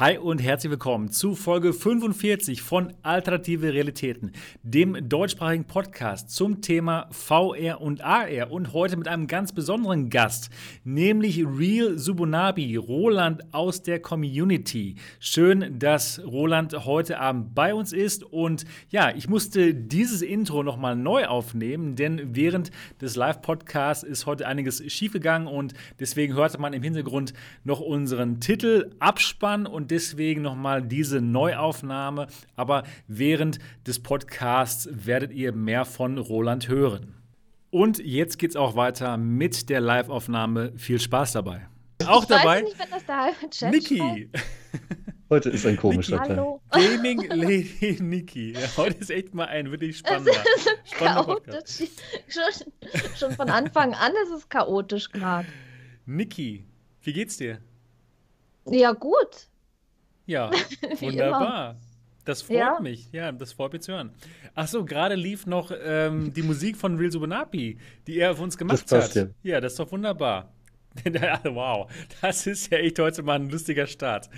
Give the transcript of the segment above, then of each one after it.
Hi und herzlich willkommen zu Folge 45 von Alternative Realitäten, dem deutschsprachigen Podcast zum Thema VR und AR und heute mit einem ganz besonderen Gast, nämlich Real Subunabi, Roland aus der Community. Schön, dass Roland heute Abend bei uns ist und ja, ich musste dieses Intro nochmal neu aufnehmen, denn während des Live-Podcasts ist heute einiges schiefgegangen und deswegen hörte man im Hintergrund noch unseren Titel, Abspann und deswegen nochmal diese Neuaufnahme, aber während des Podcasts werdet ihr mehr von Roland hören. Und jetzt geht's auch weiter mit der Live-Aufnahme. Viel Spaß dabei. Auch dabei, Niki. Heute ist ein komischer Tag. Gaming Lady Niki. Ja, heute ist echt mal ein wirklich spannender chaotisch. Schon von Anfang an ist es chaotisch gerade. Niki, wie geht's dir? Ja, gut. Ja, wunderbar. Das freut mich. Ja, das freut mich zu hören. Ach so, gerade lief noch die Musik von Real Subunabi, die er für uns gemacht hat. Ja, das ist doch wunderbar. Wow, das ist ja echt heute mal ein lustiger Start.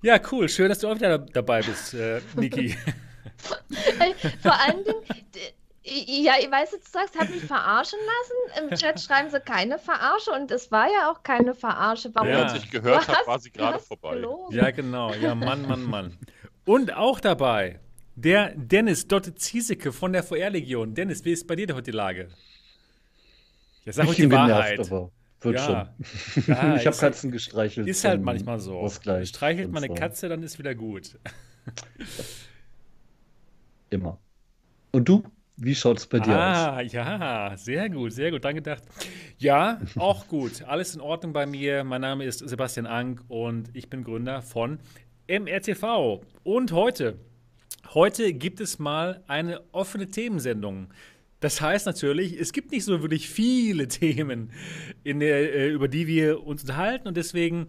Ja, cool. Schön, dass du auch wieder dabei bist, Niki. Vor allen Dingen, ja, ich weiß jetzt, du sagst, hat mich verarschen lassen. Im Chat schreiben sie keine Verarsche und es war ja auch keine Verarsche. Warum? Ja, als ich gehört habe, war sie gerade vorbei. Gelogen. Ja, genau. Ja, Mann. Und auch dabei der Dennis Ziesecke von der VR-Legion. Dennis, wie ist bei dir heute die Lage? Ja, sag euch die Wahrheit. Genervt, wird schon. Ja, ich habe Katzen gestreichelt. Ist halt manchmal so. Streichelt man eine Katze, dann ist wieder gut. Immer. Und du? Wie schaut es bei dir aus? Ja, sehr gut, dran gedacht. Ja, auch gut, alles in Ordnung bei mir. Mein Name ist Sebastian Ank und ich bin Gründer von MRTV. Und heute gibt es mal eine offene Themensendung. Das heißt natürlich, es gibt nicht so wirklich viele Themen, über die wir uns unterhalten und deswegen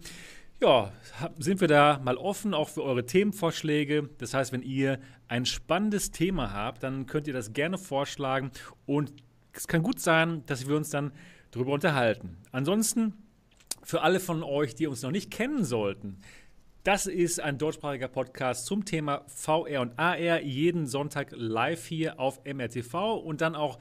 ja, sind wir da mal offen, auch für eure Themenvorschläge. Das heißt, wenn ihr ein spannendes Thema habt, dann könnt ihr das gerne vorschlagen. Und es kann gut sein, dass wir uns dann darüber unterhalten. Ansonsten, für alle von euch, die uns noch nicht kennen sollten, das ist ein deutschsprachiger Podcast zum Thema VR und AR. Jeden Sonntag live hier auf MRTV und dann auch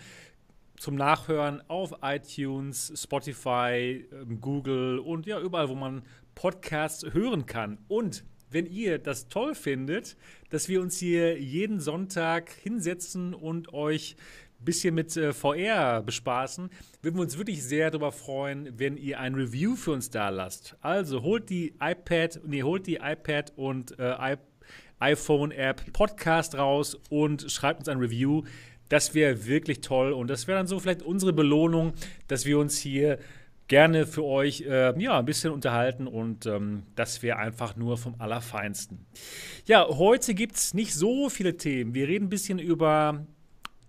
zum Nachhören auf iTunes, Spotify, Google und ja, überall, wo man Podcasts hören kann. Und wenn ihr das toll findet, dass wir uns hier jeden Sonntag hinsetzen und euch ein bisschen mit VR bespaßen, würden wir uns wirklich sehr darüber freuen, wenn ihr ein Review für uns da lasst. Also holt die iPad und iPhone-App Podcast raus und schreibt uns ein Review. Das wäre wirklich toll und das wäre dann so vielleicht unsere Belohnung, dass wir uns hier gerne für euch ein bisschen unterhalten und das wäre einfach nur vom Allerfeinsten. Ja, heute gibt es nicht so viele Themen. Wir reden ein bisschen über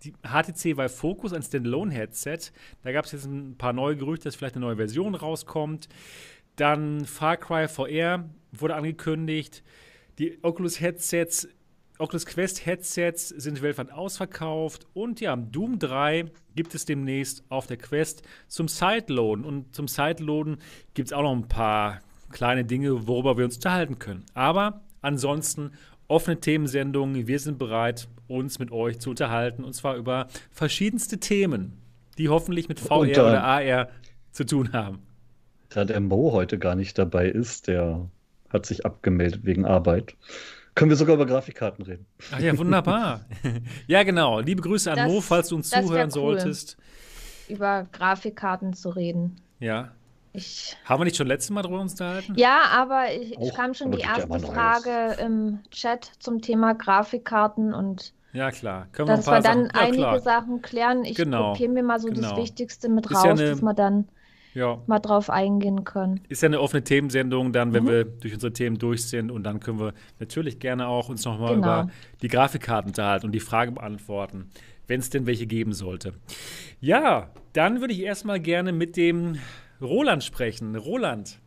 die HTC Vive Focus, ein Standalone-Headset. Da gab es jetzt ein paar neue Gerüchte, dass vielleicht eine neue Version rauskommt. Dann Far Cry VR wurde angekündigt. Die Oculus Quest Headsets sind weltweit ausverkauft und ja, Doom 3 gibt es demnächst auf der Quest zum Sideloaden. Und zum Sideloaden gibt es auch noch ein paar kleine Dinge, worüber wir uns unterhalten können. Aber ansonsten offene Themensendungen. Wir sind bereit, uns mit euch zu unterhalten und zwar über verschiedenste Themen, die hoffentlich mit VR oder AR zu tun haben. Da der Mo heute gar nicht dabei ist, der hat sich abgemeldet wegen Arbeit. Können wir sogar über Grafikkarten reden. Ach ja, wunderbar. Ja, genau. Liebe Grüße an Mo, falls du uns zuhören solltest. Über Grafikkarten zu reden. Ja. Haben wir nicht schon letztes Mal drüber uns unterhalten? Ja, aber ich kam schon die erste Frage im Chat zum Thema Grafikkarten und ja, klar. Können wir dass wir dann einige Sachen klären. Ich kopiere mir mal so das Wichtigste mit raus, dass wir dann mal drauf eingehen können. Ist ja eine offene Themensendung dann, wenn wir durch unsere Themen durch sind und dann können wir natürlich gerne auch uns nochmal über die Grafikkarten unterhalten und die Frage beantworten, wenn es denn welche geben sollte. Ja, dann würde ich erstmal gerne mit dem Roland sprechen. Roland,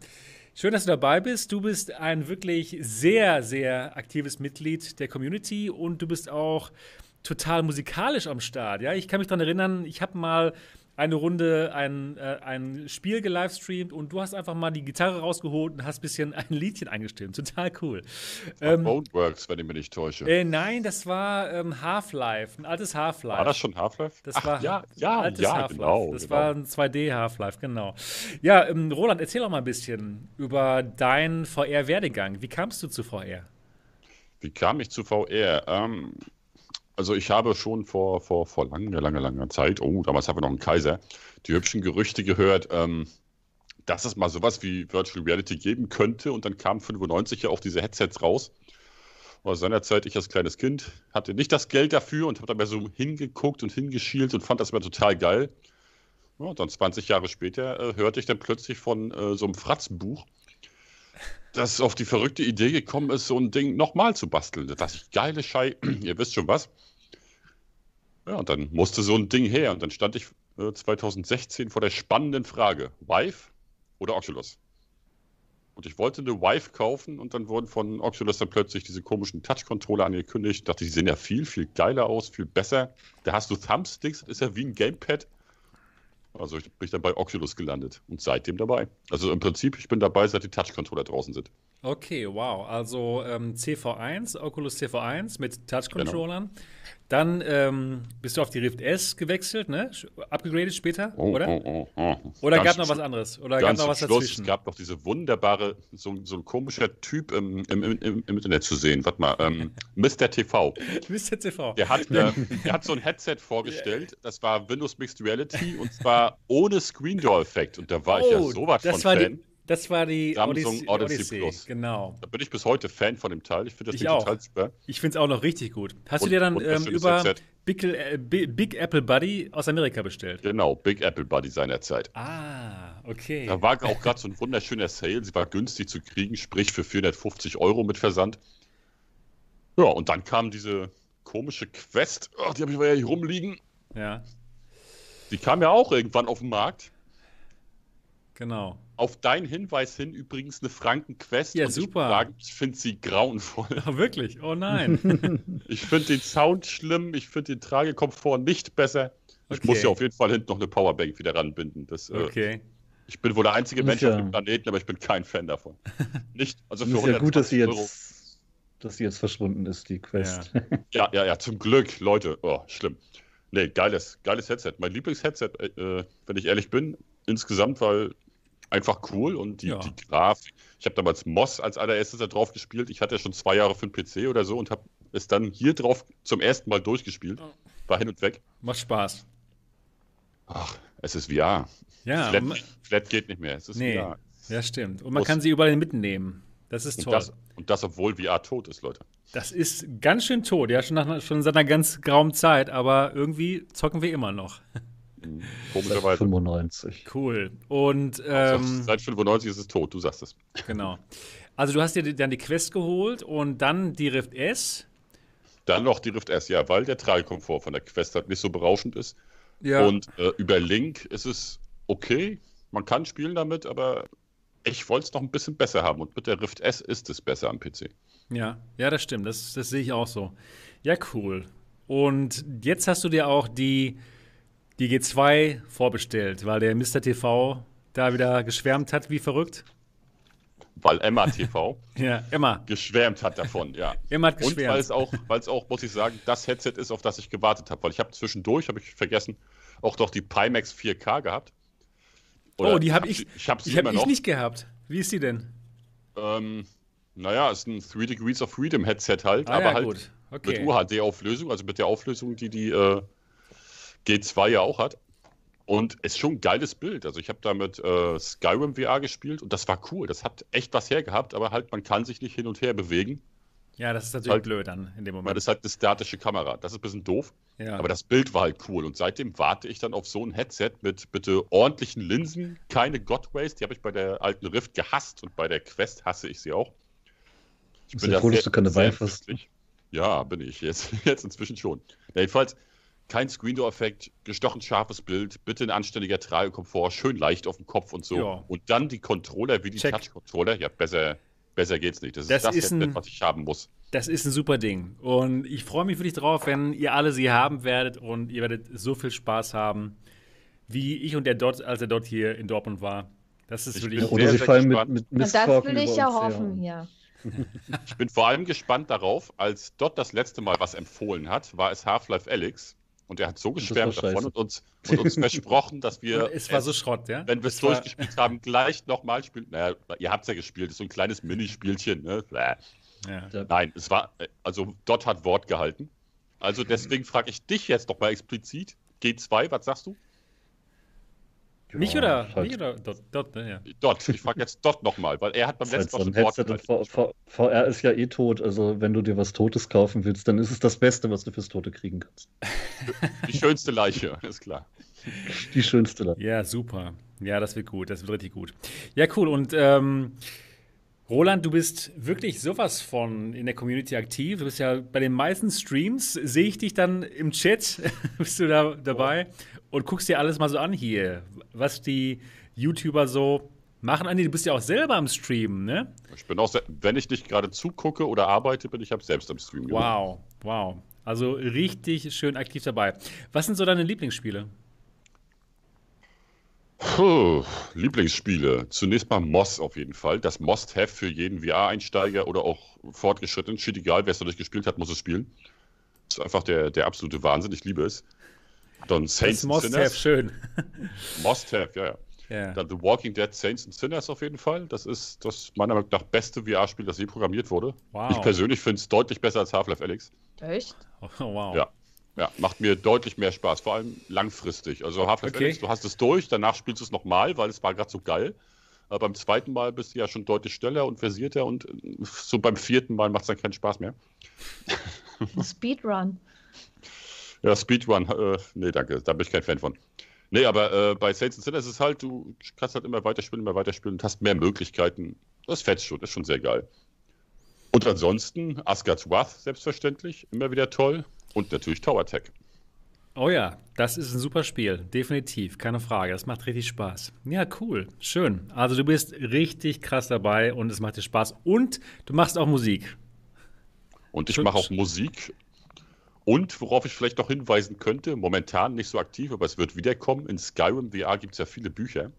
schön, dass du dabei bist. Du bist ein wirklich sehr, sehr aktives Mitglied der Community und du bist auch total musikalisch am Start. Ja, ich kann mich daran erinnern, ich habe mal eine Runde ein Spiel gelivestreamt und du hast einfach mal die Gitarre rausgeholt und hast ein bisschen ein Liedchen eingestimmt. Total cool. Boneworks, wenn ich mich nicht täusche. Nein, das war Half-Life, ein altes Half-Life. War das schon Half-Life? Das war ein altes Half-Life. Genau, das war ein 2D-Half-Life, genau. Ja, Roland, erzähl doch mal ein bisschen über deinen VR-Werdegang. Wie kamst du zu VR? Wie kam ich zu VR? Also ich habe schon vor langer Zeit, damals hatten wir noch einen Kaiser, die hübschen Gerüchte gehört, dass es mal sowas wie Virtual Reality geben könnte. Und dann kamen 95 ja auch diese Headsets raus. Und aus seiner Zeit, ich als kleines Kind, hatte nicht das Geld dafür und habe dabei so hingeguckt und hingeschielt und fand das immer total geil. Ja, und dann 20 Jahre später hörte ich dann plötzlich von so einem Fratzenbuch, dass auf die verrückte Idee gekommen ist, so ein Ding nochmal zu basteln. Da dachte ich, geile Scheiße, ihr wisst schon was. Ja, und dann musste so ein Ding her. Und dann stand ich 2016 vor der spannenden Frage, Vive oder Oculus? Und ich wollte eine Vive kaufen und dann wurden von Oculus dann plötzlich diese komischen Touch-Controller angekündigt. Ich dachte, die sehen ja viel geiler aus, viel besser. Da hast du Thumbsticks, das ist ja wie ein Gamepad. Also ich bin dann bei Oculus gelandet und seitdem dabei. Also im Prinzip, ich bin dabei, seit die Touch-Controller draußen sind. Okay, wow. Also CV1, Oculus CV1 mit Touch-Controllern. Genau. Dann bist du auf die Rift S gewechselt, ne? Upgradet später, oder? Oder gab es noch was anderes? Oder gab es noch was dazwischen? Es gab noch diese wunderbare, so ein komischer Typ im Internet zu sehen. Warte mal, Mr. TV. Mr. TV. Der hat so ein Headset vorgestellt, das war Windows Mixed Reality und zwar ohne Screen-Door-Effekt. Und da war ich ja sowas von Fan. Das war die Samsung Odyssey Plus. Genau. Da bin ich bis heute Fan von dem Teil. Ich finde das Ding total super. Ich finde es auch noch richtig gut. Hast du dir dann über Big Apple Buddy aus Amerika bestellt? Genau, Big Apple Buddy seinerzeit. Ah, okay. Da war auch gerade so ein wunderschöner Sale. Sie war günstig zu kriegen, sprich für 450 Euro mit Versand. Ja, und dann kam diese komische Quest. Oh, die habe ich mal hier rumliegen. Ja. Die kam ja auch irgendwann auf den Markt. Genau. Auf deinen Hinweis hin übrigens eine Franken-Quest. Ja, und super. Ich finde sie grauenvoll. Oh, wirklich? Oh nein. Ich finde den Sound schlimm. Ich finde den Tragekomfort nicht besser. Okay. Ich muss ja auf jeden Fall hinten noch eine Powerbank wieder ranbinden. Ich bin wohl der einzige Mensch auf dem Planeten, aber ich bin kein Fan davon. Also ist ja gut, dass sie jetzt verschwunden ist, die Quest. Ja, ja, zum Glück. Leute, schlimm. Nee, geiles Headset. Mein Lieblings-Headset, wenn ich ehrlich bin, insgesamt, weil... Einfach cool und die Grafik. Ich habe damals Moss als allererstes da drauf gespielt. Ich hatte ja schon 2 Jahre für den PC oder so und habe es dann hier drauf zum ersten Mal durchgespielt. War hin und weg. Macht Spaß. Ach, es ist VR. Ja. Flat geht nicht mehr. Es ist VR. Ja, stimmt. Und man kann sie überall mitnehmen. Das ist toll. Und das, obwohl VR tot ist, Leute. Das ist ganz schön tot. Ja, schon seit einer ganz grauen Zeit. Aber irgendwie zocken wir immer noch. Komischerweise. 95. Cool. Und seit 95 ist es tot, du sagst es. Genau. Also du hast dir dann die Quest geholt und dann die Rift S. Dann noch die Rift S, ja, weil der Tragekomfort von der Quest halt nicht so berauschend ist. Ja. Und über Link ist es okay, man kann spielen damit, aber ich wollte es noch ein bisschen besser haben. Und mit der Rift S ist es besser am PC. Ja, das stimmt. Das sehe ich auch so. Ja, cool. Und jetzt hast du dir auch die G2 vorbestellt, weil der Mr. TV da wieder geschwärmt hat, wie verrückt. Weil Emma TV geschwärmt hat davon, ja. Emma hat geschwärmt. Und weil es auch, muss ich sagen, das Headset ist, auf das ich gewartet habe. Weil ich habe zwischendurch, habe ich vergessen, auch noch die Pimax 4K gehabt. Oder die habe ich nicht gehabt. Wie ist die denn? Naja, ist ein 3 Degrees of Freedom Headset halt, mit UHD-Auflösung, also mit der Auflösung, die G2 ja auch hat. Und ist schon ein geiles Bild. Also ich habe damit Skyrim VR gespielt und das war cool. Das hat echt was hergehabt, aber halt man kann sich nicht hin und her bewegen. Ja, das ist natürlich halt blöd dann in dem Moment. Weil das ist halt eine statische Kamera. Das ist ein bisschen doof. Ja. Aber das Bild war halt cool. Und seitdem warte ich dann auf so ein Headset mit bitte ordentlichen Linsen. Keine Godways, die habe ich bei der alten Rift gehasst und bei der Quest hasse ich sie auch. Ich bin froh, dass du keine Vive hast. Ja, bin ich jetzt inzwischen schon. Jedenfalls kein Screen-Door-Effekt, gestochen scharfes Bild, bitte ein anständiger Tragekomfort, schön leicht auf dem Kopf und so. Ja. Und dann die Controller wie die Touch-Controller. Ja, besser geht's nicht. Das ist das, was ich haben muss. Das ist ein super Ding. Und ich freue mich wirklich drauf, wenn ihr alle sie haben werdet und ihr werdet so viel Spaß haben, wie ich und er dort, als er dort hier in Dortmund war. Das ist wirklich oder sehr, sie fallen mit und das will ich ja hoffen, ja. Ich bin vor allem gespannt darauf, als Dot das letzte Mal was empfohlen hat, war es Half-Life Alyx. Und er hat so geschwärmt davon und uns versprochen, dass wir, es war so Schrott, ja? Wenn wir es durchgespielt haben, gleich nochmal spielen. Naja, ihr habt es ja gespielt, das ist so ein kleines Minispielchen. Ne? Ja. Nein, es war, also Dot hat Wort gehalten. Also deswegen frage ich dich jetzt nochmal explizit. G2, was sagst du? Ja, mich oder? Halt. Mich oder? Dot, ne? Ja. Dot, ich frage jetzt Dot nochmal, weil er hat beim letzten Mal schon Wort gehalten. VR ist ja eh tot, also wenn du dir was Totes kaufen willst, dann ist es das Beste, was du fürs Tote kriegen kannst. Die schönste Leiche, ist klar. Die schönste Leiche. Ja, super. Ja, das wird gut, das wird richtig gut. Ja, cool. Und Roland, du bist wirklich sowas von in der Community aktiv. Du bist ja bei den meisten Streams, sehe ich dich dann im Chat, bist du da dabei und guckst dir alles mal so an hier, was die YouTuber so machen. Andi, du bist ja auch selber am Streamen, ne? Ich bin auch, wenn ich nicht gerade zugucke oder arbeite, bin ich selbst am Streamen. Wow, wow. Also richtig schön aktiv dabei. Was sind so deine Lieblingsspiele? Puh, Lieblingsspiele. Zunächst mal Moss auf jeden Fall. Das Must-Have für jeden VR-Einsteiger oder auch Fortgeschrittenen. Shit, egal, wer es noch nicht gespielt hat, muss es spielen. Das ist einfach der absolute Wahnsinn. Ich liebe es. Dann Saints and Sinners. Das Must-Have, schön. Must-Have, ja. Yeah. Dann The Walking Dead, Saints and Sinners auf jeden Fall. Das ist das meiner Meinung nach beste VR-Spiel, das je programmiert wurde. Wow. Ich persönlich finde es deutlich besser als Half-Life Alyx. Echt? Oh, wow. Ja. Ja, macht mir deutlich mehr Spaß, vor allem langfristig. Also Half-Life Alyx, du hast es durch, danach spielst du es nochmal, weil es war gerade so geil. Aber beim zweiten Mal bist du ja schon deutlich schneller und versierter und so beim vierten Mal macht es dann keinen Spaß mehr. Speedrun. Ja, Speedrun, nee, danke, da bin ich kein Fan von. Nee, aber bei Saints and Sinners ist es halt, du kannst halt immer weiterspielen und hast mehr Möglichkeiten. Das fetzt schon, das ist schon sehr geil. Und ansonsten Asgard's Wrath, selbstverständlich, immer wieder toll. Und natürlich Tower Tech. Oh ja, das ist ein super Spiel. Definitiv, keine Frage. Das macht richtig Spaß. Ja, cool. Schön. Also du bist richtig krass dabei und es macht dir Spaß. Und du machst auch Musik. Und ich mache auch Musik. Und worauf ich vielleicht noch hinweisen könnte, momentan nicht so aktiv, aber es wird wiederkommen. In Skyrim VR gibt es ja viele Bücher.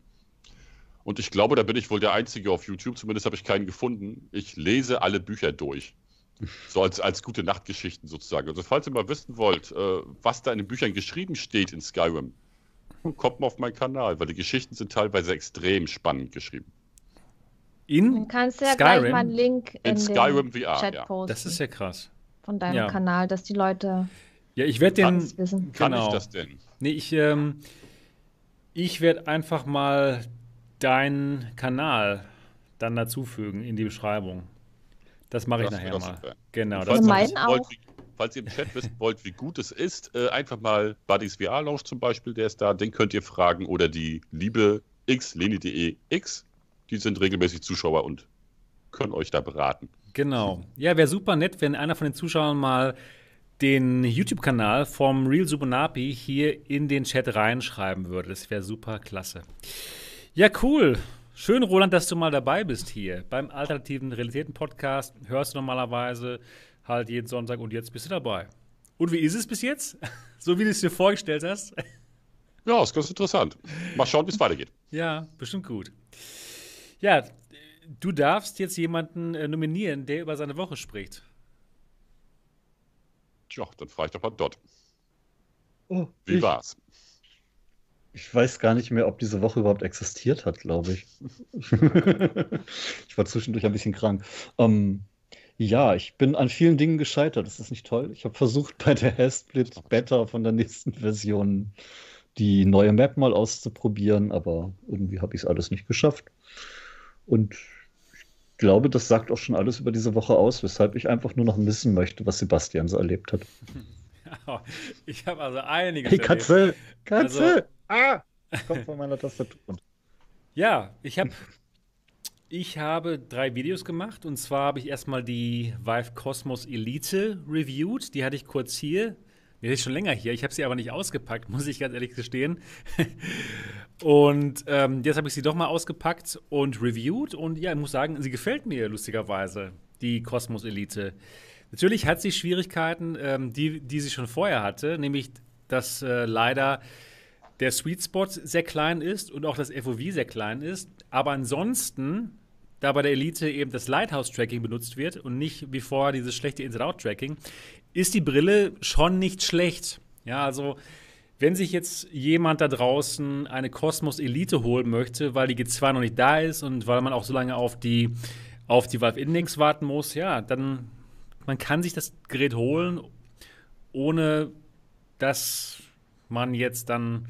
Und ich glaube, da bin ich wohl der Einzige auf YouTube. Zumindest habe ich keinen gefunden. Ich lese alle Bücher durch. So als Gute-Nacht-Geschichten sozusagen. Also falls ihr mal wissen wollt, was da in den Büchern geschrieben steht in Skyrim, kommt mal auf meinen Kanal, weil die Geschichten sind teilweise extrem spannend geschrieben. Dann kannst du ja Skyrim? Gleich mal einen Link in Skyrim den VR, Chat posten. Das ist ja krass. Von deinem Kanal, dass die Leute ja, ich werde den wissen. Kann ich das denn? Nee, ich werde einfach mal deinen Kanal dann dazufügen in die Beschreibung. Das mache ich nachher mal. Genau, falls ihr im Chat wissen wollt, wie gut es ist, einfach mal Buddies VR Lounge zum Beispiel, der ist da, den könnt ihr fragen. Oder die liebe xleni.de, die sind regelmäßig Zuschauer und können euch da beraten. Genau. Ja, wäre super nett, wenn einer von den Zuschauern mal den YouTube-Kanal vom Real Subunapi hier in den Chat reinschreiben würde. Das wäre super klasse. Ja, cool. Schön, Roland, dass du mal dabei bist hier beim Alternativen Realitäten-Podcast. Hörst du normalerweise halt jeden Sonntag und jetzt bist du dabei. Und wie ist es bis jetzt? So wie du es dir vorgestellt hast? Ja, ist ganz interessant. Mal schauen, wie es weitergeht. Ja, bestimmt gut. Ja, du darfst jetzt jemanden nominieren, der über seine Woche spricht. Tja, dann frage ich doch mal Dot. Oh, wie war's? Ich weiß gar nicht mehr, ob diese Woche überhaupt existiert hat, glaube ich. Ich war zwischendurch ein bisschen krank. Ja, ich bin an vielen Dingen gescheitert. Das ist nicht toll. Ich habe versucht, bei der Hellsplit Beta von der nächsten Version die neue Map mal auszuprobieren, aber irgendwie habe ich es alles nicht geschafft. Und ich glaube, das sagt auch schon alles über diese Woche aus, weshalb ich einfach nur noch missen möchte, was Sebastian so erlebt hat. Ich habe also einiges erlebt. Hey, Katze! Also kommt von meiner Tastatur. Ja, ich habe 3 Videos gemacht. Und zwar habe ich erstmal die Vive Cosmos Elite reviewed. Die hatte ich kurz hier. Die hatte ich schon länger hier. Ich habe sie aber nicht ausgepackt, muss ich ganz ehrlich gestehen. Und jetzt habe ich sie doch mal ausgepackt und reviewed. Und ja, ich muss sagen, sie gefällt mir lustigerweise, die Cosmos Elite. Natürlich hat sie Schwierigkeiten, die sie schon vorher hatte. Nämlich, dass leider der Sweet Spot sehr klein ist und auch das FOV sehr klein ist, aber ansonsten, da bei der Elite eben das Lighthouse-Tracking benutzt wird und nicht wie vorher dieses schlechte Inside-Out-Tracking, ist die Brille schon nicht schlecht. Ja, also wenn sich jetzt jemand da draußen eine Cosmos Elite holen möchte, weil die G2 noch nicht da ist und weil man auch so lange auf die Valve Index warten muss, ja, dann man kann sich das Gerät holen, ohne dass man jetzt dann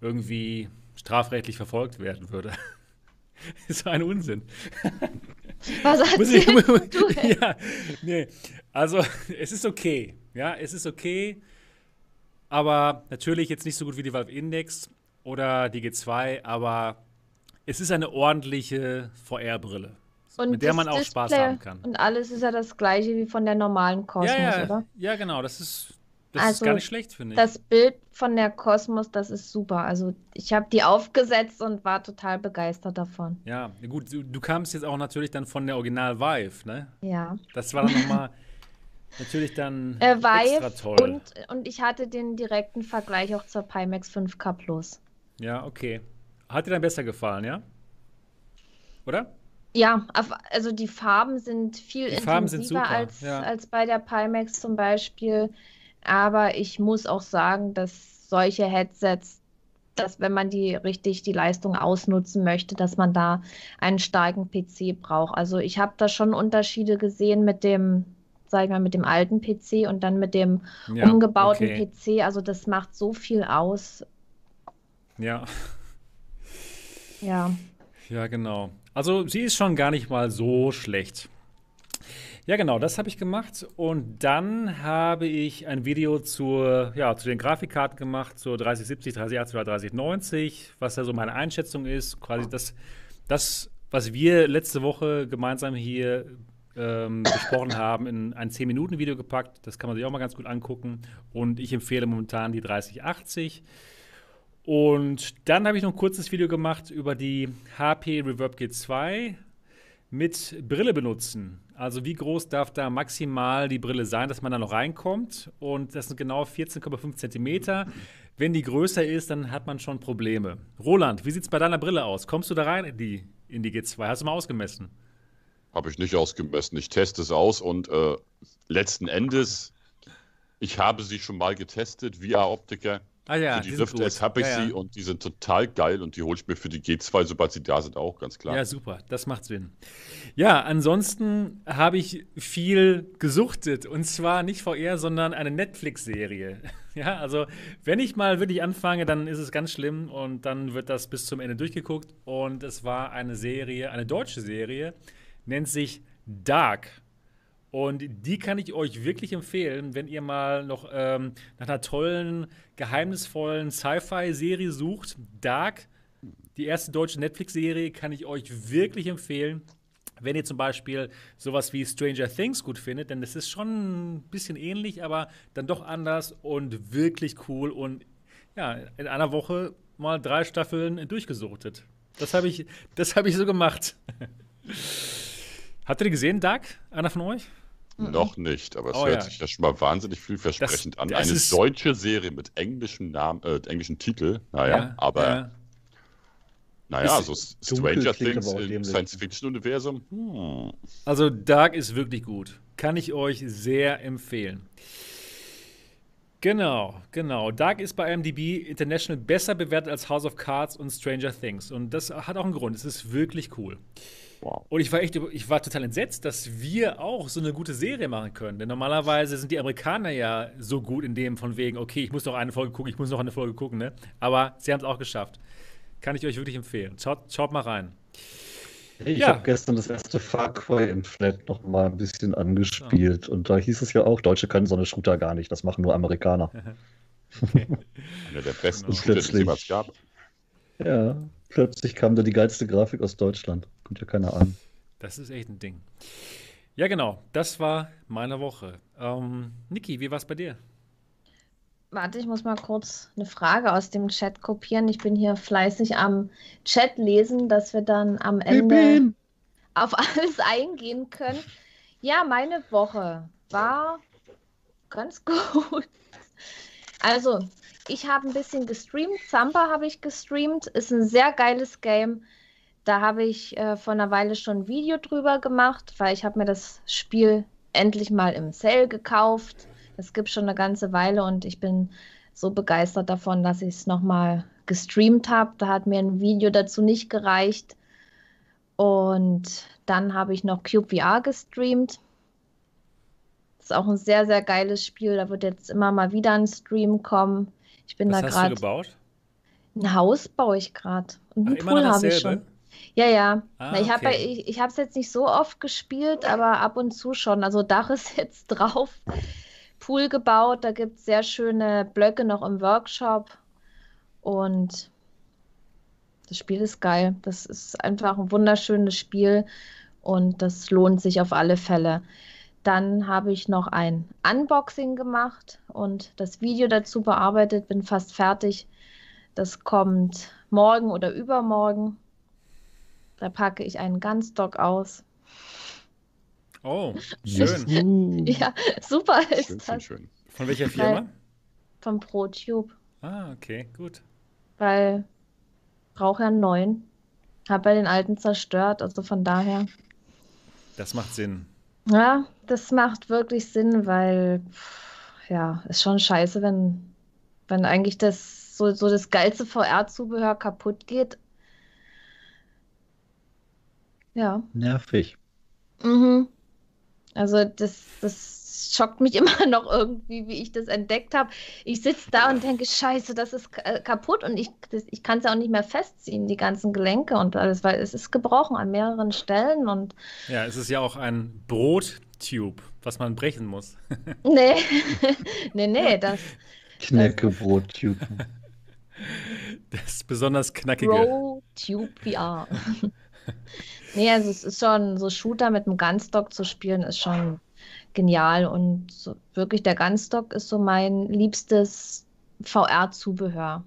irgendwie strafrechtlich verfolgt werden würde. Das ist ein Unsinn. Was erzählst du? Ja, nee. Also, es ist okay. Ja, es ist okay. Aber natürlich jetzt nicht so gut wie die Valve Index oder die G2, aber es ist eine ordentliche VR-Brille, mit der man auch Display Spaß haben kann. Und alles ist ja das gleiche wie von der normalen Cosmos, ja, ja, oder? Ja, genau. Das ist gar nicht schlecht, finde ich. Das Bild von der Cosmos, das ist super. Also ich habe die aufgesetzt und war total begeistert davon. Ja, gut, du kamst jetzt auch natürlich dann von der Original Vive, ne? Ja. Das war dann nochmal natürlich dann Vive extra toll. Und ich hatte den direkten Vergleich auch zur Pimax 5K Plus. Ja, okay. Hat dir dann besser gefallen, ja? Oder? Ja, also die Farben sind viel intensiver als bei der Pimax zum Beispiel. Aber ich muss auch sagen, dass solche Headsets, dass wenn man die Leistung ausnutzen möchte, dass man da einen starken PC braucht. Also ich habe da schon Unterschiede gesehen mit dem, sag ich mal, mit dem alten PC und dann mit dem umgebauten PC. Also das macht so viel aus. Ja. Ja. Ja, genau. Also sie ist schon gar nicht mal so schlecht. Ja, genau, das habe ich gemacht und dann habe ich ein Video zu den Grafikkarten gemacht, zur 3070, 3080 oder 3090, was ja so meine Einschätzung ist, quasi das was wir letzte Woche gemeinsam hier besprochen haben, in ein 10-Minuten-Video gepackt, das kann man sich auch mal ganz gut angucken und ich empfehle momentan die 3080. Und dann habe ich noch ein kurzes Video gemacht über die HP Reverb G2 mit Brille benutzen. Also wie groß darf da maximal die Brille sein, dass man da noch reinkommt? Und das sind genau 14,5 Zentimeter. Wenn die größer ist, dann hat man schon Probleme. Roland, wie sieht es bei deiner Brille aus? Kommst du da rein in die G2? Hast du mal ausgemessen? Habe ich nicht ausgemessen. Ich teste es aus und letzten Endes, ich habe sie schon mal getestet, VR-Optiker. Ah ja, für die Rift S habe ich sie und die sind total geil und die hole ich mir für die G2, sobald sie da sind, auch, ganz klar. Ja, super, das macht Sinn. Ja, ansonsten habe ich viel gesuchtet und zwar nicht VR, sondern eine Netflix-Serie. Ja, also wenn ich mal wirklich anfange, dann ist es ganz schlimm und dann wird das bis zum Ende durchgeguckt und es war eine Serie, eine deutsche Serie, nennt sich Dark. Und die kann ich euch wirklich empfehlen, wenn ihr mal noch nach einer tollen, geheimnisvollen Sci-Fi-Serie sucht. Dark, die erste deutsche Netflix-Serie, kann ich euch wirklich empfehlen, wenn ihr zum Beispiel sowas wie Stranger Things gut findet. Denn das ist schon ein bisschen ähnlich, aber dann doch anders und wirklich cool. Und ja, in einer Woche mal 3 Staffeln durchgesuchtet. Das hab ich so gemacht. Habt ihr die gesehen, Dark? Einer von euch? Noch nicht, aber es hört sich ja schon mal wahnsinnig vielversprechend an. Eine deutsche Serie mit englischem Namen, englischem Titel, so Stranger Things im Science-Fiction-Universum. Also Dark ist wirklich gut. Kann ich euch sehr empfehlen. Genau. Dark ist bei IMDb International besser bewertet als House of Cards und Stranger Things. Und das hat auch einen Grund. Es ist wirklich cool. Wow. Und ich war total entsetzt, dass wir auch so eine gute Serie machen können. Denn normalerweise sind die Amerikaner ja so gut in dem von wegen, okay, ich muss noch eine Folge gucken, ne? Aber sie haben es auch geschafft. Kann ich euch wirklich empfehlen. Schaut mal rein. Ich habe gestern das erste Far Cry im Flat noch mal ein bisschen angespielt. Und da hieß es ja auch, Deutsche können so eine Shooter gar nicht. Das machen nur Amerikaner. Okay. Einer der besten Shooter, die es jemals gab. Ja. Plötzlich kam da die geilste Grafik aus Deutschland. Kommt ja keiner an. Das ist echt ein Ding. Ja, genau. Das war meine Woche. Niki, wie war es bei dir? Warte, ich muss mal kurz eine Frage aus dem Chat kopieren. Ich bin hier fleißig am Chat lesen, dass wir dann am Ende auf alles eingehen können. Ja, meine Woche war ganz gut. Also, Ich habe ein bisschen gestreamt, Zamba habe ich gestreamt, ist ein sehr geiles Game. Da habe ich vor einer Weile schon ein Video drüber gemacht, weil ich habe mir das Spiel endlich mal im Sale gekauft. Das gibt schon eine ganze Weile und ich bin so begeistert davon, dass ich es nochmal gestreamt habe. Da hat mir ein Video dazu nicht gereicht. Und dann habe ich noch Cube VR gestreamt. Das ist auch ein sehr, sehr geiles Spiel. Da wird jetzt immer mal wieder ein Stream kommen. Ich bin da gerade. Was hast du gebaut? Ein Haus baue ich gerade. Und einen Pool habe ich schon. Ja, ja. Na, ich habe es jetzt nicht so oft gespielt, aber ab und zu schon. Also Dach ist jetzt drauf. Pool gebaut. Da gibt es sehr schöne Blöcke noch im Workshop. Und das Spiel ist geil. Das ist einfach ein wunderschönes Spiel. Und das lohnt sich auf alle Fälle. Dann habe ich noch ein Unboxing gemacht und das Video dazu bearbeitet, bin fast fertig. Das kommt morgen oder übermorgen. Da packe ich einen Gunstock aus. Oh, schön. Ja, super ist schön, das. Schön. Von welcher Firma? Von ProTube. Ah, okay, gut. Weil ich brauche ja einen neuen. Habe ja den alten zerstört, also von daher. Das macht Sinn. Ja, das macht wirklich Sinn, weil, ja, ist schon scheiße, wenn eigentlich das so das geilste VR-Zubehör kaputt geht. Ja. Nervig. Mhm. Also das schockt mich immer noch irgendwie, wie ich das entdeckt habe. Ich sitze da und denke, scheiße, das ist kaputt und ich kann es ja auch nicht mehr festziehen, die ganzen Gelenke und alles, weil es ist gebrochen an mehreren Stellen. Und ja, es ist ja auch ein Brottube, was man brechen muss. Nee, nee, das... Knacke-Brottube. Das besonders knackige. Brottube VR. Nee, also es ist schon, so Shooter mit einem Gunstock zu spielen, ist schon genial und so, wirklich der Gunstock ist so mein liebstes VR-Zubehör.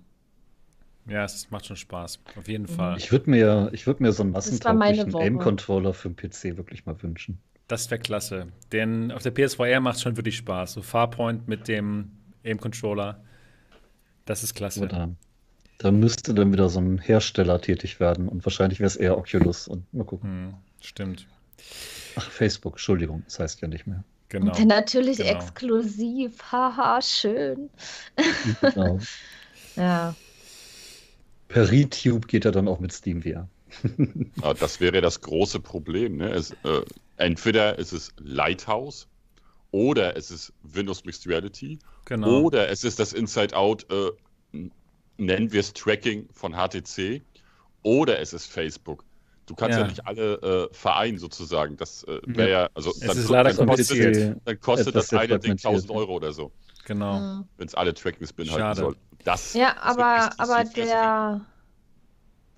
Ja, es macht schon Spaß, auf jeden Fall. Ich würde mir so einen massentauglichen Aim-Controller für den PC wirklich mal wünschen. Das wäre klasse, denn auf der PSVR macht es schon wirklich Spaß. So Farpoint mit dem Aim-Controller, das ist klasse. Da müsste dann wieder so ein Hersteller tätig werden und wahrscheinlich wäre es eher Oculus und mal gucken. Hm, stimmt. Ach, Facebook, Entschuldigung, das heißt ja nicht mehr. Genau. Und natürlich genau. Exklusiv, haha, schön. Genau. Ja. PeriTube geht ja dann auch mit SteamVR. Ja, das wäre das große Problem, ne? Entweder ist es Lighthouse oder es ist Windows Mixed Reality oder es ist das Inside Out nennen wir es Tracking von HTC oder es ist Facebook. Du kannst ja nicht alle vereinen sozusagen. Das wäre ja, also dann kostet das eine Ding 1.000 Euro oder so. Genau. Mhm. Wenn es alle Trackings beinhalten soll. Das, ja, aber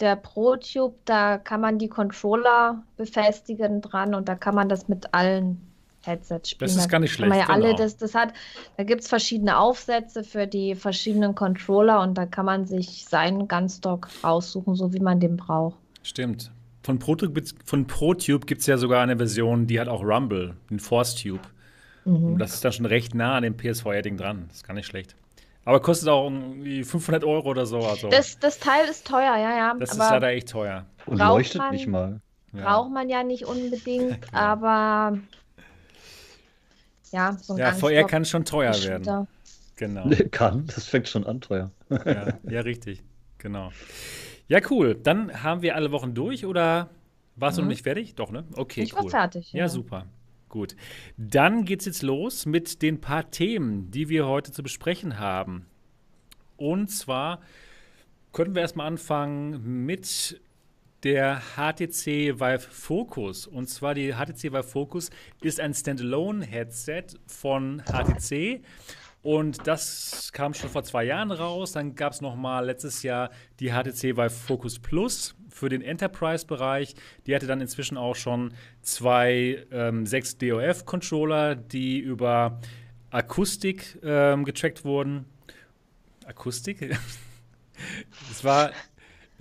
der ProTube, da kann man die Controller befestigen dran und da kann man das mit allen Headsets spielen. Das ist gar nicht schlecht. Ja, alle, da gibt es verschiedene Aufsätze für die verschiedenen Controller und da kann man sich seinen Gunstock raussuchen, so wie man den braucht. Stimmt. Von ProTube gibt es ja sogar eine Version, die hat auch Rumble, den Force-Tube. Mhm. Das ist dann schon recht nah an dem PSVR-Ding dran. Das ist gar nicht schlecht. Aber kostet auch irgendwie 500 Euro oder so. Also das Teil ist teuer, ja. Das aber ist leider echt teuer. Und leuchtet nicht mal. Braucht man ja nicht unbedingt, ja. Aber... Ja, VR kann schon teuer werden. Genau. Nee, das fängt schon an teuer. Ja, richtig, genau. Ja, cool. Dann haben wir alle Wochen durch oder warst du noch nicht fertig? Doch, ne? Okay, ich war fertig. Ja, super. Gut. Dann geht's jetzt los mit den paar Themen, die wir heute zu besprechen haben. Und zwar könnten wir erstmal anfangen mit der HTC Vive Focus. Und zwar die HTC Vive Focus ist ein Standalone-Headset von HTC. Und das kam schon vor 2 Jahren raus. Dann gab es nochmal letztes Jahr die HTC Vive Focus Plus für den Enterprise-Bereich. Die hatte dann inzwischen auch schon 2 6DOF-Controller, die über Akustik getrackt wurden. Akustik?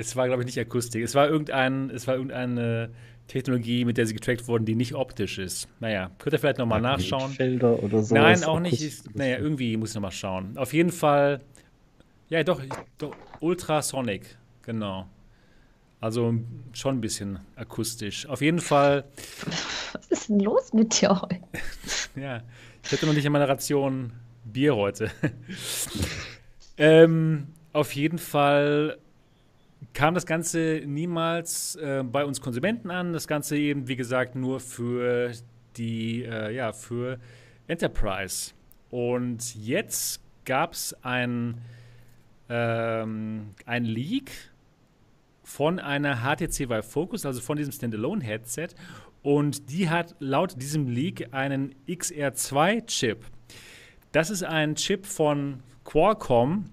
Es war, glaube ich, nicht Akustik. Es war irgendeine Technologie, mit der sie getrackt wurden, die nicht optisch ist. Naja, könnt ihr vielleicht nochmal nachschauen. Felder oder so. Nein, auch nicht. Naja, irgendwie muss ich nochmal schauen. Auf jeden Fall Ja, doch Ultrasonic, genau. Also schon ein bisschen akustisch. Auf jeden Fall. Was ist denn los mit dir heute? Ja, ich hätte noch nicht in meiner Ration Bier heute. Auf jeden Fall kam das Ganze niemals bei uns Konsumenten an. Das Ganze eben, wie gesagt, nur für die, für Enterprise. Und jetzt gab es ein Leak von einer HTC Vive Focus, also von diesem Standalone-Headset. Und die hat laut diesem Leak einen XR2-Chip. Das ist ein Chip von Qualcomm,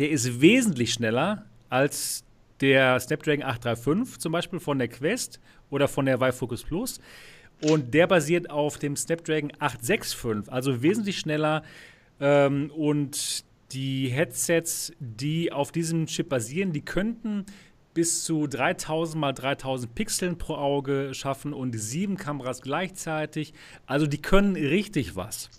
der ist wesentlich schneller als der Snapdragon 835, zum Beispiel von der Quest oder von der Vive Focus Plus. Und der basiert auf dem Snapdragon 865, also wesentlich schneller. Und die Headsets, die auf diesem Chip basieren, die könnten bis zu 3000 × 3000 Pixeln pro Auge schaffen und 7 Kameras gleichzeitig. Also die können richtig was.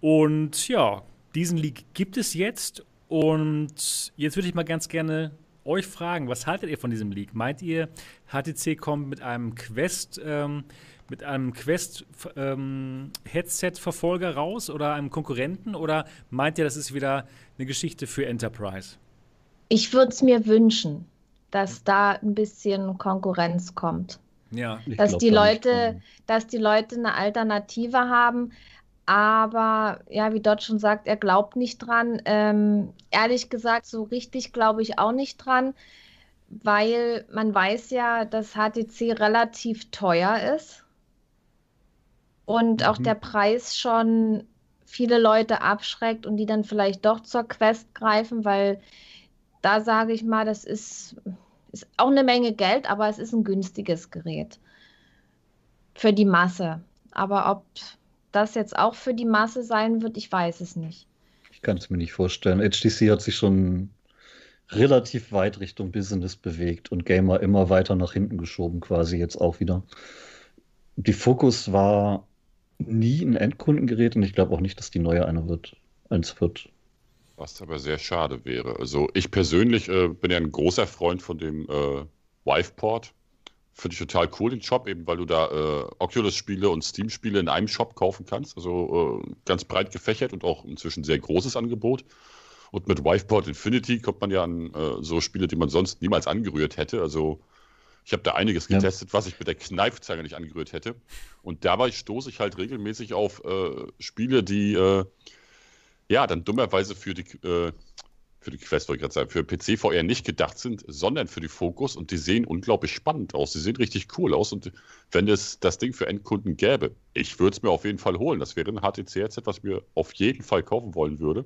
Und ja, diesen Leak gibt es jetzt. Und jetzt würde ich mal ganz gerne euch fragen, was haltet ihr von diesem Leak? Meint ihr, HTC kommt mit einem Quest-Headset-Verfolger raus oder einem Konkurrenten? Oder meint ihr, das ist wieder eine Geschichte für Enterprise? Ich würde es mir wünschen, dass da ein bisschen Konkurrenz kommt. Ja, dass die Leute eine Alternative haben. Aber ja, wie Dot schon sagt, er glaubt nicht dran. Ehrlich gesagt, so richtig glaube ich auch nicht dran, weil man weiß ja, dass HTC relativ teuer ist und auch der Preis schon viele Leute abschreckt und die dann vielleicht doch zur Quest greifen, weil da sage ich mal, das ist auch eine Menge Geld, aber es ist ein günstiges Gerät für die Masse. Aber ob das jetzt auch für die Masse sein wird, ich weiß es nicht. Ich kann es mir nicht vorstellen. HTC hat sich schon relativ weit Richtung Business bewegt und Gamer immer weiter nach hinten geschoben, quasi jetzt auch wieder. Die Focus war nie ein Endkundengerät und ich glaube auch nicht, dass die neue eins wird. Was aber sehr schade wäre. Also ich persönlich bin ja ein großer Freund von dem Viveport. Finde ich total cool, den Shop, eben weil du da Oculus-Spiele und Steam-Spiele in einem Shop kaufen kannst. Also ganz breit gefächert und auch inzwischen sehr großes Angebot. Und mit Viveport Infinity kommt man ja an so Spiele, die man sonst niemals angerührt hätte. Also ich habe da einiges getestet, was ich mit der Kneifzange nicht angerührt hätte. Und dabei stoße ich halt regelmäßig auf Spiele, die dann dummerweise für die Quest, wollte ich gerade sagen, für PC VR nicht gedacht sind, sondern für die Focus, und die sehen unglaublich spannend aus. Die sehen richtig cool aus, und wenn es das Ding für Endkunden gäbe, ich würde es mir auf jeden Fall holen. Das wäre ein HTC-Headset, was ich mir auf jeden Fall kaufen wollen würde.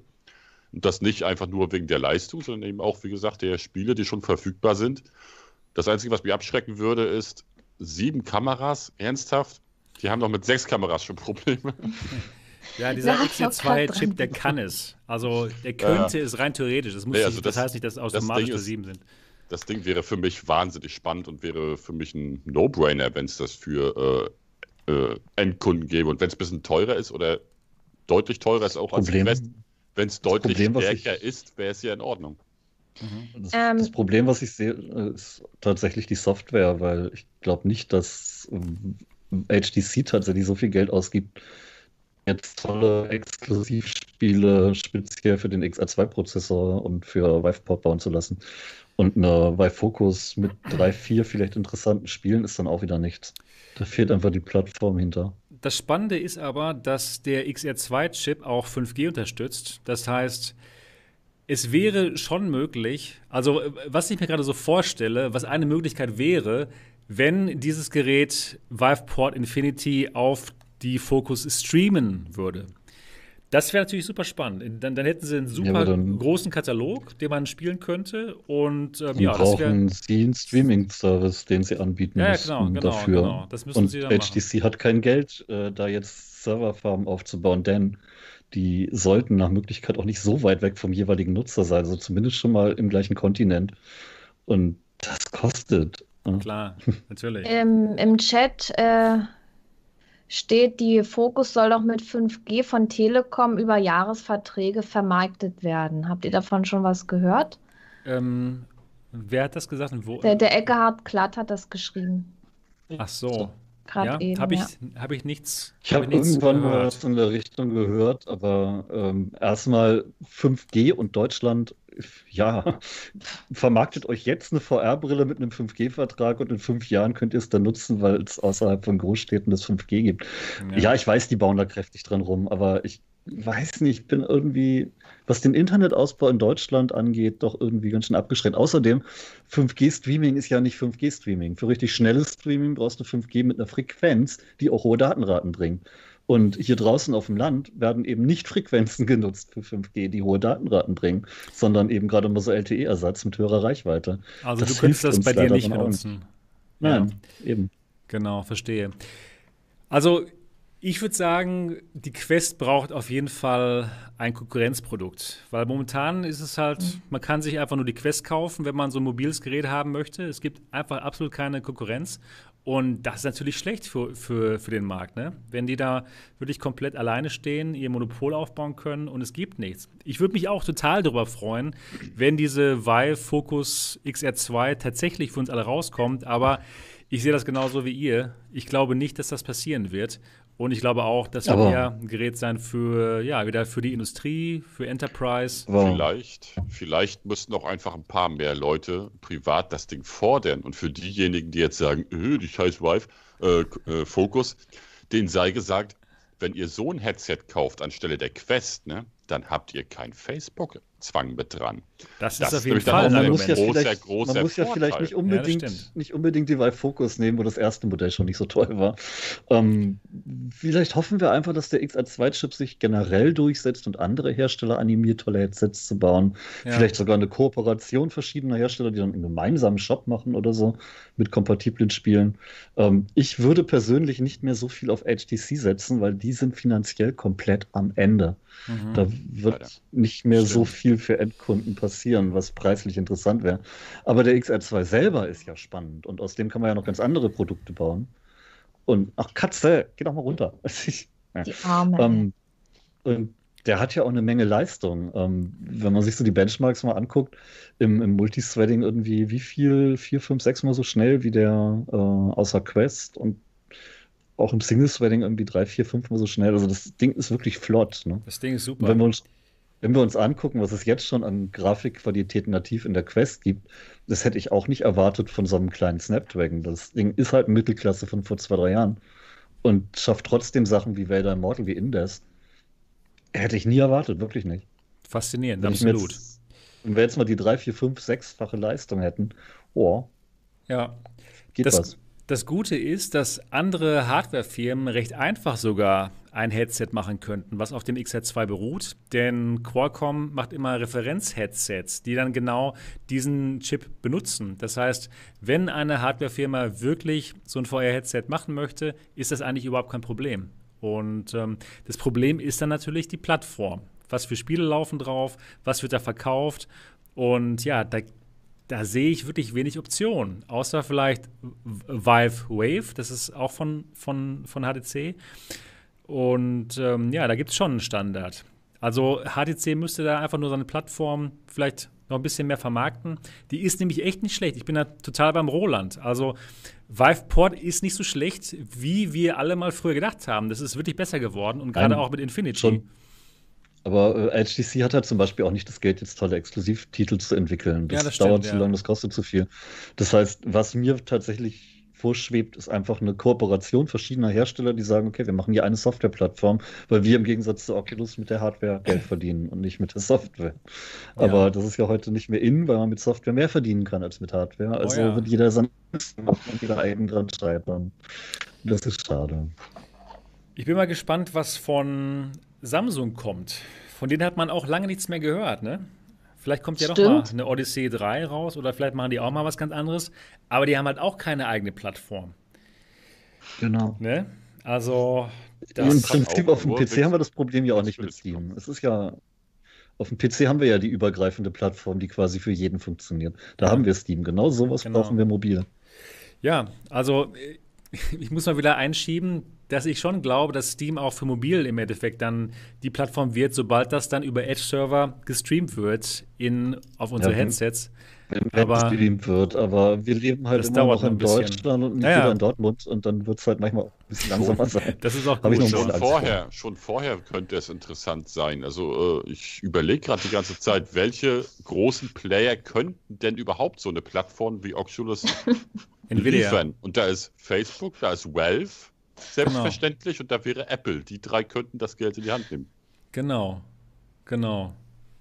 Und das nicht einfach nur wegen der Leistung, sondern eben auch, wie gesagt, der Spiele, die schon verfügbar sind. Das Einzige, was mich abschrecken würde, ist 7 Kameras, ernsthaft? Die haben doch mit 6 Kameras schon Probleme. Ja, dieser XC2-Chip, der kann es. Also, der könnte es rein theoretisch. Das heißt nicht, dass automatisch nur 7 sind. Das Ding wäre für mich wahnsinnig spannend und wäre für mich ein No-Brainer, wenn es das für Endkunden gäbe. Und wenn es ein bisschen teurer ist oder deutlich teurer ist, auch als Quest, wenn es deutlich stärker ist, wäre es ja in Ordnung. Das Problem, was ich sehe, ist tatsächlich die Software, weil ich glaube nicht, dass HTC tatsächlich so viel Geld ausgibt, jetzt tolle Exklusivspiele speziell für den XR2-Prozessor und für Viveport bauen zu lassen. Und eine Vive Focus mit 3, 4 vielleicht interessanten Spielen ist dann auch wieder nichts. Da fehlt einfach die Plattform hinter. Das Spannende ist aber, dass der XR2-Chip auch 5G unterstützt. Das heißt, es wäre schon möglich, also was ich mir gerade so vorstelle, was eine Möglichkeit wäre, wenn dieses Gerät Viveport Infinity auf die Focus streamen würde. Das wäre natürlich super spannend. Dann hätten sie einen super großen Katalog, den man spielen könnte. Und brauchen sie einen Streaming-Service, den sie anbieten müssen dafür. Genau. Das müssen und sie dann HTC machen. Hat kein Geld, da jetzt Serverfarmen aufzubauen, denn die sollten nach Möglichkeit auch nicht so weit weg vom jeweiligen Nutzer sein, also zumindest schon mal im gleichen Kontinent. Und das kostet. Klar, natürlich. Im Chat steht, die Focus soll doch mit 5G von Telekom über Jahresverträge vermarktet werden. Habt ihr davon schon was gehört? Wer hat das gesagt? Und wo? Der Eckehard Klatt hat das geschrieben. Ach so. Ja, habe ich nichts. Ich habe irgendwann mal was in der Richtung gehört, aber erstmal 5G und Deutschland, ja, vermarktet euch jetzt eine VR-Brille mit einem 5G-Vertrag und in 5 Jahren könnt ihr es dann nutzen, weil es außerhalb von Großstädten das 5G gibt. Ja. Ja, ich weiß, die bauen da kräftig dran rum, aber ich weiß nicht, ich bin irgendwie, was den Internetausbau in Deutschland angeht, doch irgendwie ganz schön abgeschreckt. Außerdem, 5G-Streaming ist ja nicht 5G-Streaming. Für richtig schnelles Streaming brauchst du 5G mit einer Frequenz, die auch hohe Datenraten bringt. Und hier draußen auf dem Land werden eben nicht Frequenzen genutzt für 5G, die hohe Datenraten bringen, sondern eben gerade mal so LTE-Ersatz mit höherer Reichweite. Also das, du könntest das bei dir nicht benutzen. Nein, ja, eben. Genau, verstehe. Also ich würde sagen, die Quest braucht auf jeden Fall ein Konkurrenzprodukt. Weil momentan ist es halt, man kann sich einfach nur die Quest kaufen, wenn man so ein mobiles Gerät haben möchte. Es gibt einfach absolut keine Konkurrenz. Und das ist natürlich schlecht für den Markt, ne? Wenn die da wirklich komplett alleine stehen, ihr Monopol aufbauen können und es gibt nichts. Ich würde mich auch total darüber freuen, wenn diese Vive Focus XR2 tatsächlich für uns alle rauskommt. Aber ich sehe das genauso wie ihr. Ich glaube nicht, dass das passieren wird. Und ich glaube auch, das wird ja ein Gerät sein für, ja, wieder für die Industrie, für Enterprise. Vielleicht müssten auch einfach ein paar mehr Leute privat das Ding fordern. Und für diejenigen, die jetzt sagen, die scheiß Vive Focus, denen sei gesagt, wenn ihr so ein Headset kauft anstelle der Quest, ne, dann habt ihr kein Facebook-Zwang mit dran. Das ist auf jeden Fall ein großer Man muss ja vielleicht nicht unbedingt die Vive Focus nehmen, wo das erste Modell schon nicht so toll war. Vielleicht hoffen wir einfach, dass der XR2-Chip sich generell durchsetzt und andere Hersteller animiert, tolle Headsets zu bauen. Ja. Vielleicht sogar eine Kooperation verschiedener Hersteller, die dann einen gemeinsamen Shop machen oder so mit kompatiblen Spielen. Ich würde persönlich nicht mehr so viel auf HTC setzen, weil die sind finanziell komplett am Ende. Mhm. Da wird nicht mehr so viel für Endkunden passieren, was preislich interessant wäre. Aber der XR2 selber ist ja spannend und aus dem kann man ja noch ganz andere Produkte bauen. Und ach Katze, geh doch mal runter. Die Arme. Und der hat ja auch eine Menge Leistung. Wenn man sich so die Benchmarks mal anguckt, im Multithreading irgendwie, wie viel, 4, 5, 6 Mal so schnell wie der außer Quest und auch im Single-Threading irgendwie 3, 4, 5 Mal so schnell. Also das Ding ist wirklich flott. Ne? Das Ding ist super. Und wenn wir uns angucken, was es jetzt schon an Grafikqualität nativ in der Quest gibt, das hätte ich auch nicht erwartet von so einem kleinen Snapdragon. Das Ding ist halt Mittelklasse von vor 2, 3 Jahren und schafft trotzdem Sachen wie Vader Immortal, wie Indes. Hätte ich nie erwartet, wirklich nicht. Faszinierend, absolut. Wenn wir jetzt mal die 3, 4, 5, 6-fache Leistung hätten, ja, geht was. Das Gute ist, dass andere Hardwarefirmen recht einfach sogar ein Headset machen könnten, was auf dem XR2 beruht. Denn Qualcomm macht immer Referenz-Headsets, die dann genau diesen Chip benutzen. Das heißt, wenn eine Hardwarefirma wirklich so ein VR-Headset machen möchte, ist das eigentlich überhaupt kein Problem. Und das Problem ist dann natürlich die Plattform. Was für Spiele laufen drauf, was wird da verkauft und ja, da sehe ich wirklich wenig Optionen, außer vielleicht Vive Wave, das ist auch von HTC. Und da gibt es schon einen Standard. Also HTC müsste da einfach nur seine Plattform vielleicht noch ein bisschen mehr vermarkten. Die ist nämlich echt nicht schlecht. Ich bin da total beim Roland. Also Viveport ist nicht so schlecht, wie wir alle mal früher gedacht haben. Das ist wirklich besser geworden und gerade auch mit Infinity. Schon. Aber HTC hat halt zum Beispiel auch nicht das Geld, jetzt tolle Exklusivtitel zu entwickeln. Das dauert zu lange, das kostet zu viel. Das heißt, was mir tatsächlich vorschwebt, ist einfach eine Kooperation verschiedener Hersteller, die sagen, okay, wir machen hier eine Softwareplattform, weil wir im Gegensatz zu Oculus mit der Hardware Geld verdienen und nicht mit der Software. Aber das ist ja heute nicht mehr in, weil man mit Software mehr verdienen kann als mit Hardware. Also wird jeder sein machen und jeder eigen dran scheitern. Das ist schade. Ich bin mal gespannt, was von Samsung kommt. Von denen hat man auch lange nichts mehr gehört, ne? Vielleicht kommt ja doch mal eine Odyssey 3 raus oder vielleicht machen die auch mal was ganz anderes. Aber die haben halt auch keine eigene Plattform. Genau. Ne? Also das im Prinzip auf dem PC haben wir das Problem ja auch nicht mit Steam. Es ist ja auf dem PC haben wir ja die übergreifende Plattform, die quasi für jeden funktioniert. Da haben wir Steam. Genau sowas brauchen wir mobil. Ja, also ich muss mal wieder einschieben. dass ich schon glaube, dass Steam auch für mobil im Endeffekt dann die Plattform wird, sobald das dann über Edge-Server gestreamt wird auf unsere Handsets. Gestreamt wird, aber wir leben halt immer noch in Deutschland und nicht wieder in Dortmund und dann wird es halt manchmal auch ein bisschen langsamer sein. Das ist auch gut. Schon vorher könnte es interessant sein. Also ich überlege gerade die ganze Zeit, welche großen Player könnten denn überhaupt so eine Plattform wie Oculus liefern? Und da ist Facebook, da ist Valve selbstverständlich und da wäre Apple. Die drei könnten das Geld in die Hand nehmen. Genau.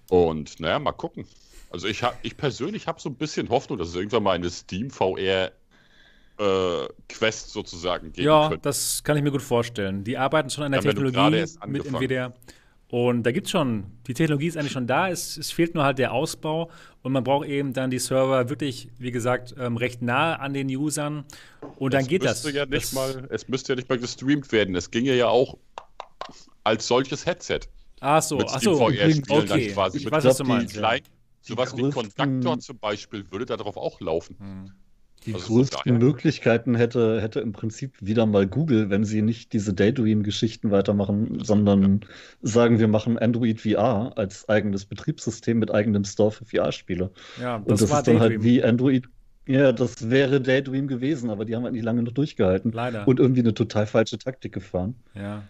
Und naja, mal gucken. Also ich persönlich habe so ein bisschen Hoffnung, dass es irgendwann mal eine Steam-VR-Quest sozusagen geben könnte. Ja, das kann ich mir gut vorstellen. Die arbeiten schon an der Technologie mit Nvidia. Und da gibt es schon, die Technologie ist eigentlich schon da, es fehlt nur halt der Ausbau. Und man braucht eben dann die Server wirklich, wie gesagt, recht nah an den Usern. Und dann geht das. Es müsste ja nicht mal gestreamt werden. Es ginge ja auch als solches Headset. Ach so. Okay. Quasi ich weiß, was du meinst. Sowas wie Kontaktor zum Beispiel würde darauf auch laufen. Die größten Möglichkeiten hätte im Prinzip wieder mal Google, wenn sie nicht diese Daydream-Geschichten weitermachen, sondern sagen, wir machen Android VR als eigenes Betriebssystem mit eigenem Store für VR-Spiele. Ja, das ist dann halt wie Android. Ja, das wäre Daydream gewesen, aber die haben halt nicht lange noch durchgehalten. Leider. Und irgendwie eine total falsche Taktik gefahren. Ja.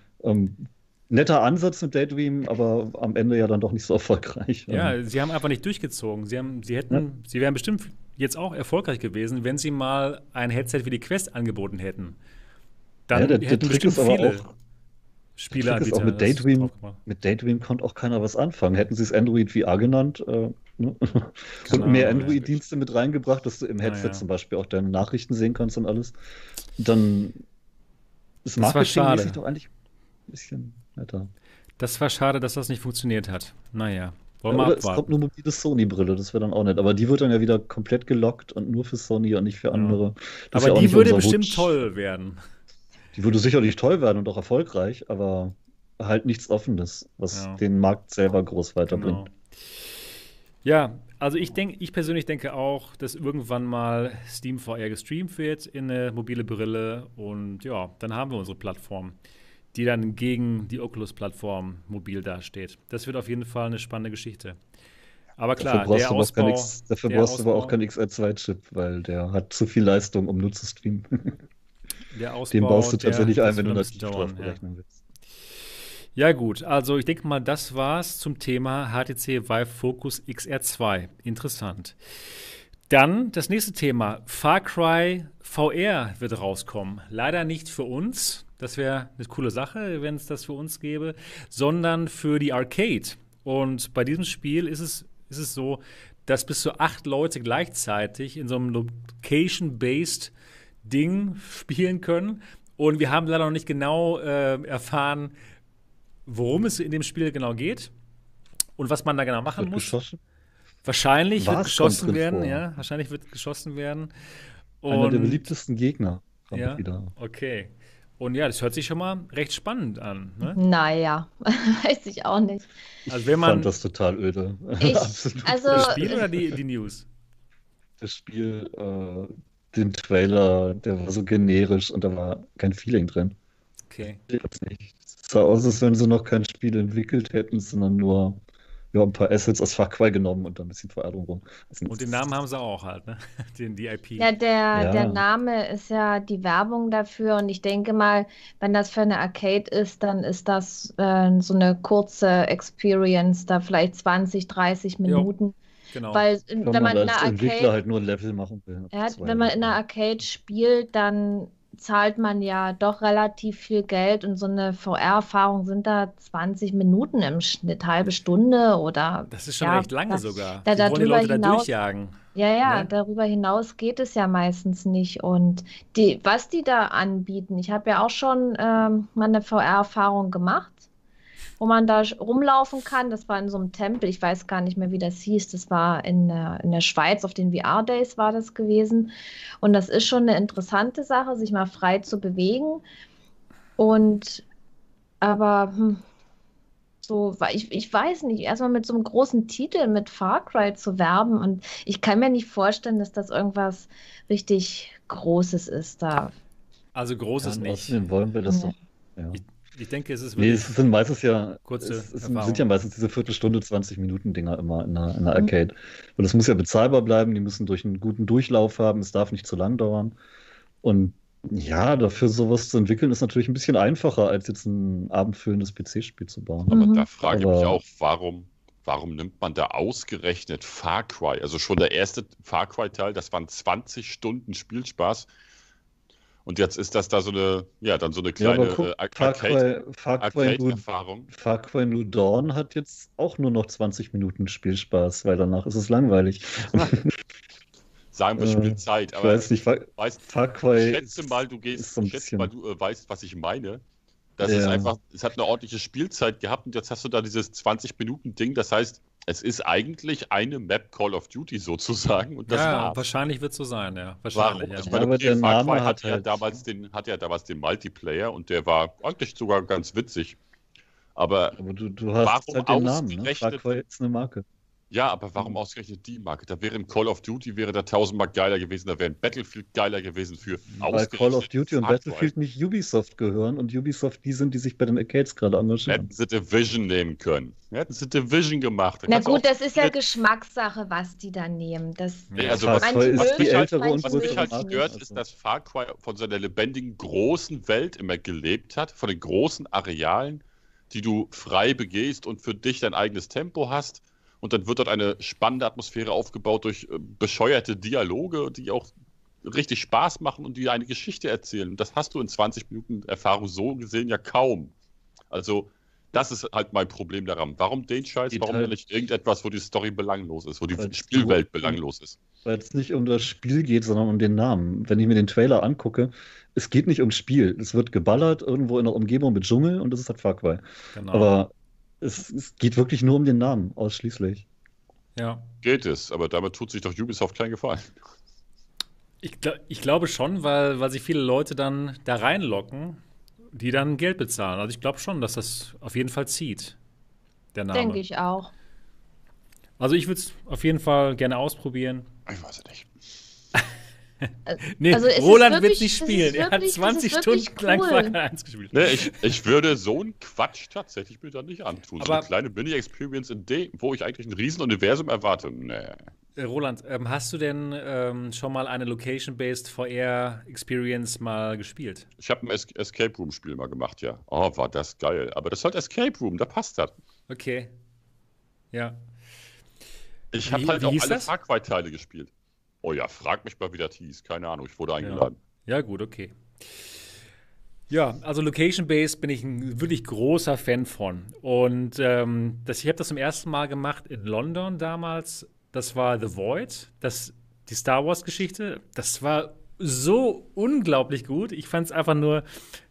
Netter Ansatz mit Daydream, aber am Ende ja dann doch nicht so erfolgreich. Ja, sie haben einfach nicht durchgezogen. Sie wären bestimmt jetzt auch erfolgreich gewesen, wenn sie mal ein Headset wie die Quest angeboten hätten. Dann hätten bestimmt viele Spieleanbieter. Mit Daydream konnte auch keiner was anfangen. Hätten sie es Android VR genannt und mehr Android-Dienste mit reingebracht, dass du im Headset zum Beispiel auch deine Nachrichten sehen kannst und alles, dann ist marketingmäßig doch eigentlich ein bisschen... Das war schade, dass das nicht funktioniert hat. Naja, wollen wir abwarten. Es kommt nur mobile Sony-Brille, das wäre dann auch nett. Aber die wird dann ja wieder komplett gelockt und nur für Sony und nicht für andere. Das aber ja die würde bestimmt toll werden. Die würde sicherlich toll werden und auch erfolgreich, aber halt nichts Offenes, was den Markt selber groß weiterbringt. Genau. Ja, also ich persönlich denke auch, dass irgendwann mal Steam VR gestreamt wird in eine mobile Brille und ja, dann haben wir unsere Plattform, die dann gegen die Oculus-Plattform mobil dasteht. Das wird auf jeden Fall eine spannende Geschichte. Aber klar, dafür brauchst du aber auch keinen XR2-Chip, weil der hat zu viel Leistung, um nur zu streamen. Den baust du tatsächlich ein, wenn du das drauf berechnen willst. Ja gut, also ich denke mal, das war's zum Thema HTC Vive Focus XR2. Interessant. Dann das nächste Thema. Far Cry VR wird rauskommen. Leider nicht für uns. Das wäre eine coole Sache, wenn es das für uns gäbe, sondern für die Arcade. Und bei diesem Spiel ist es so, dass bis zu 8 Leute gleichzeitig in so einem Location-Based Ding spielen können. Und wir haben leider noch nicht genau erfahren, worum es in dem Spiel genau geht und was man da genau machen muss. Geschossen? Wahrscheinlich wird geschossen werden. Ja, wahrscheinlich wird geschossen werden. Einer der beliebtesten Gegner. Ja, okay. Und ja, das hört sich schon mal recht spannend an. Ne? Naja, weiß ich auch nicht. Also ich fand das total öde. Absolut. Also das Spiel oder die News? Das Spiel, den Trailer, der war so generisch und da war kein Feeling drin. Okay. Es sah aus, als wenn sie noch kein Spiel entwickelt hätten, sondern nur ein paar Assets aus Far Cry genommen und dann ein bisschen Veränderung rum. Und den Namen haben sie auch halt, ne? Die IP. Ja, der Name ist ja die Werbung dafür und ich denke mal, wenn das für eine Arcade ist, dann ist das so eine kurze Experience, da vielleicht 20, 30 Minuten. Jo. Genau. Weil wenn man in einer Arcade halt nur ein Level machen will. Ja, wenn man in einer Arcade spielt, dann zahlt man ja doch relativ viel Geld und so eine VR-Erfahrung sind da 20 Minuten im Schnitt, halbe Stunde oder... Das ist schon recht lange sogar. Da wollen die Leute da durchjagen. Ja, darüber hinaus geht es ja meistens nicht. Und was die da anbieten, ich habe ja auch schon mal eine VR-Erfahrung gemacht, wo man da rumlaufen kann. Das war in so einem Tempel, ich weiß gar nicht mehr, wie das hieß. Das war in der Schweiz, auf den VR-Days war das gewesen. Und das ist schon eine interessante Sache, sich mal frei zu bewegen. Ich weiß nicht, erstmal mit so einem großen Titel, mit Far Cry zu werben. Und ich kann mir nicht vorstellen, dass das irgendwas richtig Großes ist da. Also Großes nicht. Wollen wir das doch. Ja. Ich denke, es ist wirklich. Nee, es sind meistens ja kurze. Es sind ja meistens diese Viertelstunde, 20-Minuten-Dinger immer in einer Arcade. Und das muss ja bezahlbar bleiben, die müssen durch einen guten Durchlauf haben, es darf nicht zu lang dauern. Und ja, dafür sowas zu entwickeln, ist natürlich ein bisschen einfacher, als jetzt ein abendfüllendes PC-Spiel zu bauen. Aber da frage ich mich auch, warum nimmt man da ausgerechnet Far Cry? Also schon der erste Far Cry-Teil, das waren 20 Stunden Spielspaß. Und jetzt ist das da so eine kleine Arcade-Erfahrung. Far Cry New Dawn hat jetzt auch nur noch 20 Minuten Spielspaß, weil danach ist es langweilig. Sagen wir Spielzeit. Aber ich weiß nicht, Far Cry schätze mal, du weißt, was ich meine. Das ist einfach, es hat eine ordentliche Spielzeit gehabt und jetzt hast du da dieses 20-Minuten-Ding. Das heißt, es ist eigentlich eine Map Call of Duty sozusagen. Und das war wahrscheinlich wird es so sein, ja. Wahrscheinlich, ja. Ich meine, okay, Far Cry hat damals den Multiplayer und der war eigentlich sogar ganz witzig. Aber du hast halt den Namen, ne? Far Cry ist eine Marke. Ja, aber warum ausgerechnet die Marke? Da wäre ein Call of Duty wäre 1000-mal geiler gewesen, da wäre ein Battlefield geiler gewesen für ausgerechnet. Weil Call of Duty und Battlefield nicht Ubisoft gehören und Ubisoft die sind, die sich bei den Arcades gerade engagieren. Hätten sie Division nehmen können. Hätten sie Division gemacht. Na gut, das ist ja Geschmackssache, was die da nehmen. Das Was mich halt stört, ist, dass Far Cry von so einer lebendigen, großen Welt immer gelebt hat, von den großen Arealen, die du frei begehst und für dich dein eigenes Tempo hast. Und dann wird dort eine spannende Atmosphäre aufgebaut durch bescheuerte Dialoge, die auch richtig Spaß machen und die eine Geschichte erzählen. Und das hast du in 20 Minuten Erfahrung so gesehen ja kaum. Also das ist halt mein Problem daran. Warum den Scheiß? Warum denn nicht irgendetwas, wo die Story belanglos ist, wo die Spielwelt belanglos ist? Weil es nicht um das Spiel geht, sondern um den Namen. Wenn ich mir den Trailer angucke, es geht nicht ums Spiel. Es wird geballert irgendwo in der Umgebung mit Dschungel und das ist halt Far Cry. Genau. Aber es geht wirklich nur um den Namen, ausschließlich. Ja. Geht es, aber damit tut sich doch Ubisoft keinen Gefallen. Ich glaube schon, weil sich viele Leute dann da reinlocken, die dann Geld bezahlen. Also ich glaube schon, dass das auf jeden Fall zieht, der Name. Denke ich auch. Also ich würde es auf jeden Fall gerne ausprobieren. Ich weiß es nicht. Nee, also Roland wird nicht spielen. Er hat 20 Stunden lang Far Cry 1 gespielt. Nee, ich würde so einen Quatsch tatsächlich mir dann nicht antun. Aber so eine kleine Mini-Experience in D, wo ich eigentlich ein Riesenuniversum erwarte. Nee. Roland, hast du denn schon mal eine Location-Based VR-Experience mal gespielt? Ich habe ein Escape-Room-Spiel mal gemacht, ja. Oh, war das geil. Aber das ist halt Escape-Room, da passt das. Okay. Ja. Ich habe halt auch alle Far Cry-Teile gespielt. Oh ja, frag mich mal, wie das hieß. Keine Ahnung, ich wurde eingeladen. Ja gut, okay. Ja, also Location-Based bin ich ein wirklich großer Fan von. Und ich habe das zum ersten Mal gemacht in London damals. Das war The Void, die Star Wars-Geschichte. Das war so unglaublich gut. Ich fand es einfach nur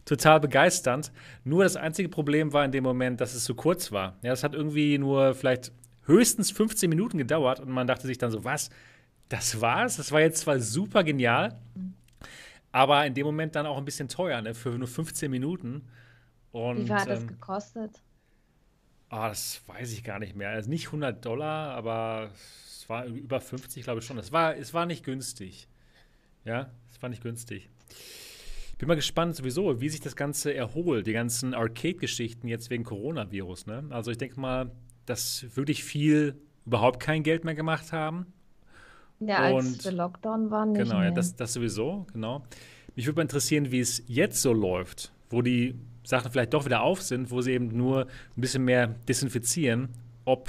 total begeisternd. Nur das einzige Problem war in dem Moment, dass es zu kurz war. Ja, es hat irgendwie nur vielleicht höchstens 15 Minuten gedauert. Und man dachte sich dann so, was? Das war's. Das war jetzt zwar super genial, aber in dem Moment dann auch ein bisschen teuer, ne? Für nur 15 Minuten. Und, wie war das gekostet? Das weiß ich gar nicht mehr. Also nicht $100, aber es war über 50, glaube ich schon. Es war nicht günstig. Ja, es war nicht günstig. Ich bin mal gespannt sowieso, wie sich das Ganze erholt. Die ganzen Arcade-Geschichten jetzt wegen Coronavirus, ne? Also ich denke mal, dass wirklich viel überhaupt kein Geld mehr gemacht haben. Ja, als der Lockdown war, nicht mehr. Ja, das sowieso, genau. Mich würde mal interessieren, wie es jetzt so läuft, wo die Sachen vielleicht doch wieder auf sind, wo sie eben nur ein bisschen mehr desinfizieren, ob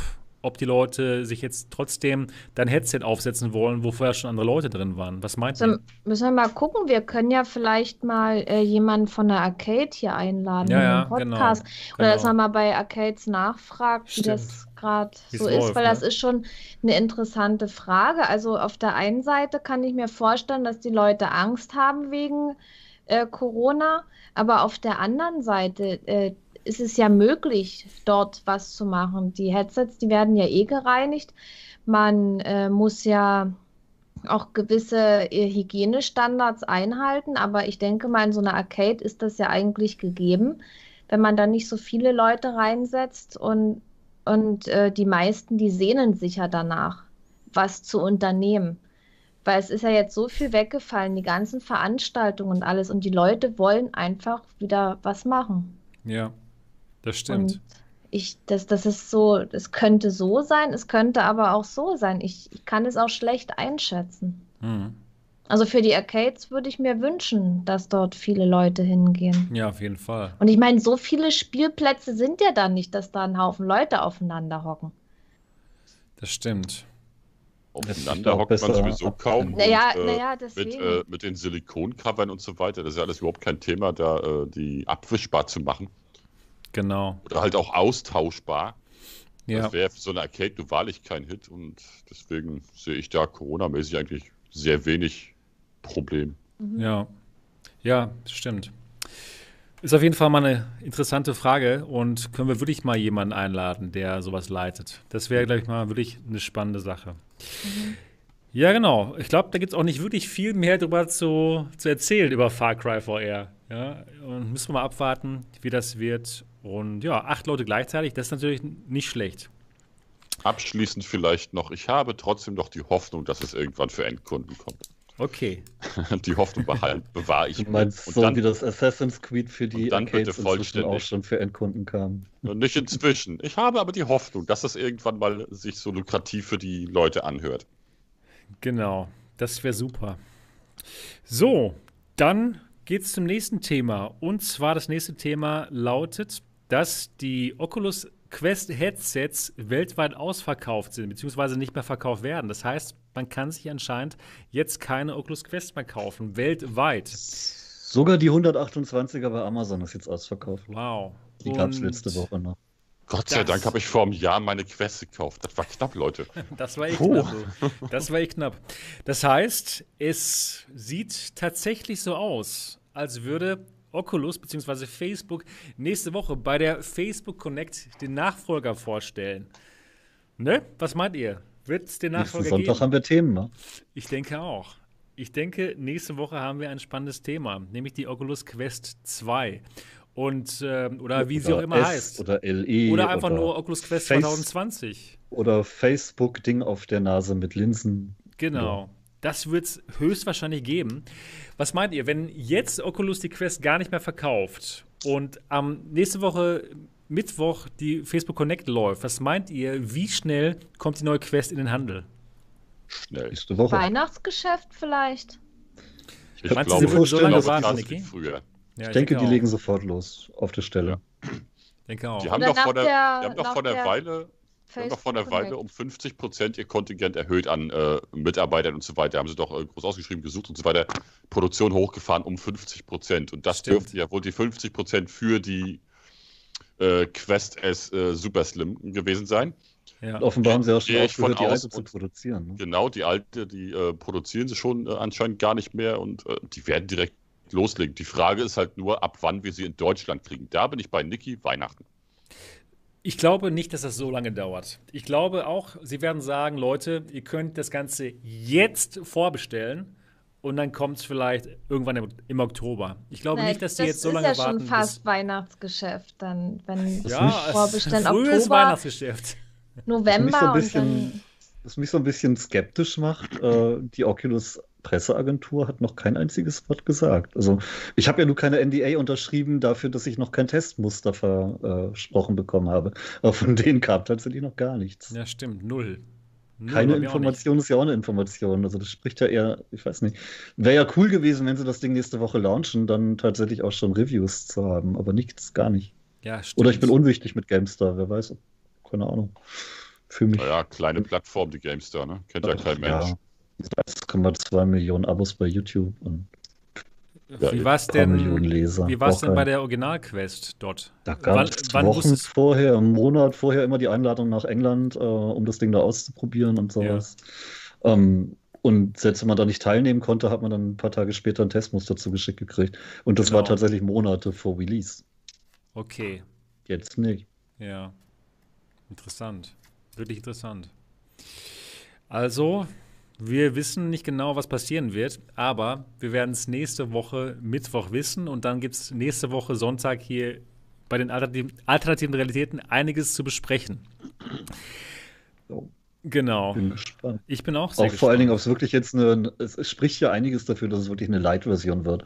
die Leute sich jetzt trotzdem dein Headset aufsetzen wollen, wo vorher schon andere Leute drin waren. Was meint ihr? Müssen wir mal gucken. Wir können ja vielleicht mal jemanden von der Arcade hier einladen. Ja, in den Podcast. Genau. Oder dass man mal bei Arcades nachfragt, wie das gerade so ist, weil das ist schon eine interessante Frage. Also auf der einen Seite kann ich mir vorstellen, dass die Leute Angst haben wegen Corona, aber auf der anderen Seite ist es ja möglich, dort was zu machen. Die Headsets, die werden ja eh gereinigt. Man muss ja auch gewisse Hygienestandards einhalten, aber ich denke mal, in so einer Arcade ist das ja eigentlich gegeben, wenn man da nicht so viele Leute reinsetzt und die meisten, die sehnen sich ja danach, was zu unternehmen. Weil es ist ja jetzt so viel weggefallen, die ganzen Veranstaltungen und alles. Und die Leute wollen einfach wieder was machen. Ja, das stimmt. Und das ist so, es könnte so sein, es könnte aber auch so sein. Ich kann es auch schlecht einschätzen. Mhm. Also für die Arcades würde ich mir wünschen, dass dort viele Leute hingehen. Ja, auf jeden Fall. Und ich meine, so viele Spielplätze sind ja dann nicht, dass da ein Haufen Leute aufeinander hocken. Das stimmt. Aufeinander hockt man sowieso kaum. Naja, mit den Silikoncovern und so weiter, das ist ja alles überhaupt kein Thema, da die abwischbar zu machen. Genau. Oder halt auch austauschbar. Ja. Das wäre für so eine Arcade nur wahrlich kein Hit und deswegen sehe ich da coronamäßig eigentlich sehr wenig Problem. Ja, ja, stimmt. Ist auf jeden Fall mal eine interessante Frage und können wir wirklich mal jemanden einladen, der sowas leitet. Das wäre, glaube ich, mal wirklich eine spannende Sache. Mhm. Ja, genau. Ich glaube, da gibt es auch nicht wirklich viel mehr darüber zu erzählen, über Far Cry VR. Ja, und müssen wir mal abwarten, wie das wird. Und ja, 8 Leute gleichzeitig, das ist natürlich nicht schlecht. Abschließend vielleicht noch, ich habe trotzdem noch die Hoffnung, dass es irgendwann für Endkunden kommt. Okay. Die Hoffnung bewahre ich. Du meinst, und so dann, wie das Assassin's Creed für die Arcades inzwischen auch schon für Endkunden kam. Nicht inzwischen. Ich habe aber die Hoffnung, dass das irgendwann mal sich so lukrativ für die Leute anhört. Genau. Das wäre super. So, dann geht's zum nächsten Thema. Und zwar das nächste Thema lautet, dass die Oculus Quest Headsets weltweit ausverkauft sind, beziehungsweise nicht mehr verkauft werden. Das heißt, man kann sich anscheinend jetzt keine Oculus Quest mehr kaufen, weltweit. Sogar die 128er bei Amazon ist jetzt ausverkauft. Wow. Die gab es letzte Woche noch. Gott sei Dank habe ich vor einem Jahr meine Quest gekauft. Das war knapp, Leute. Das war echt knapp. So. Das war echt knapp. Das heißt, es sieht tatsächlich so aus, als würde Oculus bzw. Facebook nächste Woche bei der Facebook Connect den Nachfolger vorstellen. Ne? Was meint ihr? Wird es den Nachfolger geben? Sonntag haben wir Themen, ne? Ich denke auch. Ich denke, nächste Woche haben wir ein spannendes Thema, nämlich die Oculus Quest 2. Und, oder wie sie auch immer heißt. Oder LE. Oder einfach nur Oculus Quest 2020. Oder Facebook-Ding auf der Nase mit Linsen. Genau. Ja. Das wird es höchstwahrscheinlich geben. Was meint ihr, wenn jetzt Oculus die Quest gar nicht mehr verkauft und nächste Woche Mittwoch die Facebook Connect läuft, was meint ihr, wie schnell kommt die neue Quest in den Handel? Schnell. Nächste Woche. Weihnachtsgeschäft vielleicht? Ich glaube, sie wurden so lange wahnsinnig früher. Ja, ich denke, die legen sofort los auf der Stelle. Ja. Denke auch. Die haben doch vor der Weile... Wir haben doch vor einer Weile um 50% ihr Kontingent erhöht an Mitarbeitern und so weiter. Haben sie doch groß ausgeschrieben, gesucht und so weiter. Produktion hochgefahren um 50%. Und das dürften ja wohl die 50% für die Quest S Super Slim gewesen sein. Ja. Und offenbar haben sie auch schon aufgehört, die alte zu produzieren. Ne? Genau, die alte, die produzieren sie schon anscheinend gar nicht mehr. Und die werden direkt loslegen. Die Frage ist halt nur, ab wann wir sie in Deutschland kriegen. Da bin ich bei Niki, Weihnachten. Ich glaube nicht, dass das so lange dauert. Ich glaube auch, sie werden sagen, Leute, ihr könnt das Ganze jetzt vorbestellen und dann kommt es vielleicht irgendwann im Oktober. Ich glaube nicht, dass sie jetzt so lange warten. Das ist ja schon fast Weihnachtsgeschäft, dann, wenn vorbestellen frühes Oktober, Weihnachtsgeschäft. November. Was mich so ein bisschen skeptisch macht, die Oculus Presseagentur hat noch kein einziges Wort gesagt. Also ich habe ja nur keine NDA unterschrieben dafür, dass ich noch kein Testmuster versprochen bekommen habe. Aber von denen kam tatsächlich noch gar nichts. Ja, stimmt. Null. Keine Information ist ja auch eine Information. Also das spricht ja eher, ich weiß nicht. Wäre ja cool gewesen, wenn sie das Ding nächste Woche launchen, dann tatsächlich auch schon Reviews zu haben. Aber nichts, gar nicht. Ja, stimmt. Oder ich bin unwichtig mit GameStar, wer weiß. Keine Ahnung. Für mich. Naja, kleine Plattform, die GameStar, ne? Kennt ja kein Mensch. Ja. 1,2 Millionen Abos bei YouTube und wie war es denn, bei der Original-Quest dort? Da gab es Wochen vorher, einen Monat vorher immer die Einladung nach England, um das Ding da auszuprobieren und sowas. Ja. Und selbst wenn man da nicht teilnehmen konnte, hat man dann ein paar Tage später ein Testmuster zugeschickt gekriegt. Und das war tatsächlich Monate vor Release. Okay. Jetzt nicht. Ja. Interessant. Wirklich interessant. Also... Wir wissen nicht genau, was passieren wird, aber wir werden es nächste Woche Mittwoch wissen und dann gibt es nächste Woche Sonntag hier bei den alternativen Realitäten einiges zu besprechen. Genau. Bin gespannt. Ich bin auch sehr gespannt. Vor allen Dingen, ob es wirklich jetzt es spricht ja einiges dafür, dass es wirklich eine Light-Version wird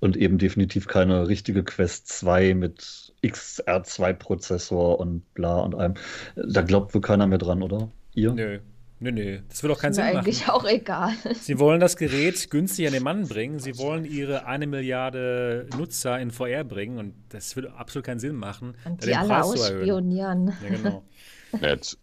und eben definitiv keine richtige Quest 2 mit XR2-Prozessor und bla und allem. Da glaubt wohl keiner mehr dran, oder? Ihr? Nö. Das wird auch keinen Sinn machen. Eigentlich auch egal. Sie wollen das Gerät günstig an den Mann bringen. Sie wollen ihre 1 Milliarde Nutzer in VR bringen und das wird absolut keinen Sinn machen. Und die alle ausspionieren. Ja, genau. Nett.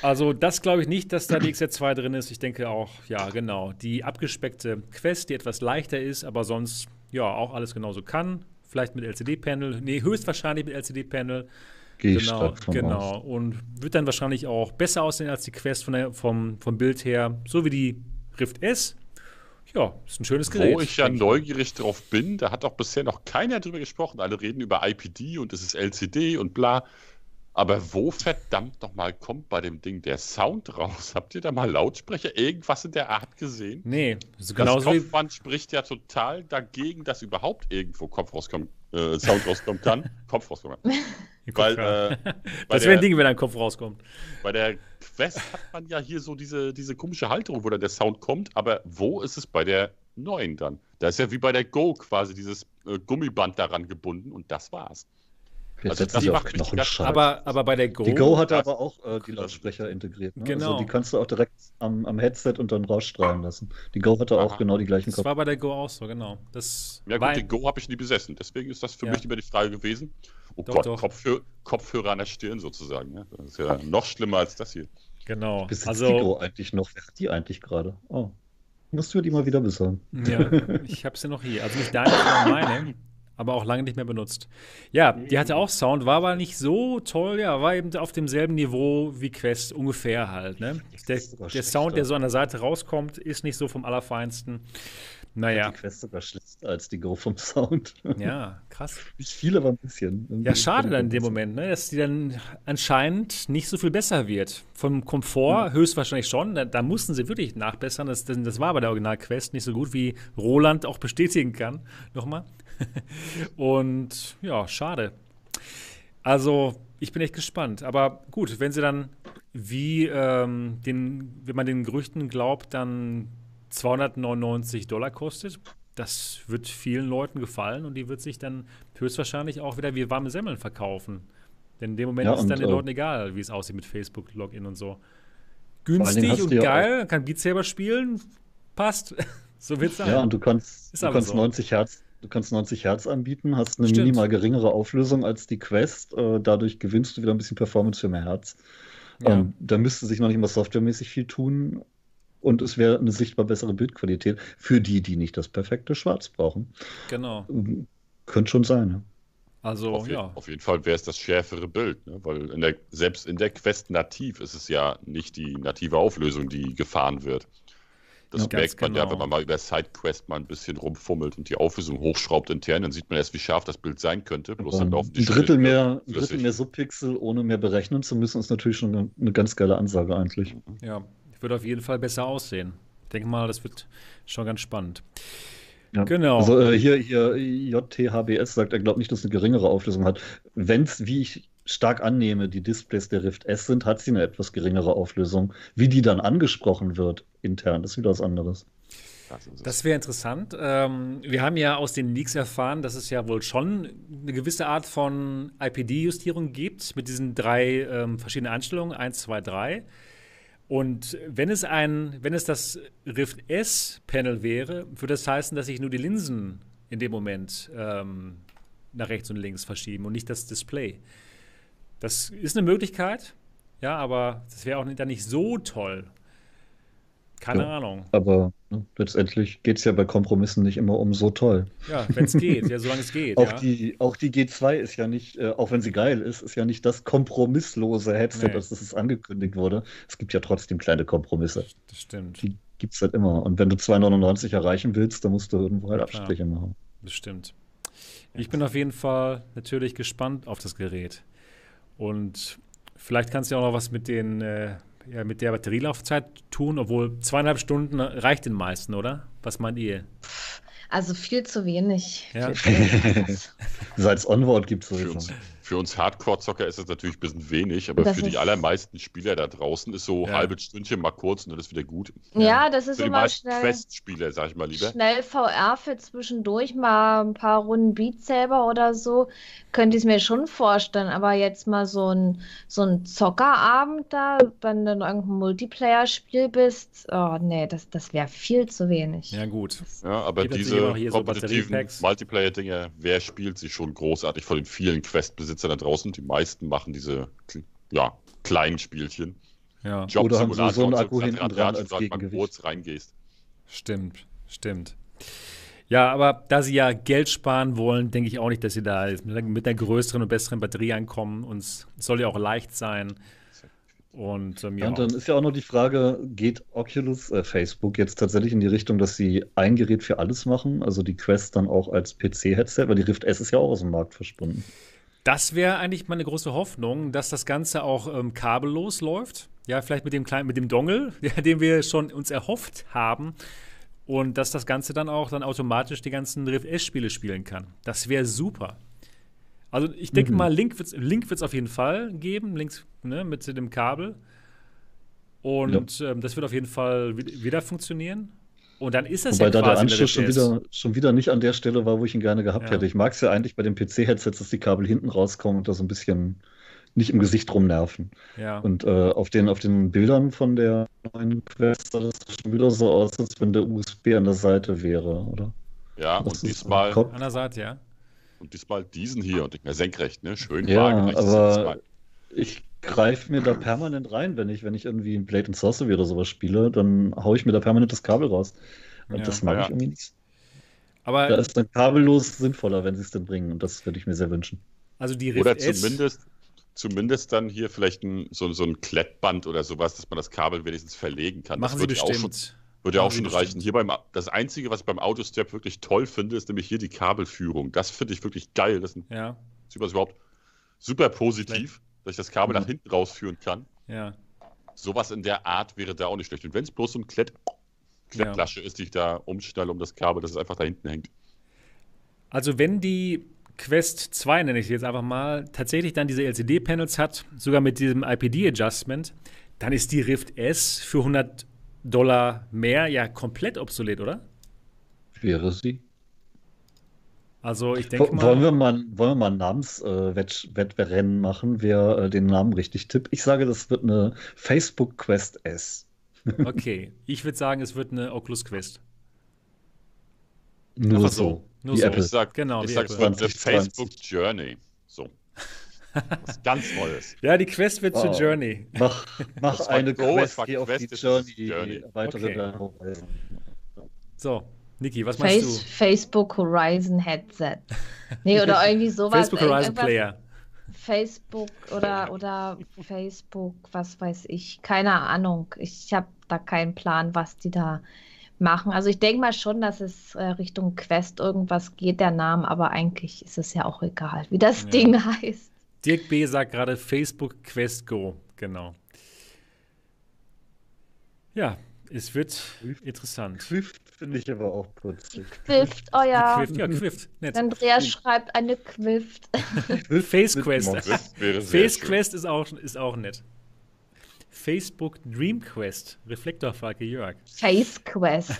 Also das glaube ich nicht, dass da die XZ2 drin ist. Ich denke auch, ja genau, die abgespeckte Quest, die etwas leichter ist, aber sonst ja auch alles genauso kann. Vielleicht mit LCD-Panel, höchstwahrscheinlich mit LCD-Panel. Genau. Und wird dann wahrscheinlich auch besser aussehen als die Quest vom Bild her, so wie die Rift S. Ja, ist ein schönes Gerät. Wo ich ja neugierig drauf bin, da hat auch bisher noch keiner drüber gesprochen. Alle reden über IPD und es ist LCD und bla. Aber wo verdammt nochmal kommt bei dem Ding der Sound raus? Habt ihr da mal Lautsprecher irgendwas in der Art gesehen? Nee. Das Kopfband spricht ja total dagegen, dass überhaupt irgendwo Sound rauskommen kann. Kopf rauskommen kann. Das wäre ein Ding, wenn ein Kopf rauskommt. Bei der Quest hat man ja hier so diese komische Halterung, wo dann der Sound kommt. Aber wo ist es bei der neuen dann? Da ist ja wie bei der Go quasi dieses Gummiband daran gebunden und das war's. Also das macht Knochenschall. Aber bei der Go. Die Go hat aber auch die Lautsprecher integriert. Ne? Genau. Also die kannst du auch direkt am Headset und dann rausstrahlen lassen. Die Go hatte auch genau die gleichen Kopf. Das war bei der Go auch so, genau. Die Go habe ich nie besessen. Deswegen ist das für mich immer die Frage gewesen. Oh doch, Gott, doch. Kopfhörer an der Stirn sozusagen. Ne? Das ist ja noch schlimmer als das hier. Genau. Bis jetzt die Go eigentlich noch. Wer hat die eigentlich gerade? Oh. Musst du die mal wieder besorgen. Ja, ich habe sie noch hier. Also nicht deine, sondern meine. Aber auch lange nicht mehr benutzt. Ja, die hatte auch Sound, war aber nicht so toll, ja, war eben auf demselben Niveau wie Quest, ungefähr halt. Ne? Der Sound, der so an der Seite rauskommt, ist nicht so vom Allerfeinsten. Naja. Die Quest sogar schlechter als die Go vom Sound. Ja, krass. Nicht viel, aber ein bisschen. Ja, schade dann in dem Moment, ne? Dass die dann anscheinend nicht so viel besser wird. Vom Komfort höchstwahrscheinlich schon, da mussten sie wirklich nachbessern. Das war bei der Original-Quest nicht so gut, wie Roland auch bestätigen kann. Nochmal. Und ja, schade. Also, ich bin echt gespannt. Aber gut, wenn sie dann, wenn man den Gerüchten glaubt, dann $299 kostet, das wird vielen Leuten gefallen und die wird sich dann höchstwahrscheinlich auch wieder wie warme Semmeln verkaufen. Denn in dem Moment ist es dann den Leuten egal, wie es aussieht mit Facebook-Login und so. Günstig und geil, kann Beat Saber spielen, passt. So wird's sein. Ja, und du kannst 90 Hertz. Du kannst 90 Hertz anbieten, hast eine minimal geringere Auflösung als die Quest. Dadurch gewinnst du wieder ein bisschen Performance für mehr Hertz. Ja. Da müsste sich noch nicht mal softwaremäßig viel tun. Und es wäre eine sichtbar bessere Bildqualität für die nicht das perfekte Schwarz brauchen. Genau. Könnte schon sein. Ne? Also, auf jeden Fall wäre es das schärfere Bild. Ne? Weil selbst in der Quest nativ ist es ja nicht die native Auflösung, die gefahren wird. Das merkt man wenn man mal über SideQuest mal ein bisschen rumfummelt und die Auflösung hochschraubt intern, dann sieht man erst, wie scharf das Bild sein könnte. Bloß dann laufen die ein Drittel mehr Subpixel, ohne mehr berechnen zu müssen, ist natürlich schon eine ganz geile Ansage eigentlich. Ja, wird auf jeden Fall besser aussehen. Ich denke mal, das wird schon ganz spannend. Ja. Genau. Also hier JTHBS sagt, er glaubt nicht, dass es eine geringere Auflösung hat. Wenn es, wie ich stark annehme, die Displays der Rift S sind, hat sie eine etwas geringere Auflösung. Wie die dann angesprochen wird intern, ist wieder was anderes. Das wäre interessant. Wir haben ja aus den Leaks erfahren, dass es ja wohl schon eine gewisse Art von IPD-Justierung gibt mit diesen 3 verschiedenen Einstellungen, 1, 2, 3. Und wenn es das Rift S-Panel wäre, würde das heißen, dass sich nur die Linsen in dem Moment nach rechts und links verschieben und nicht das Display. Das ist eine Möglichkeit, ja, aber das wäre auch nicht so toll. Keine Ahnung. Aber letztendlich geht es ja bei Kompromissen nicht immer um so toll. Ja, wenn es geht, ja, solange es geht. Auch die G2 ist ja nicht, auch wenn sie geil ist, ist ja nicht das kompromisslose Headset, als es angekündigt wurde. Es gibt ja trotzdem kleine Kompromisse. Das stimmt. Die gibt es halt immer. Und wenn du 2,99 erreichen willst, dann musst du irgendwo halt Abstriche machen. Das stimmt. Ich bin auf jeden Fall natürlich gespannt auf das Gerät. Und vielleicht kannst du ja auch noch was mit mit der Batterielaufzeit tun, obwohl 2,5 Stunden reicht den meisten, oder? Was meint ihr? Also viel zu wenig. Ja. Seit Onboard gibt es so. Für uns Hardcore-Zocker ist das natürlich ein bisschen wenig, aber das für die allermeisten Spieler da draußen ist so ein halbes Stündchen mal kurz und dann ist wieder gut. Ja, das ist für immer schnell. Quest-Spieler, sag ich mal lieber. Schnell VR für zwischendurch mal ein paar Runden Beat Saber oder so, könnte ich es mir schon vorstellen, aber jetzt mal so ein Zockerabend da, wenn du in irgendeinem Multiplayer-Spiel bist, oh nee, das wäre viel zu wenig. Ja gut. Ja, aber diese kompetitiven so Multiplayer-Dinger, wer spielt sie schon großartig von den vielen Quest-Besitzern da draußen? Die meisten machen diese kleinen Spielchen. Ja. Oder haben so einen Akku hinten dran als Gegengewicht. Mal kurz reingehst. Stimmt. Ja, aber da sie ja Geld sparen wollen, denke ich auch nicht, dass sie da mit einer größeren und besseren Batterie ankommen. Und es soll ja auch leicht sein. Und dann ist ja auch noch die Frage, geht Oculus, Facebook jetzt tatsächlich in die Richtung, dass sie ein Gerät für alles machen? Also die Quest dann auch als PC-Headset? Weil die Rift S ist ja auch aus dem Markt verschwunden. Das wäre eigentlich meine große Hoffnung, dass das Ganze auch kabellos läuft. Ja, vielleicht mit dem Dongle, den wir schon uns erhofft haben. Und dass das Ganze dann automatisch die ganzen Rift S-Spiele spielen kann. Das wäre super. Also ich denke mal, Link wird's auf jeden Fall geben, Links mit dem Kabel. Und das wird auf jeden Fall wieder funktionieren. Und dann ist das Wobei der Anschluss schon wieder nicht an der Stelle war, wo ich ihn gerne gehabt hätte. Ich mag es ja eigentlich bei den PC-Headsets, dass die Kabel hinten rauskommen und da so ein bisschen nicht im Gesicht rumnerven. Ja. Und auf den Bildern von der neuen Quest sah das schon wieder so aus, als wenn der USB an der Seite wäre, oder? Ja, das und diesmal an der Seite, ja. Und diesmal diesen hier und senkrecht, ne? Schön waagerecht. Aber ich greife mir da permanent rein, wenn ich irgendwie ein Blade & Sorcery oder sowas spiele, dann haue ich mir da permanent das Kabel raus. Und das mag ich irgendwie nicht. Aber da ist dann kabellos sinnvoller, wenn sie es denn bringen. Und das würde ich mir sehr wünschen. Also die Rift oder zumindest dann hier vielleicht so ein Klettband oder sowas, dass man das Kabel wenigstens verlegen kann. Machen das würde auch schon. Würde ja auch schon reichen. Hier das Einzige, was ich beim Autostep wirklich toll finde, ist nämlich hier die Kabelführung. Das finde ich wirklich geil. Das ist überhaupt super positiv, dass ich das Kabel nach hinten rausführen kann. Ja. Sowas in der Art wäre da auch nicht schlecht. Und wenn es bloß so eine Klettlasche ist, die ich da umschnalle um das Kabel, dass es einfach da hinten hängt. Also wenn die Quest 2, nenne ich sie jetzt einfach mal, tatsächlich dann diese LCD-Panels hat, sogar mit diesem IPD-Adjustment, dann ist die Rift S für $100 mehr komplett obsolet, oder? Wäre sie. Also ich denke mal... Wollen wir mal ein Namenswettrennen machen, wer den Namen richtig tippt? Ich sage, das wird eine Facebook Quest S. Okay, ich würde sagen, es wird eine Oculus Quest. Nur so. Apple. Ich sage, es wird eine Facebook Journey. So. Was ganz Neues. Ja, die Quest wird zur Journey. Mach eine Quest, geh auf die Journey. So, Niki, was meinst du? Facebook Horizon Headset. Nee, oder irgendwie sowas. Facebook Horizon Player. Facebook oder Facebook, was weiß ich. Keine Ahnung. Ich habe da keinen Plan, was die da machen. Also ich denke mal schon, dass es Richtung Quest irgendwas geht, der Name. Aber eigentlich ist es ja auch egal, wie das Ding heißt. Dirk B. sagt gerade Facebook Quest Go. Genau. Ja, es wird interessant. Quift finde ich aber auch putzig. Quift, Quift. Nett. Andreas schreibt eine Quift. Face Quest. Face Quest ist auch nett. Facebook Dream Quest. Reflektorfrage Jörg. Face Quest.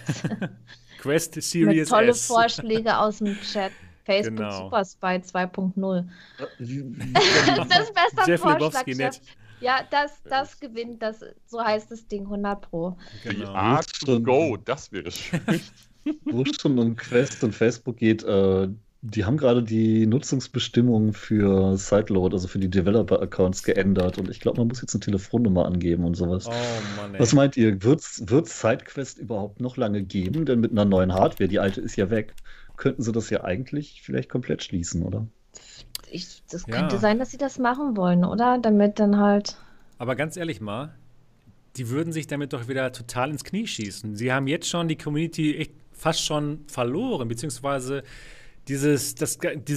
Quest Series S. Tolle Vorschläge aus dem Chat. Facebook Super Spy 2.0. Das ist bester Jeff Vorschlag, Chef. Ja, das gewinnt, so heißt das Ding 100%. Genau. Art to Go, das wäre schön. Wo es schon um Quest und Facebook geht, die haben gerade die Nutzungsbestimmungen für Sideload, also für die Developer-Accounts geändert. Und ich glaube, man muss jetzt eine Telefonnummer angeben und sowas. Oh Mann, ey. Was meint ihr, wird SideQuest überhaupt noch lange geben? Denn mit einer neuen Hardware, die alte ist ja weg, könnten sie das ja eigentlich vielleicht komplett schließen, oder? Das könnte sein, dass sie das machen wollen, oder? Damit dann halt... Aber ganz ehrlich mal, die würden sich damit doch wieder total ins Knie schießen. Sie haben jetzt schon die Community echt fast schon verloren, beziehungsweise diese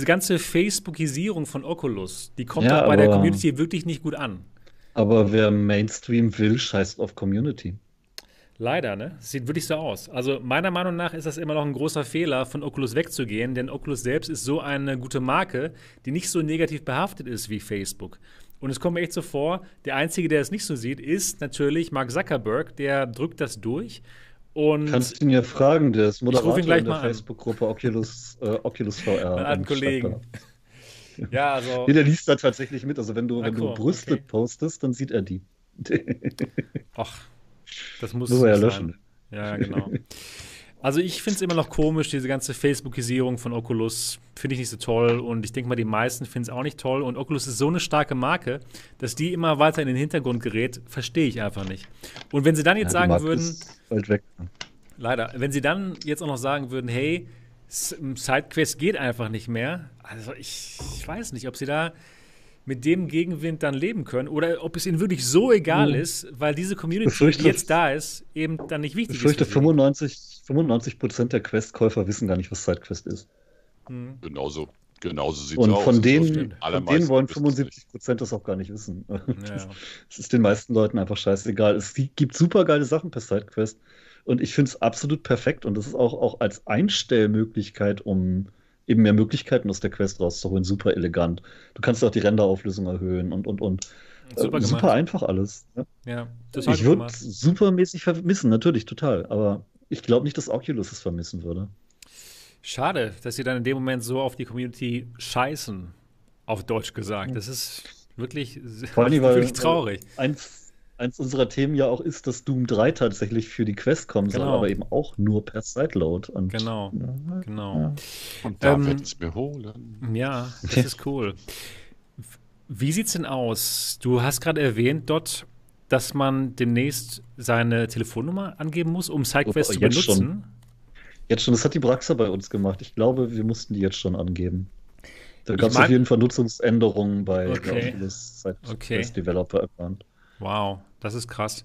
ganze Facebookisierung von Oculus, die kommt auch bei der Community wirklich nicht gut an. Aber wer Mainstream will, scheißt auf Community. Leider, ne? Das sieht wirklich so aus. Also meiner Meinung nach ist das immer noch ein großer Fehler, von Oculus wegzugehen, denn Oculus selbst ist so eine gute Marke, die nicht so negativ behaftet ist wie Facebook. Und es kommt mir echt so vor, der Einzige, der es nicht so sieht, ist natürlich Mark Zuckerberg, der drückt das durch. Und kannst du ihn ja fragen, der ist Moderator in der Facebook-Gruppe Oculus VR. An einen Kollegen. Ja, also nee, der liest da tatsächlich mit. Also wenn du Brüste postest, dann sieht er die. Ach. Das muss ja löschen. Ja, genau. Also ich finde es immer noch komisch, diese ganze Facebookisierung von Oculus finde ich nicht so toll und ich denke mal, die meisten finden es auch nicht toll und Oculus ist so eine starke Marke, dass die immer weiter in den Hintergrund gerät, verstehe ich einfach nicht. Und wenn sie dann jetzt sagen würden, bald weg. Leider, wenn sie dann jetzt auch noch sagen würden, hey, Sidequest geht einfach nicht mehr, also ich weiß nicht, ob sie da mit dem Gegenwind dann leben können oder ob es ihnen wirklich so egal ist, weil diese Community, die jetzt da ist, eben dann nicht wichtig ist. Ich fürchte, 95% der Quest-Käufer wissen gar nicht, was SideQuest ist. Mhm. Genauso sieht es aus. Und von denen wollen 75% das auch gar nicht wissen. Ja. Das ist den meisten Leuten einfach scheißegal. Es gibt super geile Sachen per SideQuest und ich finde es absolut perfekt und das ist auch als Einstellmöglichkeit, um eben mehr Möglichkeiten aus der Quest rauszuholen, super elegant. Du kannst auch die Renderauflösung erhöhen und. Super einfach alles. Ne? Ja, das ich würde supermäßig vermissen, natürlich, total. Aber ich glaube nicht, dass Oculus es vermissen würde. Schade, dass sie dann in dem Moment so auf die Community scheißen, auf Deutsch gesagt. Das ist wirklich traurig. Eins unserer Themen ja auch ist, dass Doom 3 tatsächlich für die Quest kommen soll, aber eben auch nur per Sideload. Und genau. Und da wird es mir holen. Ja, das ist cool. Wie sieht's denn aus? Du hast gerade erwähnt, Dot, dass man demnächst seine Telefonnummer angeben muss, um SideQuest zu benutzen. Jetzt schon. Das hat die Braxa bei uns gemacht. Ich glaube, wir mussten die jetzt schon angeben. Da gab es auf jeden Fall Nutzungsänderungen bei Oculus SideQuest Developer Account. Wow, das ist krass.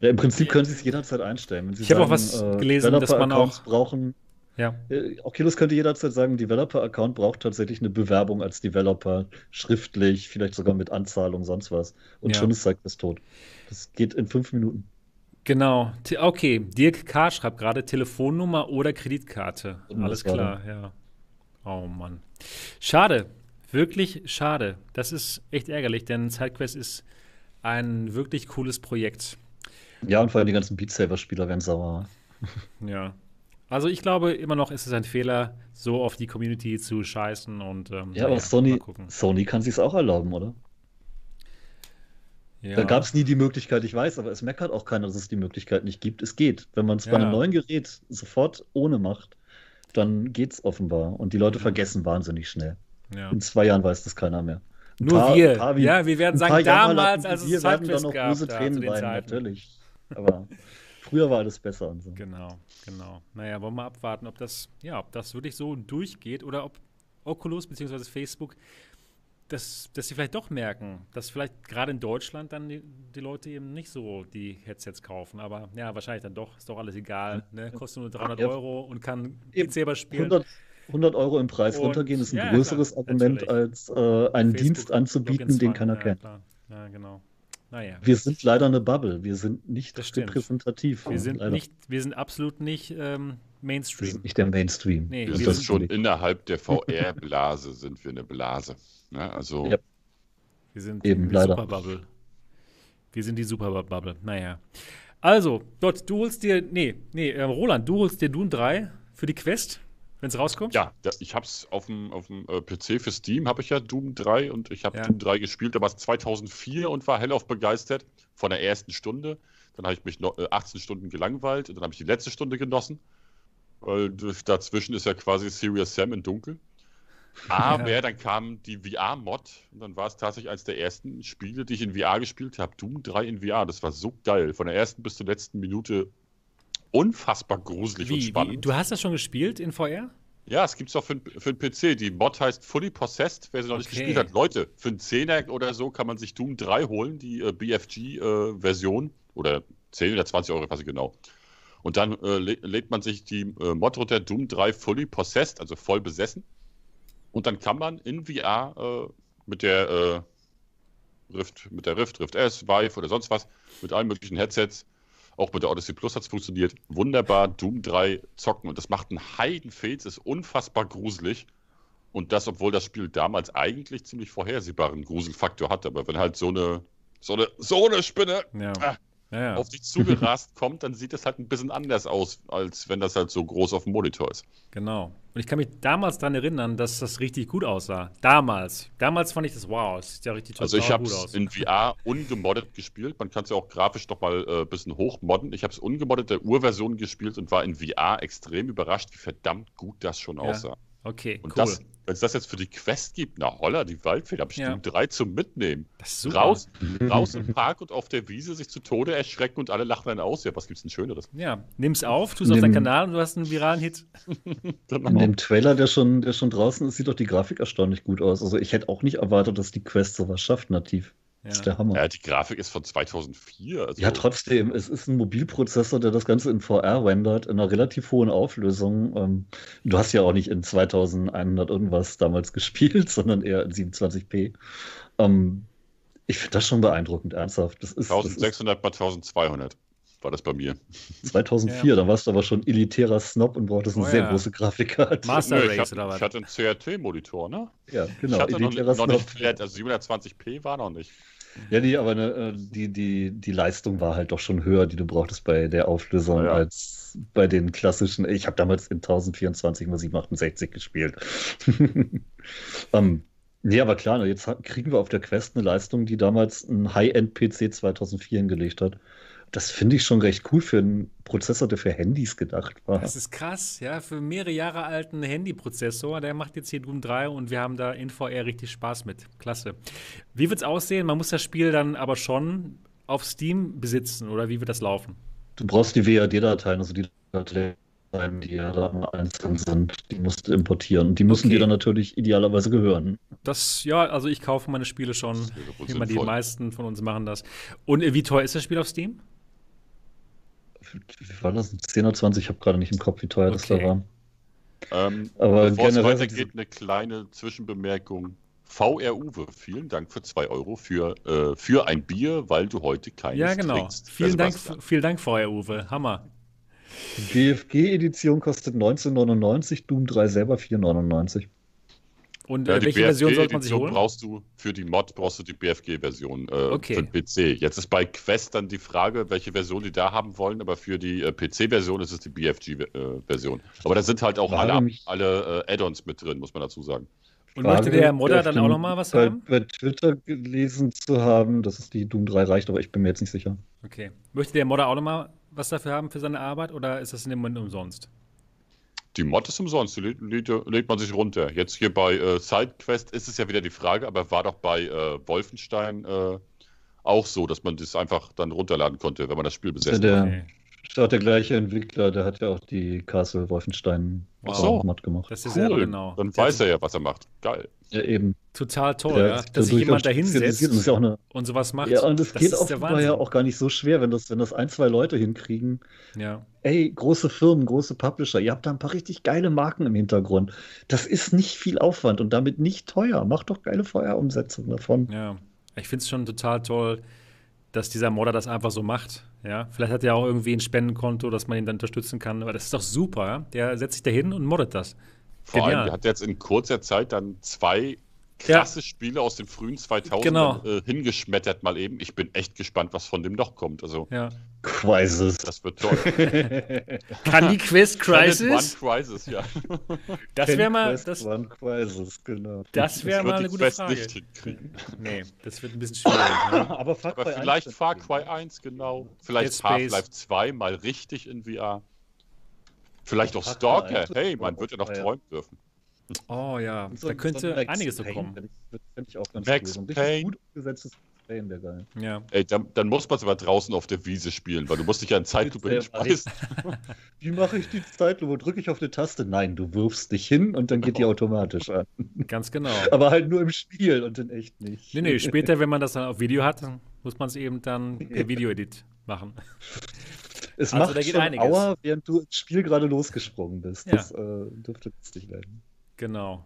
Ja, im Prinzip können sie es jederzeit einstellen. Wenn sie sagen, auch was gelesen, dass man auch brauchen. Ja. Oculus könnte jederzeit sagen, Developer-Account braucht tatsächlich eine Bewerbung als Developer, schriftlich, vielleicht sogar mit Anzahlung, sonst was. Und schon ist SideQuest tot. Das geht in 5 Minuten. Genau. Okay, Dirk K. schreibt gerade Telefonnummer oder Kreditkarte. Alles klar, ja. Oh Mann. Schade. Wirklich schade. Das ist echt ärgerlich, denn SideQuest ist ein wirklich cooles Projekt. Ja, und vor allem die ganzen Beat Saber-Spieler werden sauer. Ja. Also ich glaube, immer noch ist es ein Fehler, so auf die Community zu scheißen. Und, aber Sony kann sich es auch erlauben, oder? Ja. Da gab es nie die Möglichkeit, ich weiß, aber es meckert auch keiner, dass es die Möglichkeit nicht gibt. Es geht. Wenn man es bei einem neuen Gerät sofort ohne macht, dann geht es offenbar. Und die Leute vergessen wahnsinnig schnell. Ja. In 2 Jahren weiß das keiner mehr. Wir werden sagen, damals, als es SideQuest gab, böse Tränen weinen, natürlich. Aber früher war alles besser und so. Genau. Naja, wollen wir mal abwarten, ob das wirklich so durchgeht oder ob Oculus bzw. Facebook, dass sie vielleicht doch merken, dass vielleicht gerade in Deutschland dann die Leute eben nicht so die Headsets kaufen. Aber ja, wahrscheinlich dann doch. Ist doch alles egal. Ne? Kostet nur 300 Euro und kann eben selber spielen. 100 € im Preis runtergehen ist ein größeres Argument, als einen Facebook Dienst anzubieten, den keiner kennt. Ja, genau. Naja. Wir sind leider eine Bubble. Wir sind nicht repräsentativ. Wir sind absolut nicht Mainstream. Wir sind nicht der Mainstream. Nee, wir sind schon innerhalb der VR-Blase sind wir eine Blase. Ne? Also ja. Wir sind eben die Superbubble. Wir sind die Superbubble. Naja. Also, Dot, du holst dir, Roland, du holst dir Doom 3 für die Quest. Wenn es rauskommt? Ja, ich habe es auf dem PC für Steam, habe ich ja Doom 3 und ich habe Doom 3 gespielt, damals 2004 und war hellauf begeistert von der ersten Stunde. Dann habe ich mich noch 18 Stunden gelangweilt und dann habe ich die letzte Stunde genossen. Dazwischen ist ja quasi Serious Sam in Dunkel. Aber dann kam die VR-Mod und dann war es tatsächlich eines der ersten Spiele, die ich in VR gespielt habe. Doom 3 in VR, das war so geil. Von der ersten bis zur letzten Minute unfassbar gruselig und spannend. Du hast das schon gespielt in VR? Ja, es gibt es auch für den PC. Die Mod heißt Fully Possessed, wer sie noch nicht gespielt hat. Leute, für einen 10er oder so kann man sich Doom 3 holen, die BFG-Version. Oder 10 oder 20 Euro, weiß ich genau. Und dann lädt man sich die Mod runter, Doom 3 Fully Possessed, also voll besessen. Und dann kann man in VR mit der Rift S, Vive oder sonst was, mit allen möglichen Headsets Auch bei der Odyssey Plus hat es funktioniert. Wunderbar, Doom 3 zocken. Und das macht einen Heidenfilz, ist unfassbar gruselig. Und das, obwohl das Spiel damals eigentlich ziemlich vorhersehbaren Gruselfaktor hatte. Aber wenn halt so eine Spinne auf dich zugerast kommt, dann sieht das halt ein bisschen anders aus, als wenn das halt so groß auf dem Monitor ist. Genau. Und ich kann mich damals daran erinnern, dass das richtig gut aussah. Damals. Damals fand ich das, wow, das sieht ja richtig toll aus. Also ich habe es in VR ungemoddet gespielt. Man kann es ja auch grafisch nochmal ein bisschen hochmodden. Ich habe es ungemoddet der Urversion gespielt und war in VR extrem überrascht, wie verdammt gut das schon aussah. Okay, und cool. Wenn es das jetzt für die Quest gibt, na holla, die Waldfee, da habe ich Doom 3 zum Mitnehmen. Das ist super. Raus im Park und auf der Wiese sich zu Tode erschrecken und alle lachen einen aus. Ja, was gibt's denn Schöneres? Ja, nimm's auf, tu's auf deinen Kanal und du hast einen viralen Hit. In dem Trailer, der schon draußen ist, sieht doch die Grafik erstaunlich gut aus. Also ich hätte auch nicht erwartet, dass die Quest sowas schafft nativ. Ja. Das ist der Hammer. Ja, die Grafik ist von 2004. Also ja, trotzdem, es ist ein Mobilprozessor, der das Ganze in VR rendert, in einer relativ hohen Auflösung. Du hast ja auch nicht in 2100 irgendwas damals gespielt, sondern eher in 27p. Ich finde das schon beeindruckend, ernsthaft. Das ist, 1600 x 1200 war das bei mir. 2004, dann warst du aber schon elitärer Snob und brauchtest eine sehr große Grafikkarte. Master Race oder was? Ich hatte einen CRT-Monitor, ne? Ja, genau. Ich hatte noch nicht flat, also 720p war noch nicht. Ja, aber die Leistung war halt doch schon höher, die du brauchtest bei der Auflösung als bei den klassischen. Ich habe damals in 1024x768 gespielt. Nee, aber klar, jetzt kriegen wir auf der Quest eine Leistung, die damals ein High-End-PC 2004 hingelegt hat. Das finde ich schon recht cool für einen Prozessor, der für Handys gedacht war. Das ist krass, ja. Für mehrere Jahre alten Handyprozessor, der macht jetzt hier Doom 3 und wir haben da in VR richtig Spaß mit. Klasse. Wie wird es aussehen? Man muss das Spiel dann aber schon auf Steam besitzen, oder wie wird das laufen? Du brauchst die WAD-Dateien, also die Dateien, die ja da einzeln sind, die musst du importieren. Und die müssen dir dann natürlich idealerweise gehören. Das, ja, also ich kaufe meine Spiele schon. Immer die meisten von uns machen das. Und wie teuer ist das Spiel auf Steam? Wie war das? 10 oder 20? Ich habe gerade nicht im Kopf, wie teuer das da war. Aber bevor es weitergeht, eine kleine Zwischenbemerkung. VR-Uwe, vielen Dank für 2 Euro für ein Bier, weil du heute keines trinkst. Vielen Dank, VR-Uwe. Hammer. BFG-Edition kostet 19,99, Doom 3 selber 4,99. Und welche Version sollte man sich holen? Für die Mod brauchst du die BFG-Version für den PC. Jetzt ist bei Quest dann die Frage, welche Version die da haben wollen, aber für die PC-Version ist es die BFG-Version. Aber da sind halt auch alle Add-ons mit drin, muss man dazu sagen. Und möchte der Modder dann auch nochmal was haben? Bei Twitter gelesen zu haben, dass es die Doom 3 reicht, aber ich bin mir jetzt nicht sicher. Okay. Möchte der Modder auch nochmal was dafür haben für seine Arbeit oder ist das in dem Moment umsonst? Die Mod ist umsonst, die lädt man sich runter. Jetzt hier bei SideQuest ist es ja wieder die Frage, aber war doch bei Wolfenstein auch so, dass man das einfach dann runterladen konnte, wenn man das Spiel besessen hat. Ist auch der gleiche Entwickler, der hat ja auch die Castle Wolfenstein Mod gemacht. Das ist cool. Genau. Dann weiß er ja, was er macht. Geil. Ja, eben. Total toll, dass sich jemand da hinsetzt und sowas macht. Ja, und das geht offenbar ja auch gar nicht so schwer, wenn das 1, 2 Leute hinkriegen. Ja. Ey, große Firmen, große Publisher, ihr habt da ein paar richtig geile Marken im Hintergrund. Das ist nicht viel Aufwand und damit nicht teuer. Macht doch geile VR-Umsetzung davon. Ja, ich finde es schon total toll, dass dieser Modder das einfach so macht. Ja, vielleicht hat er auch irgendwie ein Spendenkonto, dass man ihn dann unterstützen kann. Aber das ist doch super. Der setzt sich da hin und moddet das. Vor allem, der hat jetzt in kurzer Zeit dann 2 krasse Spiele aus den frühen 2000ern hingeschmettert mal eben. Ich bin echt gespannt, was von dem noch kommt. Also Crisis. Das wird toll. Candy Quest Crisis? One Crisis, ja. Das wäre mal... One Crisis, genau. Das wäre mal eine gute Quest Frage. Nicht hinkriegen. Nee, das wird ein bisschen schwierig. Ne? Aber vielleicht Far Cry 1, genau. Vielleicht Half-Life 2 mal richtig in VR. Vielleicht auch Stalker. Hey, man wird ja noch träumen dürfen. Oh ja, da könnte einiges so kommen. Finde ich auch ganz Max cool. Payne. Gut umgesetztes Payne wäre geil. Ja. Ey, dann muss man es aber draußen auf der Wiese spielen, weil du musst dich ja in Zeitlupe hinschmeißen. Wie mache ich die Zeitlupe? Drücke ich auf eine Taste? Nein, du wirfst dich hin und dann geht die automatisch an. Ganz genau. Aber halt nur im Spiel und in echt nicht. Nee, später, wenn man das dann auf Video hat, muss man es eben dann per Video-Edit machen. Es also, macht schon einiges. Auer, während du ins Spiel gerade losgesprungen bist. Ja. Das dürfte lustig werden. Genau.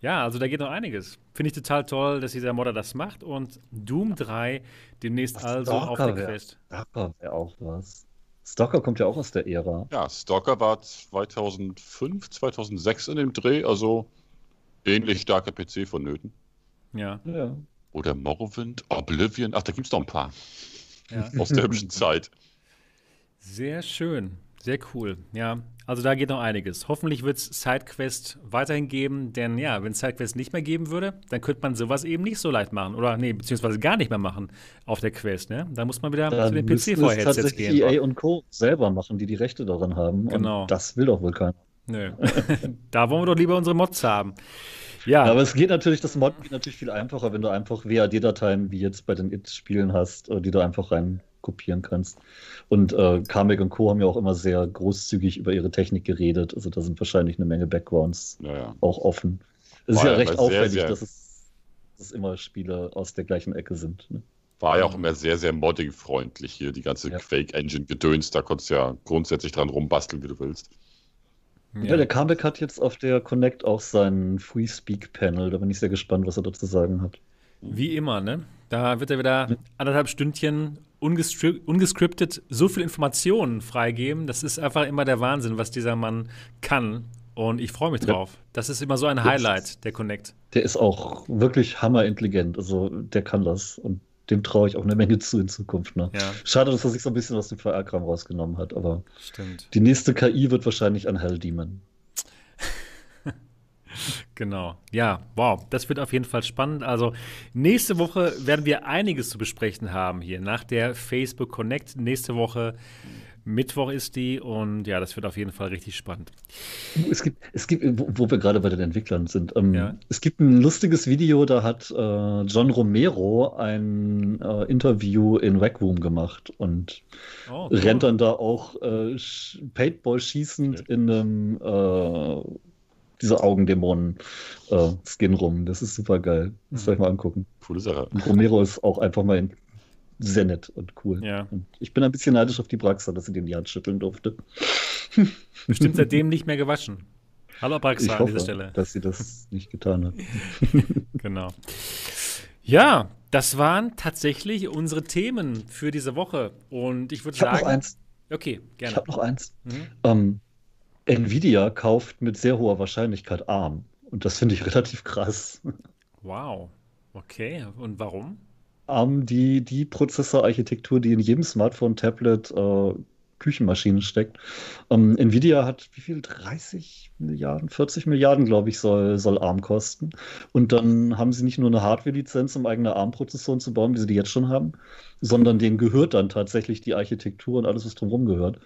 Ja, also da geht noch einiges. Finde ich total toll, dass dieser Modder das macht und Doom 3 demnächst also auf der Quest. Stalker wäre auch was. Stalker kommt ja auch aus der Ära. Ja, Stalker war 2005, 2006 in dem Dreh, also ähnlich starker PC vonnöten. Ja. Ja. Oder Morrowind, Oblivion, ach, da gibt es noch ein paar. Ja. Aus der hübschen Zeit. Sehr schön, sehr cool, ja. Also da geht noch einiges. Hoffentlich wird es SideQuest weiterhin geben, denn ja, wenn es SideQuest nicht mehr geben würde, dann könnte man sowas eben nicht so leicht machen. Oder nee, beziehungsweise gar nicht mehr machen auf der Quest. Ne? Da muss man wieder zu den PC-VR-Headsets gehen. EA und Co. selber machen, die Rechte daran haben. Genau. Und das will doch wohl keiner. Nö. Da wollen wir doch lieber unsere Mods haben. Ja. Aber es geht natürlich, das Mod geht natürlich viel einfacher, wenn du einfach WAD-Dateien wie jetzt bei den It-Spielen hast, die du einfach rein kopieren kannst. Und Kamek und Co. haben ja auch immer sehr großzügig über ihre Technik geredet. Also da sind wahrscheinlich eine Menge Backgrounds auch offen. Es ist ja recht auffällig, dass es immer Spiele aus der gleichen Ecke sind. Ne? War ja auch immer sehr, sehr modding-freundlich hier, die ganze Quake-Engine-Gedöns. Da konntest du ja grundsätzlich dran rumbasteln, wie du willst. Ja, der Kamek hat jetzt auf der Connect auch sein Free-Speak-Panel. Da bin ich sehr gespannt, was er dazu sagen hat. Wie immer, ne? Da wird er wieder 1,5 Stündchen ungescriptet so viel Informationen freigeben. Das ist einfach immer der Wahnsinn, was dieser Mann kann. Und ich freue mich drauf. Ja. Das ist immer so ein Highlight, der Connect. Der ist auch wirklich hammerintelligent. Also der kann das. Und dem traue ich auch eine Menge zu in Zukunft. Ne? Ja. Schade, dass er sich so ein bisschen aus dem VR-Kram rausgenommen hat. Aber stimmt. Die nächste KI wird wahrscheinlich ein Hell Demon. Genau. Ja, wow. Das wird auf jeden Fall spannend. Also nächste Woche werden wir einiges zu besprechen haben hier nach der Facebook Connect. Nächste Woche, Mittwoch ist die. Und ja, das wird auf jeden Fall richtig spannend. Es gibt wo wir gerade bei den Entwicklern sind, es gibt ein lustiges Video, da hat John Romero ein Interview in Rec Room gemacht und rennt dann da auch Paintball schießend in einem diese Augendämonen-Skin rum. Das ist super geil. Das soll ich mal angucken. Coole Sache. Und Romero ist auch einfach mal sehr nett und cool. Ja. Und ich bin ein bisschen neidisch auf die Braxa, dass sie dem die Hand schütteln durfte. Bestimmt seitdem nicht mehr gewaschen. Hallo Braxa an dieser Stelle. Dass sie das nicht getan hat. Genau. Ja, das waren tatsächlich unsere Themen für diese Woche. Und ich würde sagen. Ich habe noch eins. Okay, gerne. Ich habe noch eins. Nvidia kauft mit sehr hoher Wahrscheinlichkeit ARM. Und das finde ich relativ krass. Wow. Okay. Und warum? ARM, die Prozessorarchitektur, die in jedem Smartphone, Tablet, Küchenmaschinen steckt. Nvidia hat wie viel? 30 Milliarden, 40 Milliarden, glaube ich, soll ARM kosten. Und dann haben sie nicht nur eine Hardware-Lizenz, um eigene ARM-Prozessoren zu bauen, wie sie die jetzt schon haben, sondern denen gehört dann tatsächlich die Architektur und alles, was drumherum gehört.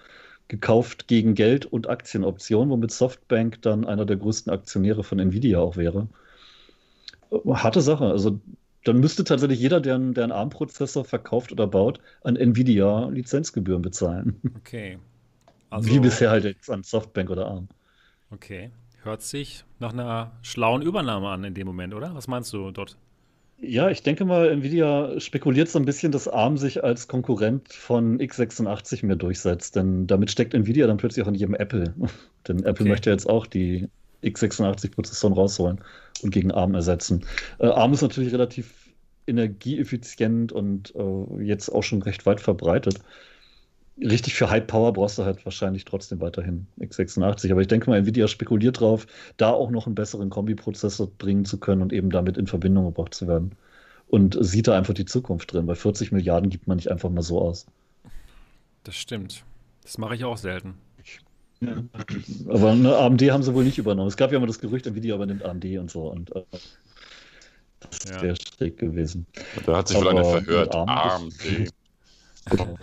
Gekauft gegen Geld und Aktienoptionen, womit Softbank dann einer der größten Aktionäre von Nvidia auch wäre. Harte Sache. Also dann müsste tatsächlich jeder, der einen ARM-Prozessor verkauft oder baut, an Nvidia Lizenzgebühren bezahlen. Okay. Also, wie bisher halt jetzt an Softbank oder ARM. Okay. Hört sich nach einer schlauen Übernahme an in dem Moment, oder? Was meinst du dort? Ja, ich denke mal, Nvidia spekuliert so ein bisschen, dass ARM sich als Konkurrent von x86 mehr durchsetzt. Denn damit steckt Nvidia dann plötzlich auch in jedem Apple. Denn Apple möchte jetzt auch die x86-Prozessoren rausholen und gegen ARM ersetzen. ARM ist natürlich relativ energieeffizient und jetzt auch schon recht weit verbreitet. Richtig für High Power brauchst du halt wahrscheinlich trotzdem weiterhin x86. Aber ich denke mal, Nvidia spekuliert drauf, da auch noch einen besseren Kombi-Prozessor bringen zu können und eben damit in Verbindung gebracht zu werden. Und sieht da einfach die Zukunft drin. Bei 40 Milliarden gibt man nicht einfach mal so aus. Das stimmt. Das mache ich auch selten. Ja. Aber ne, AMD haben sie wohl nicht übernommen. Es gab ja immer das Gerücht, Nvidia übernimmt AMD und so. Und das ist sehr schräg gewesen. Da hat sich wohl einer verhört. AMD. Genau.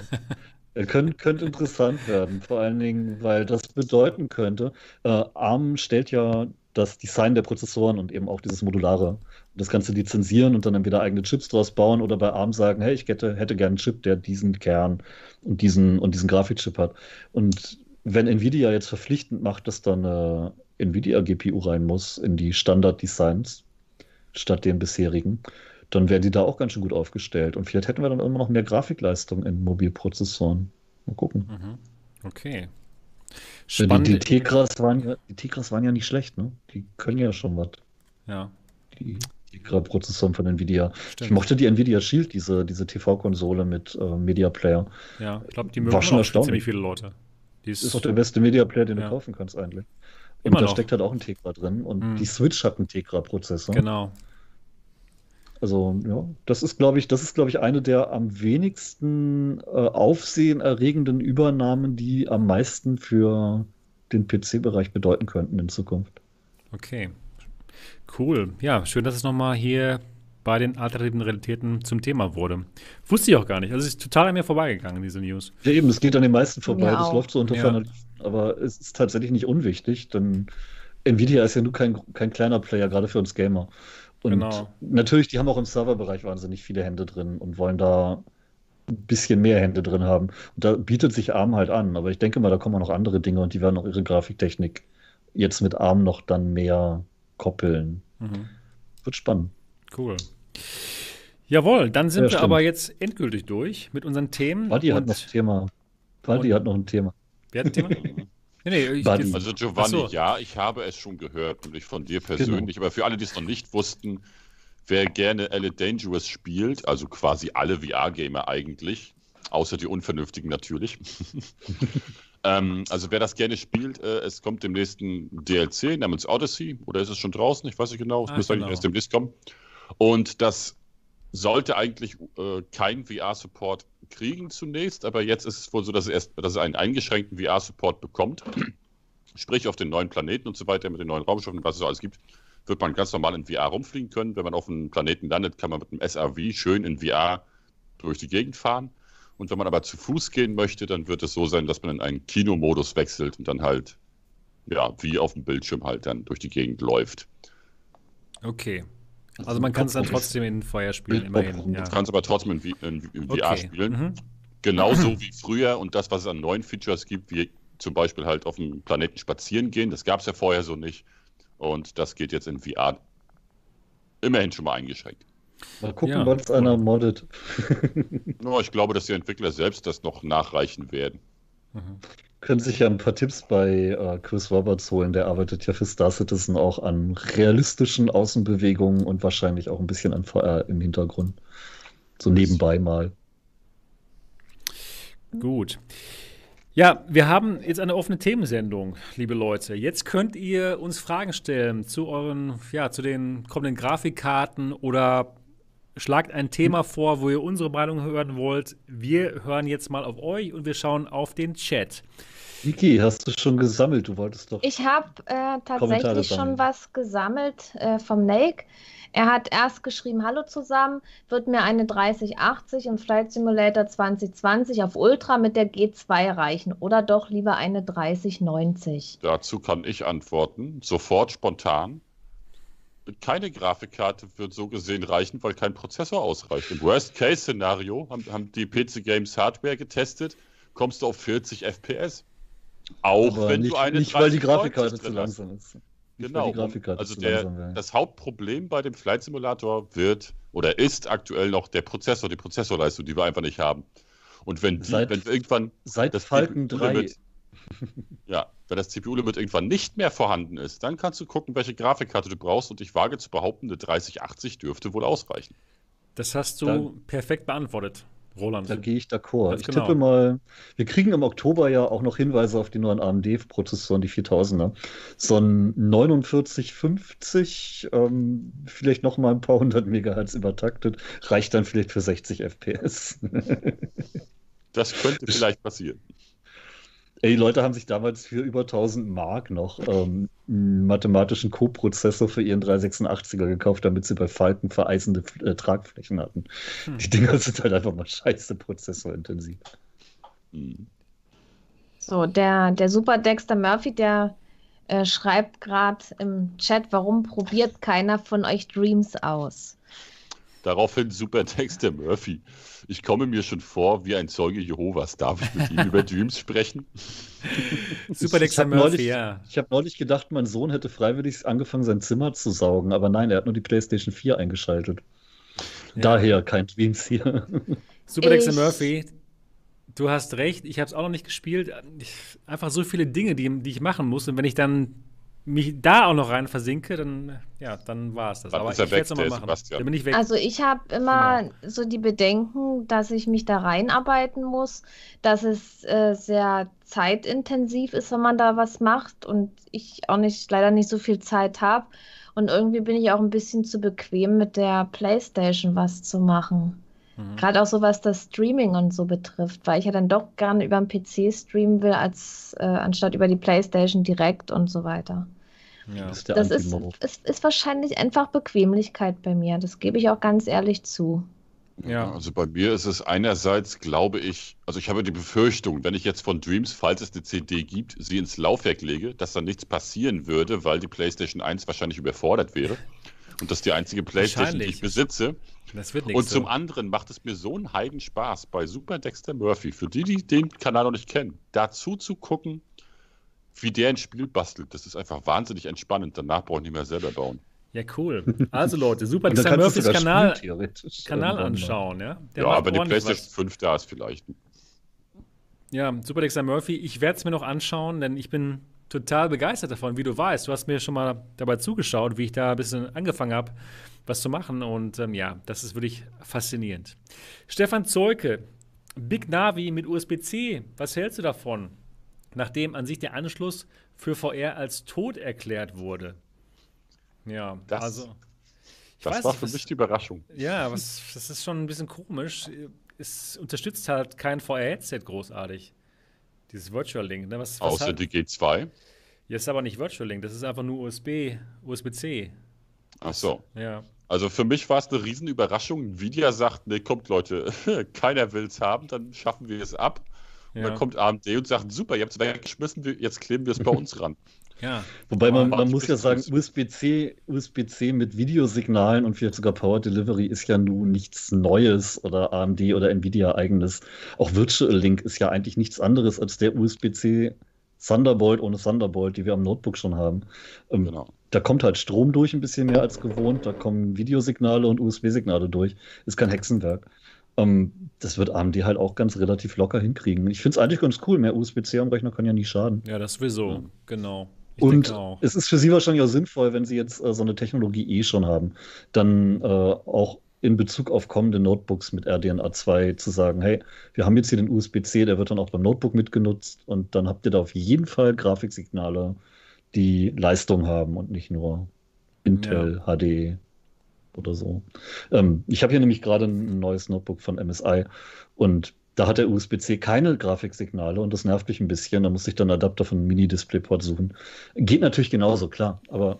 Könnte interessant werden, vor allen Dingen, weil das bedeuten könnte, ARM stellt ja das Design der Prozessoren und eben auch dieses Modulare. Das kannst du lizenzieren und dann entweder eigene Chips draus bauen oder bei ARM sagen, hey, ich hätte gerne einen Chip, der diesen Kern und diesen Grafikchip hat. Und wenn Nvidia jetzt verpflichtend macht, dass dann eine Nvidia-GPU rein muss in die Standard-Designs statt den bisherigen, dann wären die da auch ganz schön gut aufgestellt. Und vielleicht hätten wir dann immer noch mehr Grafikleistung in Mobilprozessoren. Mal gucken. Okay. Spannend. Die T-Gras waren ja nicht schlecht, ne? Die können ja schon was. Ja. Die Prozessoren von Nvidia. Stimmt. Ich mochte die Nvidia Shield, diese TV-Konsole mit Media Player. Ja, ich glaube, die mögen schon auch ziemlich viele Leute. Die ist doch der beste Media Player, den du kaufen kannst eigentlich. Und da steckt halt auch ein Tegra drin. Und die Switch hat einen Tegra-Prozessor. Genau. Also, ja, das ist, glaube ich, eine der am wenigsten aufsehenerregenden Übernahmen, die am meisten für den PC-Bereich bedeuten könnten in Zukunft. Okay. Cool. Ja, schön, dass es nochmal hier bei den alternativen Realitäten zum Thema wurde. Wusste ich auch gar nicht. Also es ist total an mir vorbeigegangen, diese News. Ja eben, es geht an den meisten vorbei. Das läuft so unter ferner Liefen. Aber es ist tatsächlich nicht unwichtig, denn Nvidia ist ja nur kein kleiner Player, gerade für uns Gamer. Und natürlich, die haben auch im Serverbereich wahnsinnig viele Hände drin und wollen da ein bisschen mehr Hände drin haben. Und da bietet sich ARM halt an. Aber ich denke mal, da kommen auch noch andere Dinge und die werden auch ihre Grafiktechnik jetzt mit ARM noch dann mehr koppeln. Mhm. Wird spannend. Cool. Jawohl, dann sind wir aber jetzt endgültig durch mit unseren Themen. Waldi hat noch ein Thema. Wer hat ein Thema? Giovanni, ich habe es schon gehört, nämlich von dir persönlich, aber für alle, die es noch nicht wussten, wer gerne Elite Dangerous spielt, also quasi alle VR-Gamer eigentlich, außer die Unvernünftigen natürlich. Also wer das gerne spielt, es kommt demnächst ein DLC namens Odyssey, oder ist es schon draußen? Ich weiß nicht genau, es müsste eigentlich erst demnächst kommen. Und das sollte eigentlich keinen VR-Support kriegen zunächst, aber jetzt ist es wohl so, dass es einen eingeschränkten VR-Support bekommt, sprich auf den neuen Planeten und so weiter, mit den neuen Raumschiffen und was es so alles gibt, wird man ganz normal in VR rumfliegen können. Wenn man auf einem Planeten landet, kann man mit einem SRV schön in VR durch die Gegend fahren. Und wenn man aber zu Fuß gehen möchte, dann wird es so sein, dass man in einen Kinomodus wechselt und dann halt, ja, wie auf dem Bildschirm halt dann durch die Gegend läuft. Okay. Also man kann es dann trotzdem in VR spielen, immerhin. Man kann es aber trotzdem in VR spielen. Mhm. Genauso wie früher und das, was es an neuen Features gibt, wie zum Beispiel halt auf dem Planeten spazieren gehen. Das gab es ja vorher so nicht. Und das geht jetzt in VR immerhin schon mal eingeschränkt. Mal gucken, wann es einer moddet. No, ich glaube, dass die Entwickler selbst das noch nachreichen werden. Mhm. Können sich ja ein paar Tipps bei Chris Roberts holen, der arbeitet ja für Star Citizen auch an realistischen Außenbewegungen und wahrscheinlich auch ein bisschen an VR im Hintergrund. So nebenbei mal. Gut. Ja, wir haben jetzt eine offene Themensendung, liebe Leute. Jetzt könnt ihr uns Fragen stellen zu euren, zu den kommenden Grafikkarten oder schlagt ein Thema vor, wo ihr unsere Meinung hören wollt. Wir hören jetzt mal auf euch und wir schauen auf den Chat. Vicky, hast du schon gesammelt? Du wolltest doch. Ich habe tatsächlich schon was gesammelt vom Nake. Er hat erst geschrieben, hallo zusammen, wird mir eine 3080 im Flight Simulator 2020 auf Ultra mit der G2 reichen oder doch lieber eine 3090? Dazu kann ich antworten, sofort, spontan. Keine Grafikkarte wird so gesehen reichen, weil kein Prozessor ausreicht. Im Worst-Case-Szenario haben die PC Games Hardware getestet, kommst du auf 40 FPS. Auch aber wenn nicht, du eine nicht, weil die Grafikkarte zu langsam ist. Genau. Also das Hauptproblem bei dem Flight Simulator ist aktuell noch der Prozessor, die Prozessorleistung, die wir einfach nicht haben. Und wenn Falcon 3 wenn das CPU-Limit irgendwann nicht mehr vorhanden ist, dann kannst du gucken, welche Grafikkarte du brauchst und ich wage zu behaupten, eine 3080 dürfte wohl ausreichen. Das hast du perfekt beantwortet, Roland. Da gehe ich d'accord. Ich tippe mal, wir kriegen im Oktober ja auch noch Hinweise auf die neuen AMD-Prozessoren, die 4000er. So ein 4950, vielleicht noch mal ein paar hundert Megahertz übertaktet, reicht dann vielleicht für 60 FPS. Das könnte vielleicht passieren. Ey, die Leute haben sich damals für über 1000 Mark noch einen mathematischen Co-Prozessor für ihren 386er gekauft, damit sie bei Falcon vereisende Tragflächen hatten. Die Dinger sind halt einfach mal scheiße prozessorintensiv. So, der Superdexter Murphy, der schreibt gerade im Chat, warum probiert keiner von euch Dreams aus? Daraufhin Superdexter Murphy. Ich komme mir schon vor wie ein Zeuge Jehovas. Darf ich mit ihm über Dreams sprechen? Superdexter Murphy, ja. Ich habe neulich gedacht, mein Sohn hätte freiwillig angefangen, sein Zimmer zu saugen. Aber nein, er hat nur die PlayStation 4 eingeschaltet. Ja. Daher kein Dreams hier. Superdexter Murphy, du hast recht. Ich habe es auch noch nicht gespielt. Einfach so viele Dinge, die ich machen muss. Und wenn ich dann mich da auch noch rein versinke, dann, ja, dann war es das. Aber ich werde es nochmal machen. Dann bin ich weg. Also ich habe immer so die Bedenken, dass ich mich da reinarbeiten muss, dass es sehr zeitintensiv ist, wenn man da was macht und ich auch nicht, leider nicht so viel Zeit habe. Und irgendwie bin ich auch ein bisschen zu bequem, mit der PlayStation was zu machen. Mhm. Gerade auch so, was das Streaming und so betrifft, weil ich ja dann doch gerne über den PC streamen will, als anstatt über die PlayStation direkt und so weiter. Ja, das ist wahrscheinlich einfach Bequemlichkeit bei mir. Das gebe ich auch ganz ehrlich zu. Ja, also bei mir ist es einerseits, glaube ich, also ich habe die Befürchtung, wenn ich jetzt von Dreams, falls es eine CD gibt, sie ins Laufwerk lege, dass da nichts passieren würde, weil die PlayStation 1 wahrscheinlich überfordert wäre und das ist die einzige PlayStation, die ich besitze. Das wird und zum anderen macht es mir so einen Heidenspaß bei Super Dexter Murphy, für die, die den Kanal noch nicht kennen, dazu zu gucken, wie der ein Spiel bastelt. Das ist einfach wahnsinnig entspannend, danach brauche ich nicht mehr selber bauen. Ja, cool. Also Leute, Super Dexter Murphys Kanal anschauen. Ja, ja, aber die PlayStation 5 da ist vielleicht. Ja, Super Dexter Murphy, ich werde es mir noch anschauen, denn ich bin total begeistert davon, wie du weißt. Du hast mir schon mal dabei zugeschaut, wie ich da ein bisschen angefangen habe, was zu machen. Und ja, das ist wirklich faszinierend. Stefan Zeuke, Big Navi mit USB-C, was hältst du davon, nachdem an sich der Anschluss für VR als tot erklärt wurde? Ja, das, also, das war für mich die Überraschung. Ja, das ist schon ein bisschen komisch. Es unterstützt halt kein VR-Headset großartig. Dieses Virtual Link. Ne? Außer halt, die G2. Jetzt aber nicht Virtual Link, das ist einfach nur USB-C. Ach so. Ja. Also für mich war es eine Riesenüberraschung. Nvidia sagt, nee, kommt Leute, keiner will es haben, dann schaffen wir es ab. Und dann kommt AMD und sagt, super, ihr habt es weggeschmissen, jetzt kleben wir es bei uns ran. Ja. Wobei man muss ja sagen, USB-C mit Videosignalen und vielleicht sogar Power Delivery ist ja nun nichts Neues oder AMD oder Nvidia eigenes. Auch Virtual Link ist ja eigentlich nichts anderes als der USB-C Thunderbolt ohne Thunderbolt, die wir am Notebook schon haben. Genau. Da kommt halt Strom durch ein bisschen mehr als gewohnt, da kommen Videosignale und USB-Signale durch. Ist kein Hexenwerk. Das wird AMD halt auch ganz relativ locker hinkriegen. Ich finde es eigentlich ganz cool, mehr USB-C am Rechner kann ja nie schaden. Ja, das sowieso, genau. Und es ist für sie wahrscheinlich auch sinnvoll, wenn sie jetzt so eine Technologie schon haben, dann auch in Bezug auf kommende Notebooks mit RDNA 2 zu sagen, hey, wir haben jetzt hier den USB-C, der wird dann auch beim Notebook mitgenutzt und dann habt ihr da auf jeden Fall Grafiksignale, die Leistung haben und nicht nur Intel, HD oder so. Ich habe hier nämlich gerade ein neues Notebook von MSI und da hat der USB-C keine Grafiksignale und das nervt mich ein bisschen. Da muss ich dann einen Adapter von Mini-Displayport suchen. Geht natürlich genauso, klar. Aber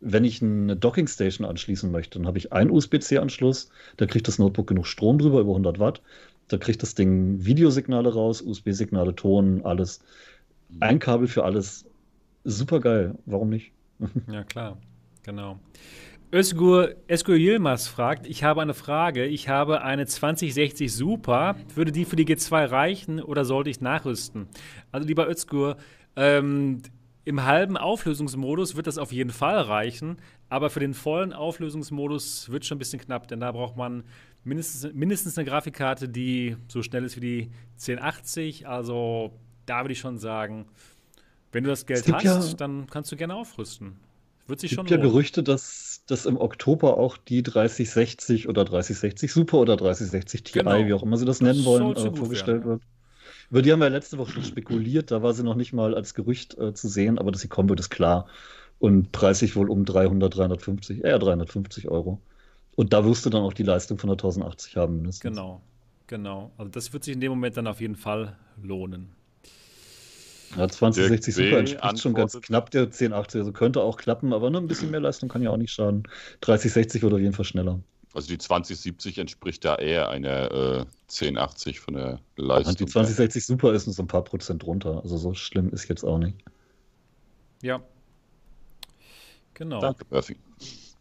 wenn ich eine Dockingstation anschließen möchte, dann habe ich einen USB-C-Anschluss. Da kriegt das Notebook genug Strom drüber, über 100 Watt. Da kriegt das Ding Videosignale raus, USB-Signale, Ton, alles. Ein Kabel für alles. Super geil. Warum nicht? Ja, klar. Genau. Özgur Yilmaz fragt, ich habe eine Frage, ich habe eine 2060 Super, würde die für die G2 reichen oder sollte ich nachrüsten? Also lieber Özgur, im halben Auflösungsmodus wird das auf jeden Fall reichen, aber für den vollen Auflösungsmodus wird schon ein bisschen knapp, denn da braucht man mindestens eine Grafikkarte, die so schnell ist wie die 1080, also da würde ich schon sagen, wenn du das Geld hast, dann kannst du gerne aufrüsten. Es gibt ja Gerüchte, dass im Oktober auch die 3060 oder 3060 Super oder 3060 Ti, wie auch immer sie das nennen wollen, vorgestellt wird. Über die haben wir letzte Woche schon spekuliert, da war sie noch nicht mal als Gerücht zu sehen, aber dass sie kommen wird, ist klar. Und preislich wohl um 350 Euro. Und da wirst du dann auch die Leistung von der 1080 haben mindestens. Genau. Also das wird sich in dem Moment dann auf jeden Fall lohnen. Ja, 2060 Super entspricht schon ganz knapp der 1080, also könnte auch klappen, aber nur ein bisschen mehr Leistung kann ja auch nicht schaden. 3060 wird auf jeden Fall schneller. Also die 2070 entspricht da eher einer 1080 von der Leistung. Und die 2060 Super ist uns ein paar Prozent runter, also so schlimm ist jetzt auch nicht. Ja, genau. Danke, Murphy.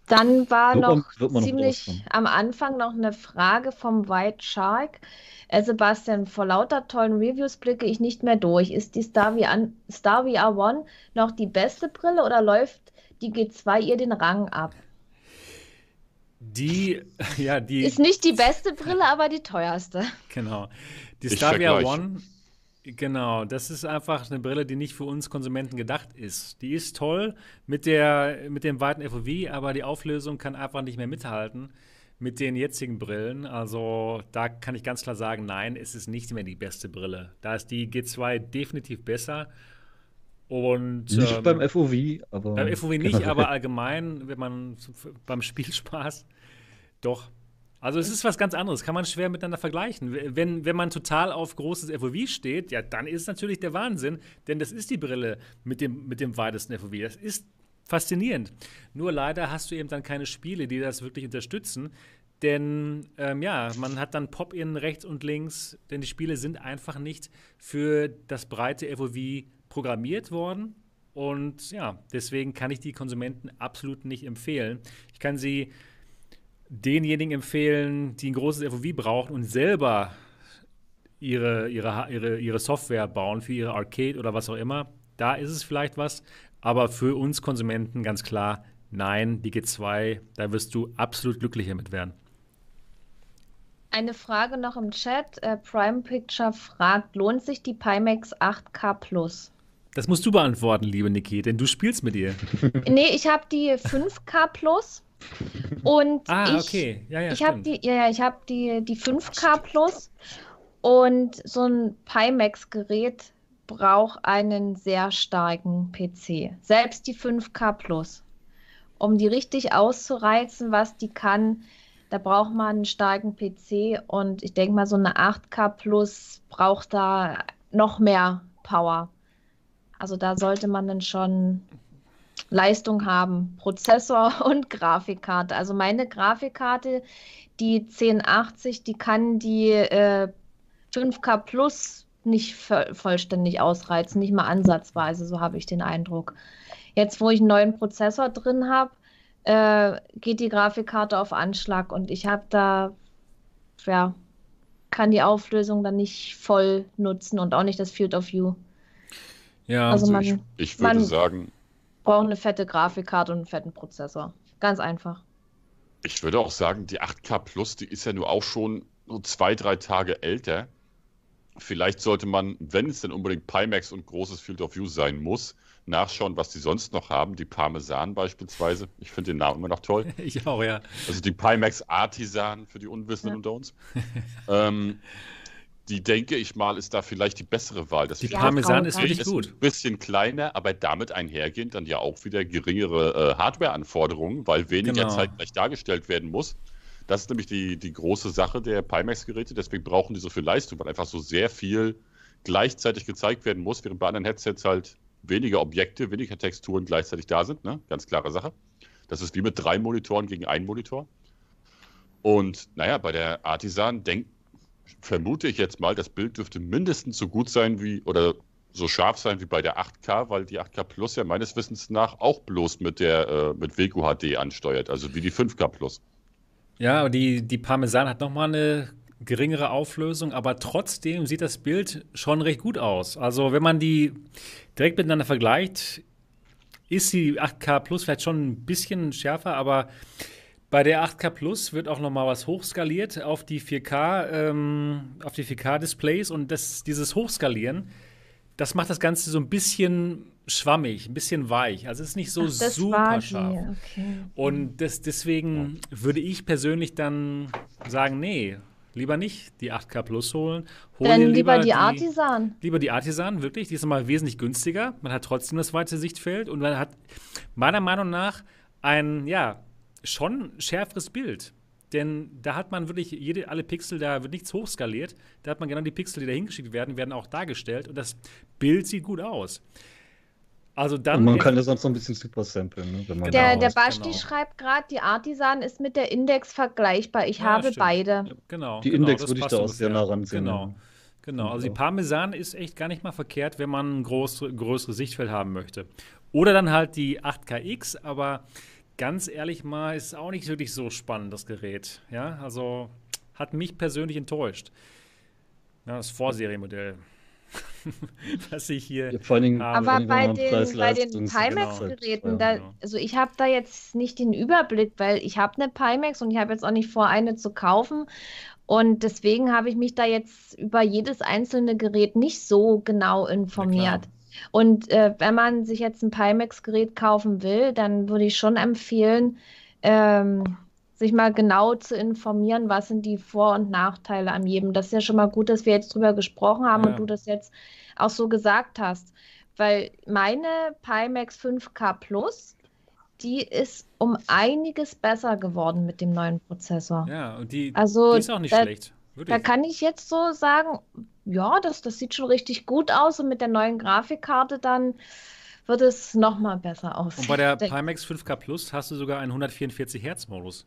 Dann war noch ziemlich am Anfang noch eine Frage vom White Shark. Sebastian, vor lauter tollen Reviews blicke ich nicht mehr durch. Ist die Star VR One noch die beste Brille oder läuft die G2 ihr den Rang ab? Die ist nicht die beste Brille, aber die teuerste. Genau. Die Star VR One Genau, das ist einfach eine Brille, die nicht für uns Konsumenten gedacht ist. Die ist toll mit dem weiten FOV, aber die Auflösung kann einfach nicht mehr mithalten mit den jetzigen Brillen. Also da kann ich ganz klar sagen, nein, es ist nicht mehr die beste Brille. Da ist die G2 definitiv besser. Und, Nicht beim FOV, aber... Beim FOV nicht, aber allgemein, wenn man beim Spielspaß, doch. Also es ist was ganz anderes, kann man schwer miteinander vergleichen. Wenn man total auf großes FOV steht, ja, dann ist es natürlich der Wahnsinn, denn das ist die Brille mit dem weitesten FOV. Das ist faszinierend. Nur leider hast du eben dann keine Spiele, die das wirklich unterstützen, denn man hat dann Pop-In rechts und links, denn die Spiele sind einfach nicht für das breite FOV programmiert worden und ja, deswegen kann ich die Konsumenten absolut nicht empfehlen. Ich kann sie denjenigen empfehlen, die ein großes FOV brauchen und selber ihre Software bauen für ihre Arcade oder was auch immer. Da ist es vielleicht was, aber für uns Konsumenten ganz klar, nein, die G2, da wirst du absolut glücklicher mit werden. Eine Frage noch im Chat. Prime Picture fragt, lohnt sich die Pimax 8K Plus? Das musst du beantworten, liebe Niki, denn du spielst mit ihr. Nee, ich habe die 5K Plus und ich habe die 5K Plus und so ein Pimax-Gerät braucht einen sehr starken PC. Selbst die 5K Plus. Um die richtig auszureizen, was die kann, da braucht man einen starken PC und ich denke mal, so eine 8K Plus braucht da noch mehr Power. Also da sollte man dann schon Leistung haben, Prozessor und Grafikkarte. Also meine Grafikkarte, die 1080, die kann die 5K Plus nicht vollständig ausreizen, nicht mal ansatzweise, so habe ich den Eindruck. Jetzt, wo ich einen neuen Prozessor drin habe, geht die Grafikkarte auf Anschlag und ich habe da, ja, kann die Auflösung dann nicht voll nutzen und auch nicht das Field of View. Ja, also ich würde sagen, braucht eine fette Grafikkarte und einen fetten Prozessor. Ganz einfach. Ich würde auch sagen, die 8K Plus, die ist ja nur auch schon so 2-3 Tage älter. Vielleicht sollte man, wenn es denn unbedingt Pimax und großes Field of View sein muss, nachschauen, was die sonst noch haben. Die Parmesan beispielsweise. Ich finde den Namen immer noch toll. Ich auch, ja. Also die Pimax Artisan für die Unwissenden unter uns. Die, denke ich mal, ist da vielleicht die bessere Wahl. Das die Parmesan ist wirklich gut. Ist ein bisschen kleiner, aber damit einhergehend dann ja auch wieder geringere Hardware-Anforderungen, weil weniger Zeit gleich dargestellt werden muss. Das ist nämlich die große Sache der Pimax-Geräte. Deswegen brauchen die so viel Leistung, weil einfach so sehr viel gleichzeitig gezeigt werden muss, während bei anderen Headsets halt weniger Objekte, weniger Texturen gleichzeitig da sind, ne? Ganz klare Sache. Das ist wie mit 3 Monitoren gegen 1 Monitor. Und naja, bei der Artisan vermute ich jetzt mal, das Bild dürfte mindestens so gut sein wie, oder so scharf sein wie bei der 8K, weil die 8K Plus ja meines Wissens nach auch bloß mit WQHD ansteuert, also wie die 5K Plus. Ja, die Parmesan hat nochmal eine geringere Auflösung, aber trotzdem sieht das Bild schon recht gut aus. Also wenn man die direkt miteinander vergleicht, ist die 8K Plus vielleicht schon ein bisschen schärfer, aber bei der 8K Plus wird auch nochmal was hochskaliert auf die 4K-Displays und dieses Hochskalieren, das macht das Ganze so ein bisschen schwammig, ein bisschen weich. Also es ist nicht so super scharf. Okay. Und deswegen würde ich persönlich dann sagen, nee, lieber nicht die 8K Plus holen. Dann lieber die Artisan. Lieber die Artisan, wirklich. Die ist nochmal wesentlich günstiger. Man hat trotzdem das weite Sichtfeld und man hat meiner Meinung nach schon schärferes Bild. Denn da hat man wirklich alle Pixel, da wird nichts hochskaliert. Da hat man genau die Pixel, die da hingeschickt werden, werden auch dargestellt. Und das Bild sieht gut aus. Also dann und man kann ja sonst noch ein bisschen super samplen. Ne? Der Basti schreibt gerade, die Artisan ist mit der Index vergleichbar. Ich habe beide. Ja, genau. Die Index würde ich da auch sehr nah ranziehen. Genau. Also die Parmesan ist echt gar nicht mal verkehrt, wenn man ein größeres Sichtfeld haben möchte. Oder dann halt die 8KX, aber ganz ehrlich mal, ist auch nicht wirklich so spannend, das Gerät. Ja, also hat mich persönlich enttäuscht. Ja, das Vorserienmodell, was ich hier habe. Aber bei den Pimax-Geräten, also ich habe da jetzt nicht den Überblick, weil ich habe eine Pimax und ich habe jetzt auch nicht vor, eine zu kaufen. Und deswegen habe ich mich da jetzt über jedes einzelne Gerät nicht so genau informiert. Und wenn man sich jetzt ein Pimax-Gerät kaufen will, dann würde ich schon empfehlen, sich mal genau zu informieren, was sind die Vor- und Nachteile an jedem. Das ist ja schon mal gut, dass wir jetzt drüber gesprochen haben und du das jetzt auch so gesagt hast. Weil meine Pimax 5K Plus, die ist um einiges besser geworden mit dem neuen Prozessor. Ja, und die ist auch nicht schlecht. Da kann ich jetzt so sagen, ja, das sieht schon richtig gut aus und mit der neuen Grafikkarte dann wird es nochmal besser aussehen. Und bei der Pimax 5K Plus hast du sogar einen 144 Hertz Modus.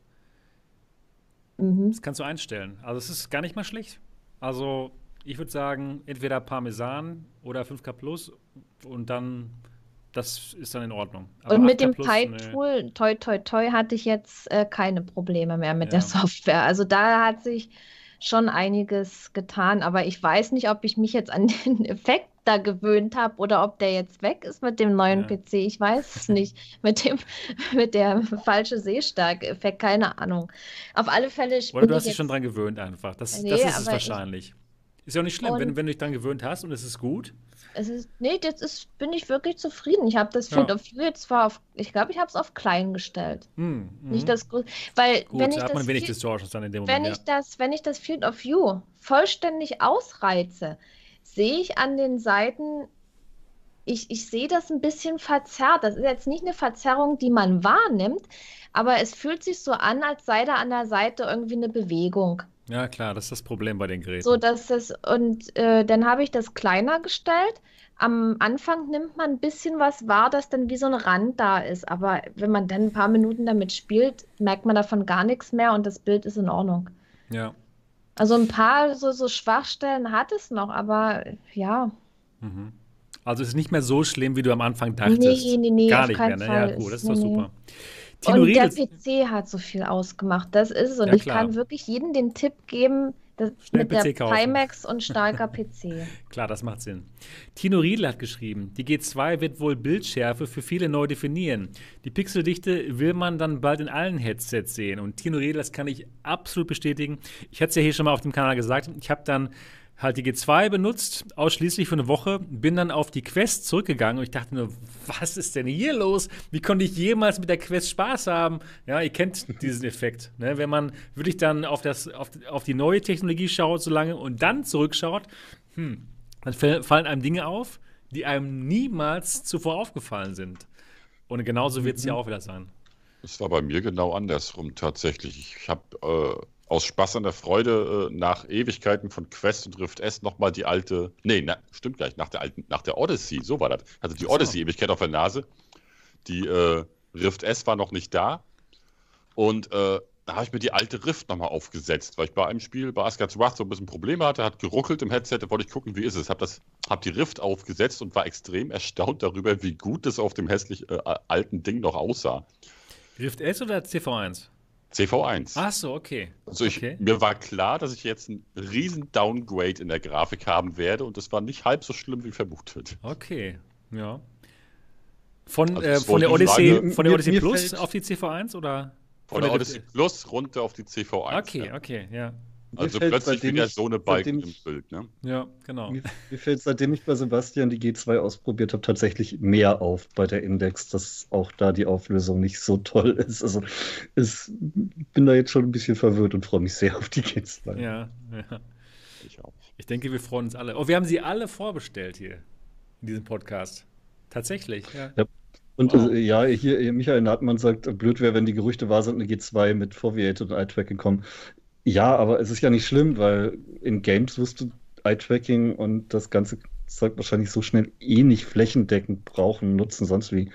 Mhm. Das kannst du einstellen. Also es ist gar nicht mal schlecht. Also ich würde sagen, entweder Parmesan oder 5K Plus und dann, das ist dann in Ordnung. Aber und mit dem Pipe-Tool, toi toi toi, hatte ich jetzt keine Probleme mehr mit der Software. Also da hat sich schon einiges getan, aber ich weiß nicht, ob ich mich jetzt an den Effekt da gewöhnt habe oder ob der jetzt weg ist mit dem neuen PC. Ich weiß es nicht. Mit der falsche Sehstärke-Effekt, keine Ahnung. Auf alle Fälle. Oder du hast dich schon dran gewöhnt einfach. Das ist es wahrscheinlich. Ist ja auch nicht schlimm, wenn du dich dran gewöhnt hast und es ist gut. Bin ich wirklich zufrieden. Ich habe das Field of View jetzt zwar ich glaube, ich habe es auf klein gestellt. Nicht das groß, weil gut, wenn ich hat man wenig Distortions dann in dem Moment. Wenn ich das Field of View vollständig ausreize, sehe ich an den Seiten, ich sehe das ein bisschen verzerrt. Das ist jetzt nicht eine Verzerrung, die man wahrnimmt, aber es fühlt sich so an, als sei da an der Seite irgendwie eine Bewegung. Ja, klar, das ist das Problem bei den Geräten. So, dann habe ich das kleiner gestellt. Am Anfang nimmt man ein bisschen was wahr, das dann wie so ein Rand da ist. Aber wenn man dann ein paar Minuten damit spielt, merkt man davon gar nichts mehr und das Bild ist in Ordnung. Ja. Also ein paar so Schwachstellen hat es noch, aber ja. Mhm. Also es ist nicht mehr so schlimm, wie du am Anfang dachtest. Nee, gar nicht mehr, ne? Fall. Ja, cool, das ist doch super. Und der PC hat so viel ausgemacht, das ist es. Und ich kann wirklich jedem den Tipp geben, mit der Pimax und starker PC. Klar, das macht Sinn. Tino Riedl hat geschrieben, die G2 wird wohl Bildschärfe für viele neu definieren. Die Pixeldichte will man dann bald in allen Headsets sehen. Und Tino Riedl, das kann ich absolut bestätigen. Ich hatte es ja hier schon mal auf dem Kanal gesagt, ich habe dann halt die G2 benutzt, ausschließlich für eine Woche, bin dann auf die Quest zurückgegangen und ich dachte nur, was ist denn hier los? Wie konnte ich jemals mit der Quest Spaß haben? Ja, ihr kennt diesen Effekt, ne? Wenn man wirklich dann auf die neue Technologie schaut so lange und dann zurückschaut, dann fallen einem Dinge auf, die einem niemals zuvor aufgefallen sind. Und genauso wird es ja auch wieder sein. Es war bei mir genau andersrum tatsächlich. Ich habe aus Spaß an der Freude nach Ewigkeiten von Quest und Rift S nochmal die alte, nach der Odyssey, so war das. Also die Odyssey Ewigkeit auf der Nase. Die Rift S war noch nicht da. Und da habe ich mir die alte Rift nochmal aufgesetzt, weil ich bei einem Spiel, bei Asgard's Wrath, so ein bisschen Probleme hatte, hat geruckelt im Headset, da wollte ich gucken, wie ist es. Hab die Rift aufgesetzt und war extrem erstaunt darüber, wie gut das auf dem hässlich alten Ding noch aussah. Rift S oder CV1? CV1. Ach so, okay. Also mir war klar, dass ich jetzt einen riesen Downgrade in der Grafik haben werde und das war nicht halb so schlimm wie vermutet. Okay, ja. Von der Odyssey Plus auf die CV1 oder? Von der Odyssey Plus runter auf die CV1. Okay, ja. Okay, ja. Also plötzlich wieder so eine Balken im Bild, ne? Ja, genau. Mir fällt, seitdem ich bei Sebastian die G2 ausprobiert habe, tatsächlich mehr auf bei der Index, dass auch da die Auflösung nicht so toll ist. Also bin da jetzt schon ein bisschen verwirrt und freue mich sehr auf die G2. Ja, ja. Ich auch. Ich denke, wir freuen uns alle. Oh, wir haben sie alle vorbestellt hier in diesem Podcast. Tatsächlich, ja. Ja. Und hier Michael Nahtmann sagt, blöd wäre, wenn die Gerüchte wahr sind, eine G2 mit Foveated und Eye-Tracking kommen. Ja, aber es ist ja nicht schlimm, weil in Games wirst du Eye-Tracking und das ganze Zeug wahrscheinlich so schnell nicht flächendeckend brauchen, nutzen, sonst wie.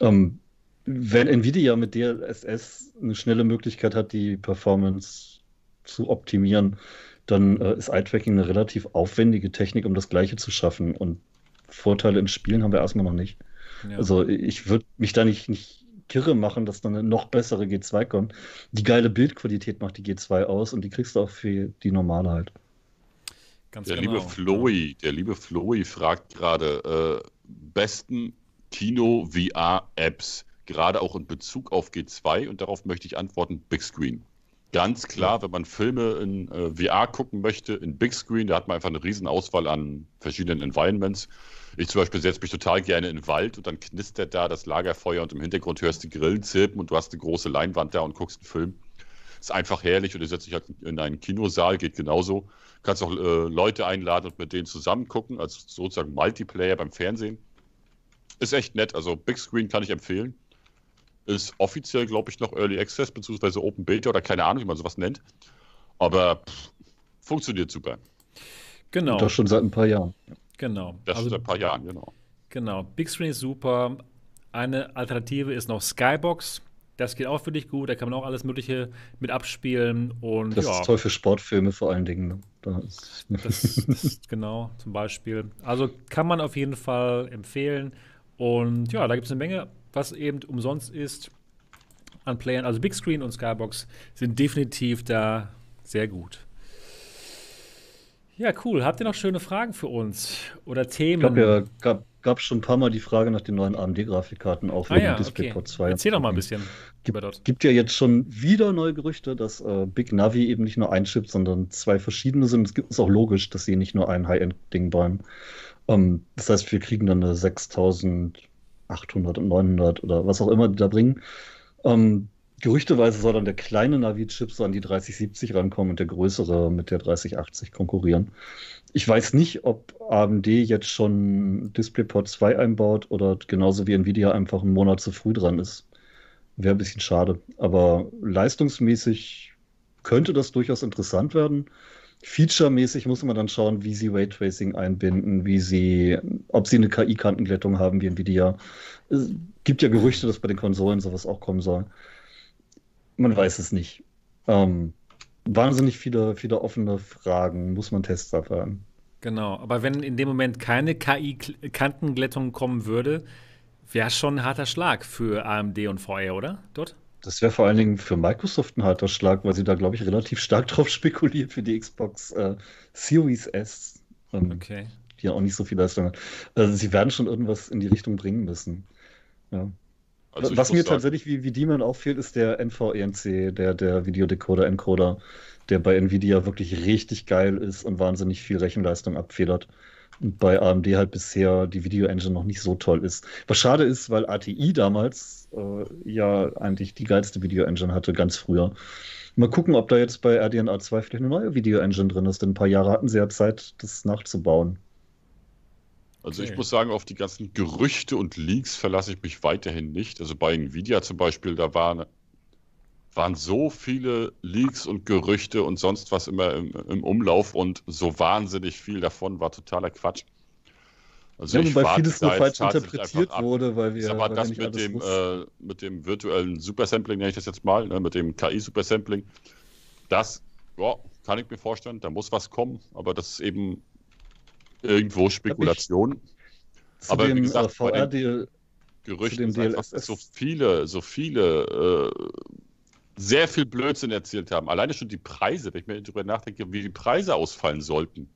Wenn Nvidia mit DLSS eine schnelle Möglichkeit hat, die Performance zu optimieren, dann ist Eye-Tracking eine relativ aufwendige Technik, um das Gleiche zu schaffen. Und Vorteile in Spielen haben wir erstmal noch nicht. Ja. Also ich würde mich da nicht kirre machen, dass dann eine noch bessere G2 kommt. Die geile Bildqualität macht die G2 aus und die kriegst du auch für die normale halt. Der liebe Floy fragt gerade, besten Kino-VR-Apps, gerade auch in Bezug auf G2 und darauf möchte ich antworten, Big Screen. Ganz klar, wenn man Filme in VR gucken möchte, in Big Screen, da hat man einfach eine riesen Auswahl an verschiedenen Environments. Ich zum Beispiel setze mich total gerne in den Wald und dann knistert da das Lagerfeuer und im Hintergrund hörst du die Grillen zirpen und du hast eine große Leinwand da und guckst einen Film. Ist einfach herrlich und du setzt dich halt in einen Kinosaal, geht genauso. Du kannst auch Leute einladen und mit denen zusammen gucken, als sozusagen Multiplayer beim Fernsehen. Ist echt nett, also Big Screen kann ich empfehlen. Ist offiziell, glaube ich, noch Early Access bzw. Open Beta oder keine Ahnung, wie man sowas nennt. Aber funktioniert super. Genau. Und das schon seit ein paar Jahren. Genau. Das also, schon seit ein paar Jahren, genau. Genau. Big Screen ist super. Eine Alternative ist noch Skybox. Das geht auch wirklich gut. Da kann man auch alles Mögliche mit abspielen. Und das ist toll für Sportfilme vor allen Dingen. Ne? Das genau, zum Beispiel. Also kann man auf jeden Fall empfehlen. Und ja, da gibt es eine Menge, was eben umsonst ist an Playern. Also Big Screen und Skybox sind definitiv da sehr gut. Ja, cool. Habt ihr noch schöne Fragen für uns oder Themen? Ich glaube, ja, gab schon ein paar Mal die Frage nach den neuen AMD-Grafikkarten auf dem DisplayPort 2. Erzähl doch mal ein bisschen. Gibt ja jetzt schon wieder neue Gerüchte, dass Big Navi eben nicht nur ein Chip, sondern zwei verschiedene sind. Es ist auch logisch, dass sie nicht nur ein High-End-Ding bauen. Das heißt, wir kriegen dann eine 6800 und 900 oder was auch immer die da bringen. Gerüchteweise soll dann der kleine Navi-Chip so an die 3070 rankommen und der größere mit der 3080 konkurrieren. Ich weiß nicht, ob AMD jetzt schon DisplayPort 2 einbaut oder genauso wie Nvidia einfach einen Monat zu früh dran ist. Wäre ein bisschen schade. Aber leistungsmäßig könnte das durchaus interessant werden. Featuremäßig muss man dann schauen, wie sie Raytracing einbinden, ob sie eine KI-Kantenglättung haben wie Nvidia. Es gibt ja Gerüchte, dass bei den Konsolen sowas auch kommen soll. Man weiß es nicht. Wahnsinnig viele offene Fragen, muss man Tests erfahren. Genau, aber wenn in dem Moment keine KI-Kantenglättung kommen würde, wäre schon ein harter Schlag für AMD und VR, oder? Dort? Das wäre vor allen Dingen für Microsoft ein harter Schlag, weil sie da, glaube ich, relativ stark drauf spekuliert für die Xbox Series S, die ja auch nicht so viel Leistung hat. Also sie werden schon irgendwas in die Richtung bringen müssen. Ja. Also was mir tatsächlich wie Demon auch fehlt, ist der NVENC, der Videodecoder, Encoder, der bei Nvidia wirklich richtig geil ist und wahnsinnig viel Rechenleistung abfedert. Und bei AMD halt bisher die Video-Engine noch nicht so toll ist. Was schade ist, weil ATI damals ja eigentlich die geilste Video-Engine hatte, ganz früher. Mal gucken, ob da jetzt bei RDNA 2 vielleicht eine neue Video-Engine drin ist, denn ein paar Jahre hatten sie ja Zeit, das nachzubauen. Also ich muss sagen, auf die ganzen Gerüchte und Leaks verlasse ich mich weiterhin nicht. Also bei Nvidia zum Beispiel, da waren so viele Leaks und Gerüchte und sonst was immer im Umlauf und so wahnsinnig viel davon war totaler Quatsch. Also ja, weil vieles nur falsch interpretiert wurde, weil wir aber das mit dem virtuellen Supersampling, nenne ich das jetzt mal, ne, mit dem KI-Supersampling, das kann ich mir vorstellen, da muss was kommen, aber das ist eben irgendwo Spekulation. Aber wie gesagt, bei den Gerüchten sind einfach so viele sehr viel Blödsinn erzielt haben. Alleine schon die Preise, wenn ich mir darüber nachdenke, wie die Preise ausfallen sollten.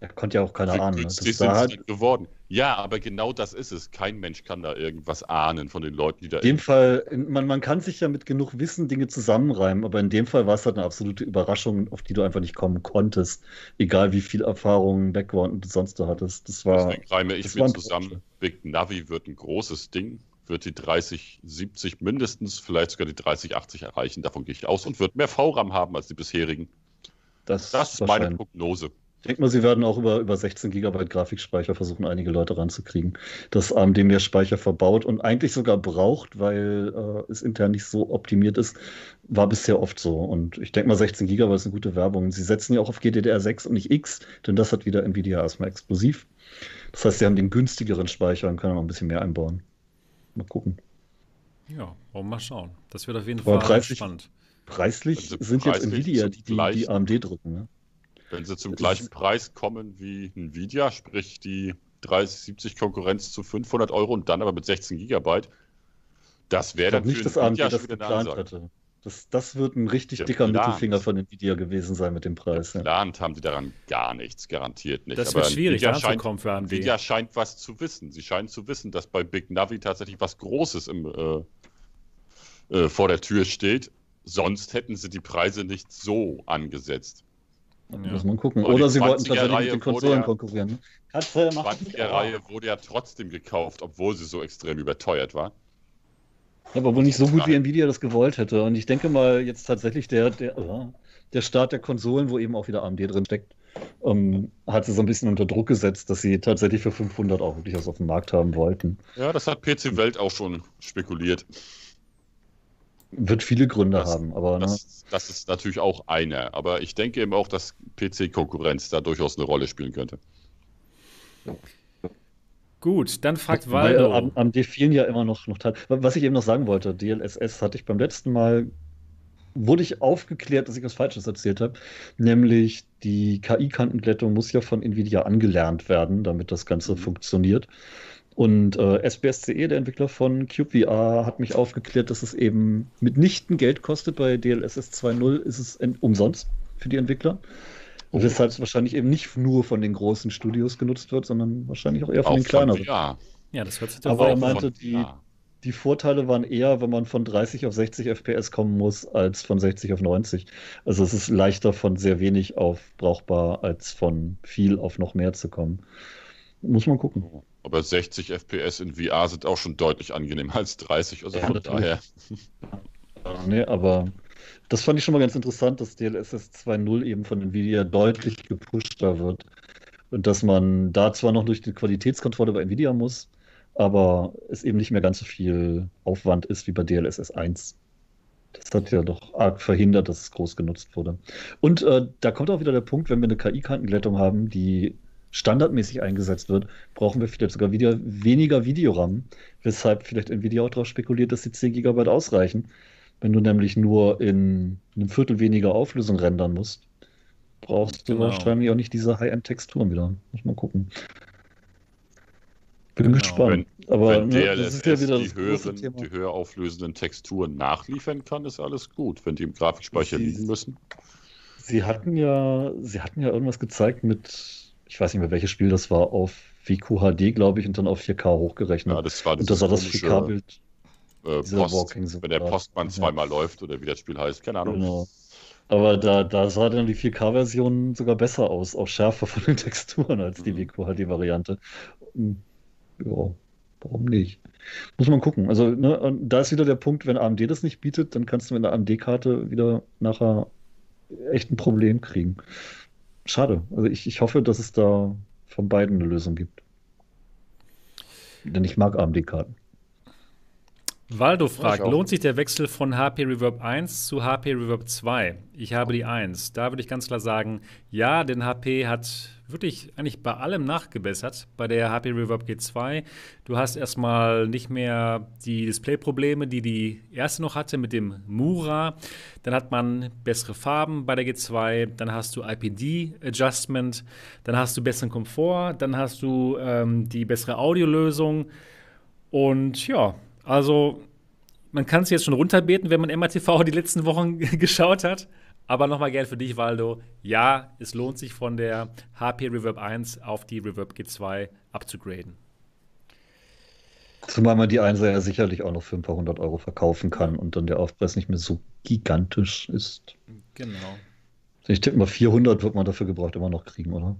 Da konnte ja auch keiner ahnen. Das ist halt geworden. Ja, aber genau das ist es. Kein Mensch kann da irgendwas ahnen von den Leuten, die da... In dem Fall, man kann sich ja mit genug Wissen Dinge zusammenreimen, aber in dem Fall war es halt eine absolute Überraschung, auf die du einfach nicht kommen konntest. Egal wie viel Erfahrung, Background und sonst du hattest. Deswegen reime ich mir zusammen, Big Navi wird ein großes Ding, wird die 3070 mindestens, vielleicht sogar die 3080 erreichen, davon gehe ich aus, und wird mehr VRAM haben als die bisherigen. Das ist meine Prognose. Ich denke mal, sie werden auch über 16 GB Grafikspeicher versuchen, einige Leute ranzukriegen, dass AMD mehr Speicher verbaut und eigentlich sogar braucht, weil es intern nicht so optimiert ist, war bisher oft so. Und ich denke mal, 16 GB ist eine gute Werbung. Sie setzen ja auch auf GDDR6 und nicht X, denn das hat wieder Nvidia erstmal explosiv. Das heißt, sie haben den günstigeren Speicher und können auch ein bisschen mehr einbauen. Mal gucken. Ja, mal schauen. Das wird auf jeden Fall spannend. Preislich sind jetzt Nvidia, die AMD drücken, ne? Wenn sie zum gleichen Preis kommen wie Nvidia, sprich die 3070 Konkurrenz zu 500 Euro und dann aber mit 16 Gigabyte, das wäre dann nicht, dass AMD das geplant hatte. Das wird ein richtig dicker Mittelfinger von Nvidia gewesen sein mit dem Preis. Geplant haben die daran gar nichts, garantiert nicht. Das wird schwierig anzukommen für AMD. Nvidia scheint was zu wissen. Sie scheinen zu wissen, dass bei Big Navi tatsächlich was Großes vor der Tür steht. Sonst hätten sie die Preise nicht so angesetzt. Dann muss man gucken. Oder sie wollten tatsächlich mit den Konsolen konkurrieren. Ne? Katze, macht die 20er-Reihe wurde ja trotzdem gekauft, obwohl sie so extrem überteuert war. Ja, aber wohl nicht so gut, wie Nvidia das gewollt hätte. Und ich denke mal, jetzt tatsächlich der Start der Konsolen, wo eben auch wieder AMD drin steckt, hat sie so ein bisschen unter Druck gesetzt, dass sie tatsächlich für 500 auch wirklich was auf dem Markt haben wollten. Ja, das hat PC Welt auch schon spekuliert. Wird viele Gründe haben, aber... Das ist natürlich auch einer, aber ich denke eben auch, dass PC-Konkurrenz da durchaus eine Rolle spielen könnte. Gut, dann fragt Waldo. Am D4 ja immer noch Teil. Was ich eben noch sagen wollte, DLSS hatte ich beim letzten Mal, wurde ich aufgeklärt, dass ich was Falsches erzählt habe, nämlich die KI-Kantenglättung muss ja von Nvidia angelernt werden, damit das Ganze funktioniert. Und SBSCE, der Entwickler von CubeVR, hat mich aufgeklärt, dass es eben mitnichten Geld kostet. Bei DLSS 2.0 ist es umsonst für die Entwickler. Und weshalb es wahrscheinlich eben nicht nur von den großen Studios genutzt wird, sondern wahrscheinlich auch eher von den kleineren. Ja, das hört sich dann aber er meinte, die Vorteile waren eher, wenn man von 30 auf 60 FPS kommen muss, als von 60 auf 90. Also es ist leichter, von sehr wenig auf brauchbar, als von viel auf noch mehr zu kommen. Muss man gucken. Aber 60 FPS in VR sind auch schon deutlich angenehmer als 30, also von daher. Nee, aber das fand ich schon mal ganz interessant, dass DLSS 2.0 eben von Nvidia deutlich gepushter wird. Und dass man da zwar noch durch die Qualitätskontrolle bei Nvidia muss, aber es eben nicht mehr ganz so viel Aufwand ist wie bei DLSS 1. Das hat ja doch arg verhindert, dass es groß genutzt wurde. Und da kommt auch wieder der Punkt, wenn wir eine KI-Kantenglättung haben, die standardmäßig eingesetzt wird, brauchen wir vielleicht sogar wieder weniger Videoram, weshalb vielleicht Nvidia auch darauf spekuliert, dass die 10 GB ausreichen. Wenn du nämlich nur in einem Viertel weniger Auflösung rendern musst, brauchst du wahrscheinlich auch nicht diese High-End-Texturen wieder. Muss man gucken. Bin gespannt. Wenn DLSS die höher auflösenden Texturen nachliefern kann, ist alles gut, wenn die im Grafikspeicher liegen müssen. Sie hatten ja irgendwas gezeigt mit, ich weiß nicht mehr, welches Spiel das war, auf WQHD, glaube ich, und dann auf 4K hochgerechnet. Ja, das war das 4K-Bild. Wenn der Postmann zweimal läuft oder wie das Spiel heißt, keine Ahnung. Genau. Aber da sah dann die 4K-Version sogar besser aus, auch schärfer von den Texturen als die WQHD-Variante. Ja, warum nicht? Muss man gucken. Also da ist wieder der Punkt, wenn AMD das nicht bietet, dann kannst du mit einer AMD-Karte wieder nachher echt ein Problem kriegen. Schade. Also ich hoffe, dass es da von beiden eine Lösung gibt. Denn ich mag AMD-Karten. Waldo fragt, lohnt sich der Wechsel von HP Reverb 1 zu HP Reverb 2? Ich habe die 1. Da würde ich ganz klar sagen, ja, denn HP hat wirklich eigentlich bei allem nachgebessert. Bei der HP Reverb G2, du hast erstmal nicht mehr die Display-Probleme, die erste noch hatte mit dem Mura. Dann hat man bessere Farben bei der G2. Dann hast du IPD-Adjustment. Dann hast du besseren Komfort. Dann hast du die bessere Audiolösung. Und ja, also man kann es jetzt schon runterbeten, wenn man MATV die letzten Wochen geschaut hat. Aber nochmal gern für dich, Waldo. Ja, es lohnt sich von der HP Reverb 1 auf die Reverb G2 abzugraden. Zumal man die 1er ja sicherlich auch noch für ein paar 100 € verkaufen kann und dann der Aufpreis nicht mehr so gigantisch ist. Genau. Ich tippe mal, 400 wird man dafür gebraucht immer noch kriegen, oder?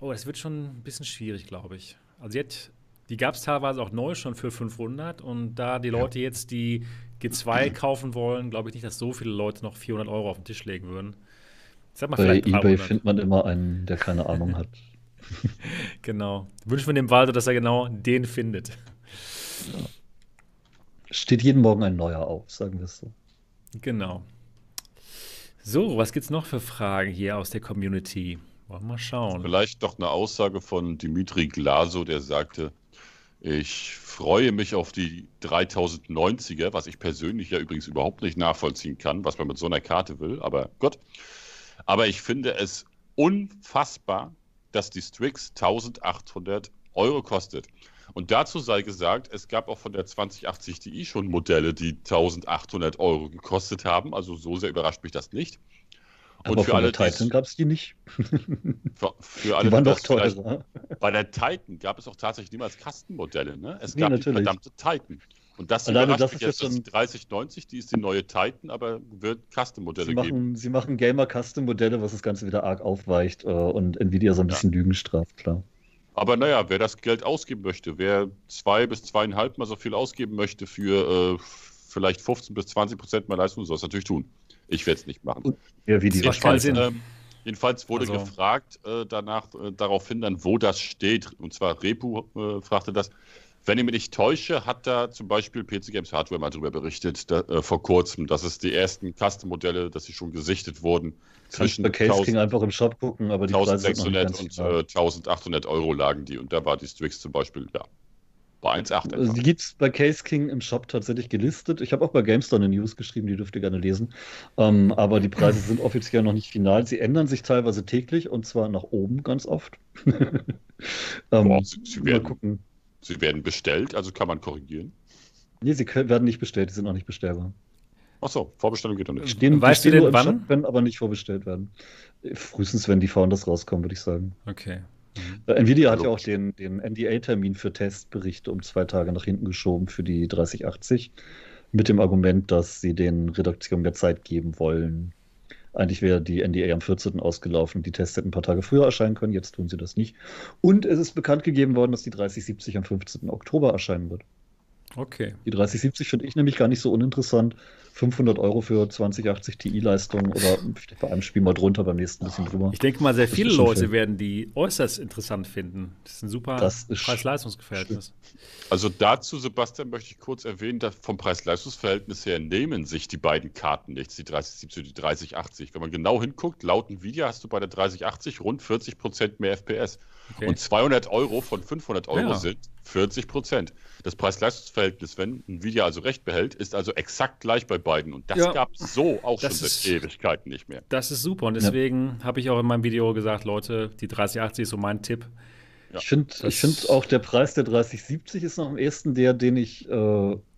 Oh, das wird schon ein bisschen schwierig, glaube ich. Also jetzt, die gab es teilweise auch neu schon für 500 und da die Leute jetzt die G2 kaufen wollen, glaube ich nicht, dass so viele Leute noch 400 € auf den Tisch legen würden. Ich sag mal, bei eBay findet man immer einen, der keine Ahnung hat. Genau. Wünschen wir dem Waldo, dass er genau den findet. Ja. Steht jeden Morgen ein neuer auf, sagen wir es so. Genau. So, was gibt's noch für Fragen hier aus der Community? Wollen wir mal schauen. Vielleicht doch eine Aussage von Dimitri Glaso, der sagte, ich freue mich auf die 3090er, was ich persönlich ja übrigens überhaupt nicht nachvollziehen kann, was man mit so einer Karte will, aber Gott. Aber ich finde es unfassbar, dass die Strix 1.800 € kostet. Und dazu sei gesagt, es gab auch von der 2080 Ti schon Modelle, die 1.800 € gekostet haben, also so sehr überrascht mich das nicht. Und aber für alle Titan gab es die nicht. Für alle, die waren doch teurer. Bei der Titan gab es auch tatsächlich niemals Kastenmodelle. Ne? Es gab die verdammte Titan. Und das sind jetzt das 3090, die ist die neue Titan, aber wird Custom-Modelle geben. Sie machen Gamer-Custom-Modelle, was das Ganze wieder arg aufweicht und Nvidia so ein bisschen Lügen straft, klar. Aber naja, wer das Geld ausgeben möchte, wer 2 bis 2,5 mal so viel ausgeben möchte für vielleicht 15 bis 20% mehr Leistung, soll es natürlich tun. Ich werde es nicht machen. Und, ja, wie die jedenfalls wurde gefragt daraufhin dann, wo das steht. Und zwar Repu fragte das. Wenn ich mich nicht täusche, hat da zum Beispiel PC Games Hardware mal drüber berichtet, vor kurzem, dass es die ersten Custom-Modelle, dass sie schon gesichtet wurden. Kannst bei Case King einfach im Shop gucken, aber die 1600 und 1800 € lagen die und da war die Strix zum Beispiel, ja, bei 1,8. Also die gibt es bei Case King im Shop tatsächlich gelistet. Ich habe auch bei GameStop eine News geschrieben, die dürft ihr gerne lesen. Aber die Preise sind offiziell noch nicht final. Sie ändern sich teilweise täglich und zwar nach oben ganz oft. Mal gucken. Sie werden bestellt, also kann man korrigieren? Nee, sie werden nicht bestellt, die sind noch nicht bestellbar. Ach so, Vorbestellung geht noch nicht. Weißt du denn wann? Shop, wenn aber nicht vorbestellt werden. Frühestens, wenn die Founders rauskommen, würde ich sagen. Okay. Nvidia hat ja auch den NDA-Termin für Testberichte um 2 Tage nach hinten geschoben für die 3080. Mit dem Argument, dass sie den Redaktionen der Zeit geben wollen. Eigentlich wäre die NDA am 14. ausgelaufen. Die Tests hätten ein paar Tage früher erscheinen können. Jetzt tun sie das nicht. Und es ist bekannt gegeben worden, dass die 3070 am 15. Oktober erscheinen wird. Okay. Die 3070 finde ich nämlich gar nicht so uninteressant. 500 € für 2080 Ti-Leistung oder bei einem Spiel mal drunter, beim nächsten ein bisschen drüber. Ich denke mal, sehr viele Leute werden die äußerst interessant finden. Das ist ein super Preis-Leistungs-Verhältnis. Also dazu, Sebastian, möchte ich kurz erwähnen, dass vom Preis-Leistungs-Verhältnis her nehmen sich die beiden Karten nichts, die 3070 und die 3080. Wenn man genau hinguckt, laut Nvidia hast du bei der 3080 rund 40% mehr FPS. Okay. Und 200 € von 500 € sind 40%. Das Preis-Leistungs-Verhältnis, wenn Nvidia also recht behält, ist also exakt gleich bei beiden. Und das gab es so auch schon seit Ewigkeiten nicht mehr. Das ist super. Und deswegen habe ich auch in meinem Video gesagt, Leute, die 3080 ist so mein Tipp. Ja. Ich finde auch, der Preis der 3070 ist noch am ehesten der, den ich für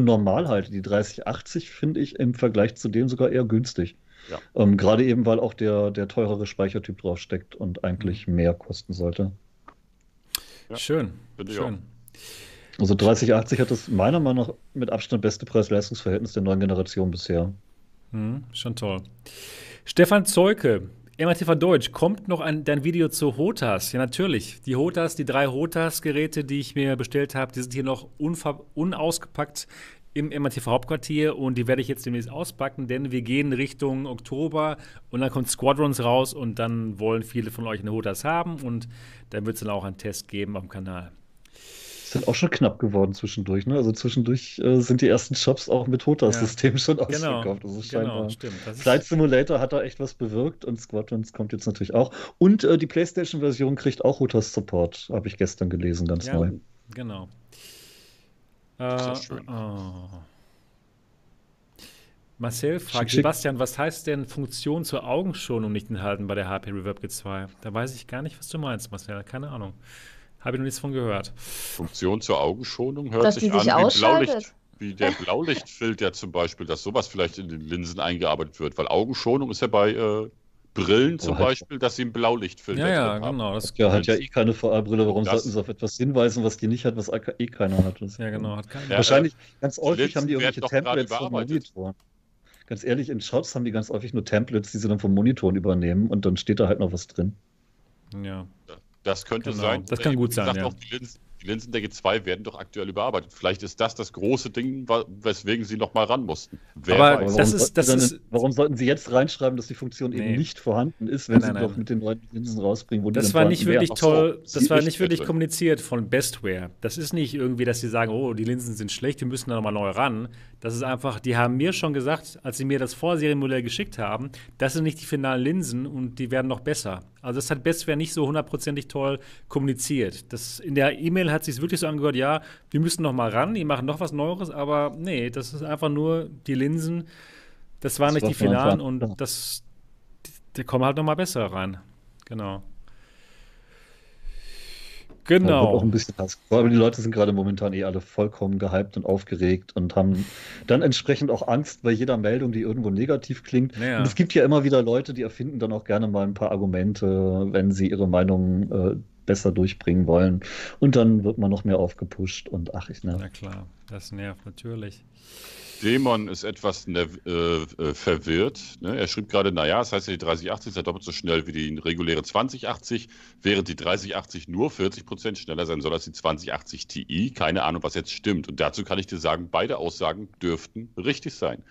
normal halte. Die 3080 finde ich im Vergleich zu dem sogar eher günstig. Ja. Gerade eben, weil auch der teurere Speichertyp draufsteckt und eigentlich mehr kosten sollte. Ja. Schön. Finde ich schön. Auch. Also 3080 hat das meiner Meinung nach mit Abstand beste Preis-Leistungs-Verhältnis der neuen Generation bisher. Schon toll. Stefan Zeuke, MRTV Deutsch, kommt noch dein Video zu Hotas? Ja, natürlich. Die Hotas, die 3 Hotas-Geräte, die ich mir bestellt habe, die sind hier noch unausgepackt im MRTV Hauptquartier und die werde ich jetzt demnächst auspacken, denn wir gehen Richtung Oktober und dann kommt Squadrons raus und dann wollen viele von euch eine Hotas haben und dann wird es dann auch einen Test geben auf dem Kanal. Sind auch schon knapp geworden zwischendurch, ne? Also zwischendurch sind die ersten Shops auch mit Hotas-System schon ausverkauft. Also scheinbar. Stimmt. Flight Simulator hat da echt was bewirkt und Squadrons kommt jetzt natürlich auch. Und die PlayStation-Version kriegt auch Hotas-Support, habe ich gestern gelesen, ganz neu. Genau. Sehr schön. Marcel fragt, Sebastian, was heißt denn Funktion zur Augenschonung nicht enthalten bei der HP Reverb G2? Da weiß ich gar nicht, was du meinst, Marcel. Keine Ahnung. Habe ich noch nichts von gehört. Funktion zur Augenschonung hört sich an wie der Blaulichtfilter zum Beispiel, dass sowas vielleicht in den Linsen eingearbeitet wird. Weil Augenschonung ist ja bei Brillen zum Beispiel, dass sie einen Blaulichtfilter haben. Ja, genau. Das hat ja eh keine VR-Brille. Warum sollten sie auf etwas hinweisen, was die nicht hat, was eh keiner hat? Ja, genau. Hat keiner. Wahrscheinlich, ganz häufig haben die irgendwelche Templates vom Monitor. Ganz ehrlich, in Shops haben die ganz häufig nur Templates, die sie dann vom Monitor übernehmen und dann steht da halt noch was drin. Ja. Das könnte sein. Das kann gut sein, ja. Auch die Linsen der G2 werden doch aktuell überarbeitet. Vielleicht ist das das große Ding, weswegen sie noch mal ran mussten. Warum sollten sie jetzt reinschreiben, dass die Funktion eben nicht vorhanden ist, wenn sie doch mit den neuen Linsen rausbringen? Das war nicht wirklich toll. Das war nicht wirklich kommuniziert von Bestware. Das ist nicht irgendwie, dass sie sagen, oh, die Linsen sind schlecht, die müssen da nochmal neu ran. Das ist einfach, die haben mir schon gesagt, als sie mir das Vorserienmodell geschickt haben, das sind nicht die finalen Linsen und die werden noch besser. Also das hat Bestware nicht so hundertprozentig toll kommuniziert. Das, in der E-Mail hat sich wirklich so angehört, ja, wir müssen noch mal ran, die machen noch was Neues, aber nee, das ist einfach nur die Linsen, das waren nicht die finalen und die kommen halt noch mal besser rein. Genau. Auch ein bisschen Hass. Aber die Leute sind gerade momentan alle vollkommen gehypt und aufgeregt und haben dann entsprechend auch Angst bei jeder Meldung, die irgendwo negativ klingt. Naja. Und es gibt ja immer wieder Leute, die erfinden dann auch gerne mal ein paar Argumente, wenn sie ihre Meinung besser durchbringen wollen. Und dann wird man noch mehr aufgepusht und ach, ich nerv. Na klar, das nervt natürlich. Dämon ist etwas verwirrt. Ne? Er schrieb gerade, naja, das heißt, die 3080 ist ja doppelt so schnell wie die reguläre 2080, während die 3080 nur 40% schneller sein soll als die 2080 Ti. Keine Ahnung, was jetzt stimmt. Und dazu kann ich dir sagen, beide Aussagen dürften richtig sein.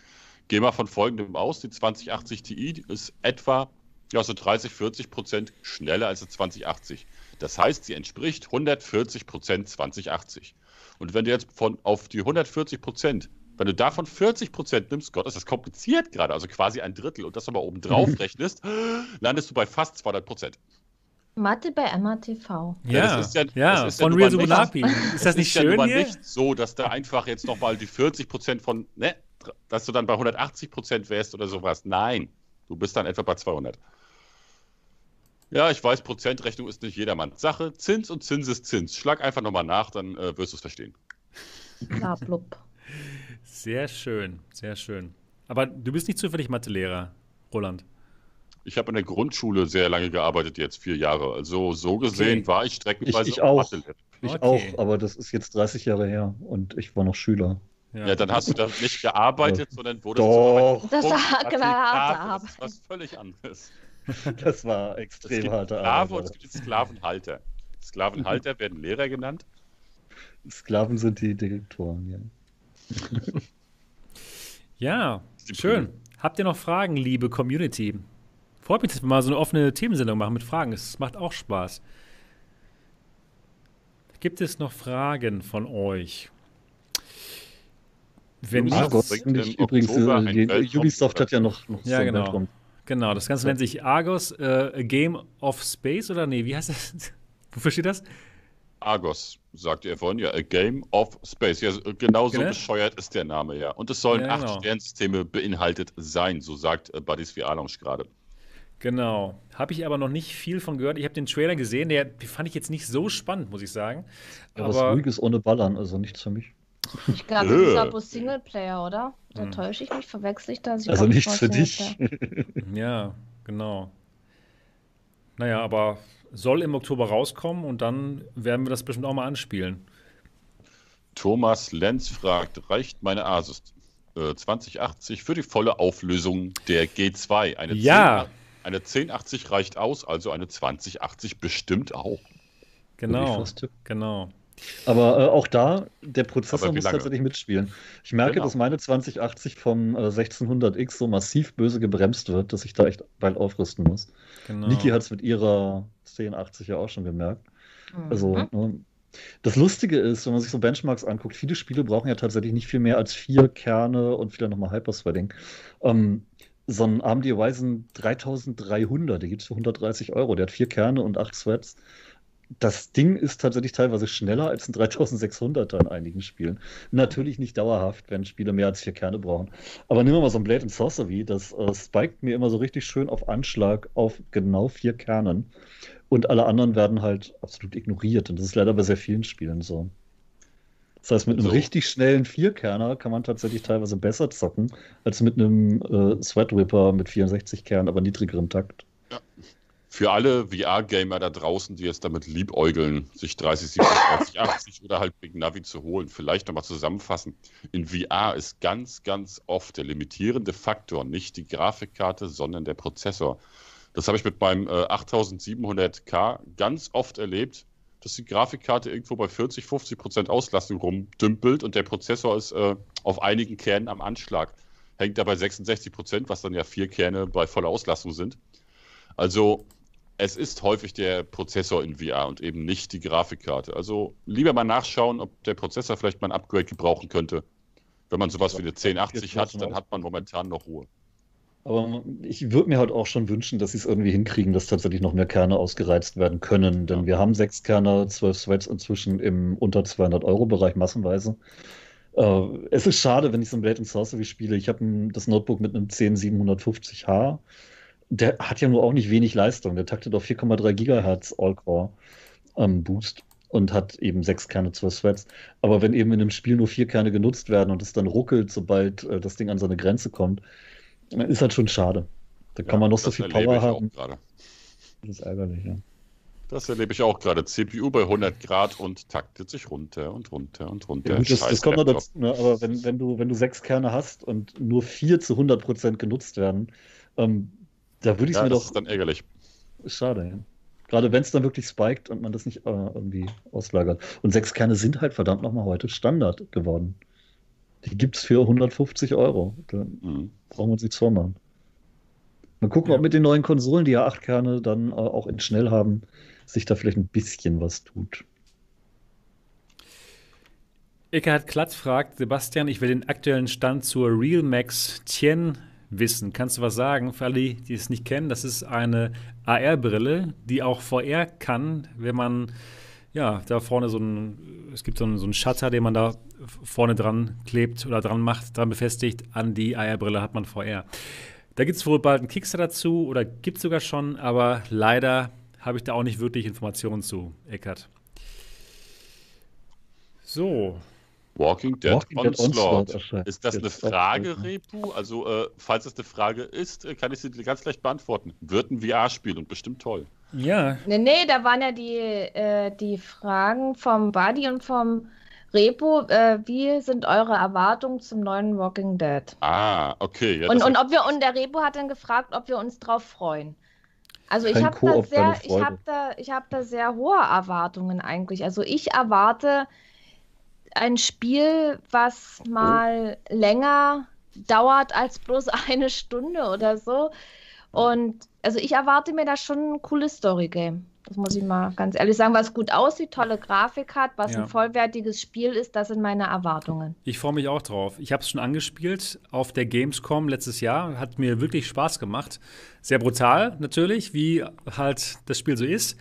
Geh mal von folgendem aus, die 2080 Ti ist etwa so 30-40% schneller als die 2080. Das heißt, sie entspricht 140% 2080. Und wenn du jetzt auf die 140%, wenn du davon 40% nimmst, Gott, ist das kompliziert gerade, also quasi ein Drittel, und das nochmal oben drauf rechnest, landest du bei fast 200%. Mathe bei MATV. Ja, das ist ja von Real Sulapi. Ist das nicht schön hier? Nicht so, dass da einfach jetzt nochmal die 40% von, ne, dass du dann bei 180% wärst oder sowas. Nein, du bist dann etwa bei 200. Ja, ich weiß, Prozentrechnung ist nicht jedermanns Sache. Zins und Zinseszins. Schlag einfach nochmal nach, dann wirst du es verstehen. Ja, blub. Sehr schön, sehr schön. Aber du bist nicht zufällig Mathelehrer, Roland. Ich habe in der Grundschule sehr lange gearbeitet, jetzt 4 Jahre. Also so gesehen war ich streckenweise Mathelehrer. Ich auch, aber das ist jetzt 30 Jahre her und ich war noch Schüler. Ja, dann hast du da nicht gearbeitet, sondern wurdest du... Das war knallharte Arbeit. Das war was völlig anderes. Das war extrem harte Arbeit. Und es gibt Sklavenhalter. Sklavenhalter werden Lehrer genannt. Sklaven sind die Direktoren, ja. Ja, schön. Habt ihr noch Fragen, liebe Community? Freut mich, dass wir mal so eine offene Themensendung machen mit Fragen. Es macht auch Spaß. Gibt es noch Fragen von euch? Wenn Argos, übrigens, Ubisoft hat ja noch ja, so genau. Weltraum. Genau, das Ganze nennt sich Argos, A Game of Space, oder nee, wie heißt das? Wofür steht das? Argos, sagte er vorhin, ja, A Game of Space. Ja, genauso bescheuert ist der Name, ja. Und es sollen 8 Sternsysteme beinhaltet sein, so sagt Buddies VR Lounge gerade. Genau. Habe ich aber noch nicht viel von gehört. Ich habe den Trailer gesehen, der fand ich jetzt nicht so spannend, muss ich sagen. Ja, aber was Ruhiges ohne Ballern, also nichts für mich. Ich glaube, das ist aber Singleplayer, oder? Da täusche ich mich, verwechsel ich das. Also nichts für dich. Ja, genau. Naja, aber soll im Oktober rauskommen und dann werden wir das bestimmt auch mal anspielen. Thomas Lenz fragt, reicht meine Asus 2080 für die volle Auflösung der G2? Eine 1080 reicht aus, also eine 2080 bestimmt auch. Genau. Aber auch da, der Prozessor muss tatsächlich mitspielen. Ich merke, dass meine 2080 vom 1600X so massiv böse gebremst wird, dass ich da echt bald aufrüsten muss. Genau. Niki hat es mit ihrer 1080 ja auch schon gemerkt. Mhm. Also, das Lustige ist, wenn man sich so Benchmarks anguckt, viele Spiele brauchen ja tatsächlich nicht viel mehr als 4 Kerne und vielleicht nochmal Hyperswedding. So ein AMD Ryzen 3300, der gibt es für 130 €, der hat 4 Kerne und 8 Threads. Das Ding ist tatsächlich teilweise schneller als ein 3600er in einigen Spielen. Natürlich nicht dauerhaft, wenn Spiele mehr als 4 Kerne brauchen. Aber nehmen wir mal so ein Blade & Sorcery, das spiked mir immer so richtig schön auf Anschlag auf genau 4 Kernen. Und alle anderen werden halt absolut ignoriert. Und das ist leider bei sehr vielen Spielen so. Das heißt, mit einem richtig schnellen 4-Kerner kann man tatsächlich teilweise besser zocken, als mit einem Threadripper mit 64 Kernen, aber niedrigerem Takt. Ja. Für alle VR-Gamer da draußen, die jetzt damit liebäugeln, sich 3070, 3080 oder halt Big Navi zu holen, vielleicht nochmal zusammenfassen. In VR ist ganz, ganz oft der limitierende Faktor nicht die Grafikkarte, sondern der Prozessor. Das habe ich mit meinem 8700K ganz oft erlebt, dass die Grafikkarte irgendwo bei 40-50% Auslastung rumdümpelt und der Prozessor ist auf einigen Kernen am Anschlag. Hängt dabei 66%, was dann ja 4 Kerne bei voller Auslastung sind. Also es ist häufig der Prozessor in VR und eben nicht die Grafikkarte. Also lieber mal nachschauen, ob der Prozessor vielleicht mal ein Upgrade gebrauchen könnte. Wenn man sowas wie eine 1080 hat, dann hat man momentan noch Ruhe. Aber ich würde mir halt auch schon wünschen, dass sie es irgendwie hinkriegen, dass tatsächlich noch mehr Kerne ausgereizt werden können. Denn wir haben 6 Kerne, 12 Threads inzwischen im unter 200 € Bereich massenweise. Es ist schade, wenn ich so ein Blade & Sorcery spiele. Ich habe das Notebook mit einem 10750H. Der hat ja nur auch nicht wenig Leistung. Der taktet auf 4,3 Gigahertz All-Core Boost und hat eben 6 Kerne, 12 Threads. Aber wenn eben in einem Spiel nur 4 Kerne genutzt werden und es dann ruckelt, sobald das Ding an seine Grenze kommt, dann ist halt schon schade. Da kann man noch so viel Power haben. Das ist ärgerlich, ja. Das erlebe ich auch gerade. CPU bei 100 Grad und taktet sich runter und runter und runter. Ja, gut, das kommt noch dazu, ne? Aber wenn du 6 Kerne hast und nur 4 zu 100% genutzt werden, da würde ich es ja, mir das doch... das ist dann ärgerlich. Schade, ja. Gerade wenn es dann wirklich spiked und man das nicht irgendwie auslagert. Und 6 Kerne sind halt verdammt nochmal heute Standard geworden. Die gibt es für 150 €. Dann braucht man sich nichts vormachen. Mal gucken, ob mit den neuen Konsolen, die ja 8 Kerne dann auch in schnell haben, sich da vielleicht ein bisschen was tut. Eckhard Klatt fragt, Sebastian, ich will den aktuellen Stand zur Realmax Tien wissen. Kannst du was sagen? Für alle, die es nicht kennen, das ist eine AR-Brille, die auch VR kann, wenn man da vorne es gibt so einen Shutter, den man da vorne dran klebt oder dran befestigt. An die AR-Brille hat man VR. Da gibt es wohl bald einen Kickstarter dazu oder gibt es sogar schon, aber leider habe ich da auch nicht wirklich Informationen zu, Eckart. So. Walking Dead Onslaught. Ist das eine Frage, Repu? Also, falls es eine Frage ist, kann ich sie ganz leicht beantworten. Wird ein VR-Spiel und bestimmt toll. Ja. Nee, da waren ja die Fragen vom Buddy und vom Repo. Wie sind eure Erwartungen zum neuen Walking Dead? Ah, okay. Ja, und der Repo hat dann gefragt, ob wir uns drauf freuen. Also ich habe da sehr hohe Erwartungen eigentlich. Also ich erwarte ein Spiel, was mal länger dauert als bloß eine Stunde oder so. Und also ich erwarte mir da schon ein cooles Story-Game. Das muss ich mal ganz ehrlich sagen, was gut aussieht, tolle Grafik hat, was ein vollwertiges Spiel ist, das sind meine Erwartungen. Ich freue mich auch drauf. Ich habe es schon angespielt auf der Gamescom letztes Jahr. Hat mir wirklich Spaß gemacht. Sehr brutal natürlich, wie halt das Spiel so ist.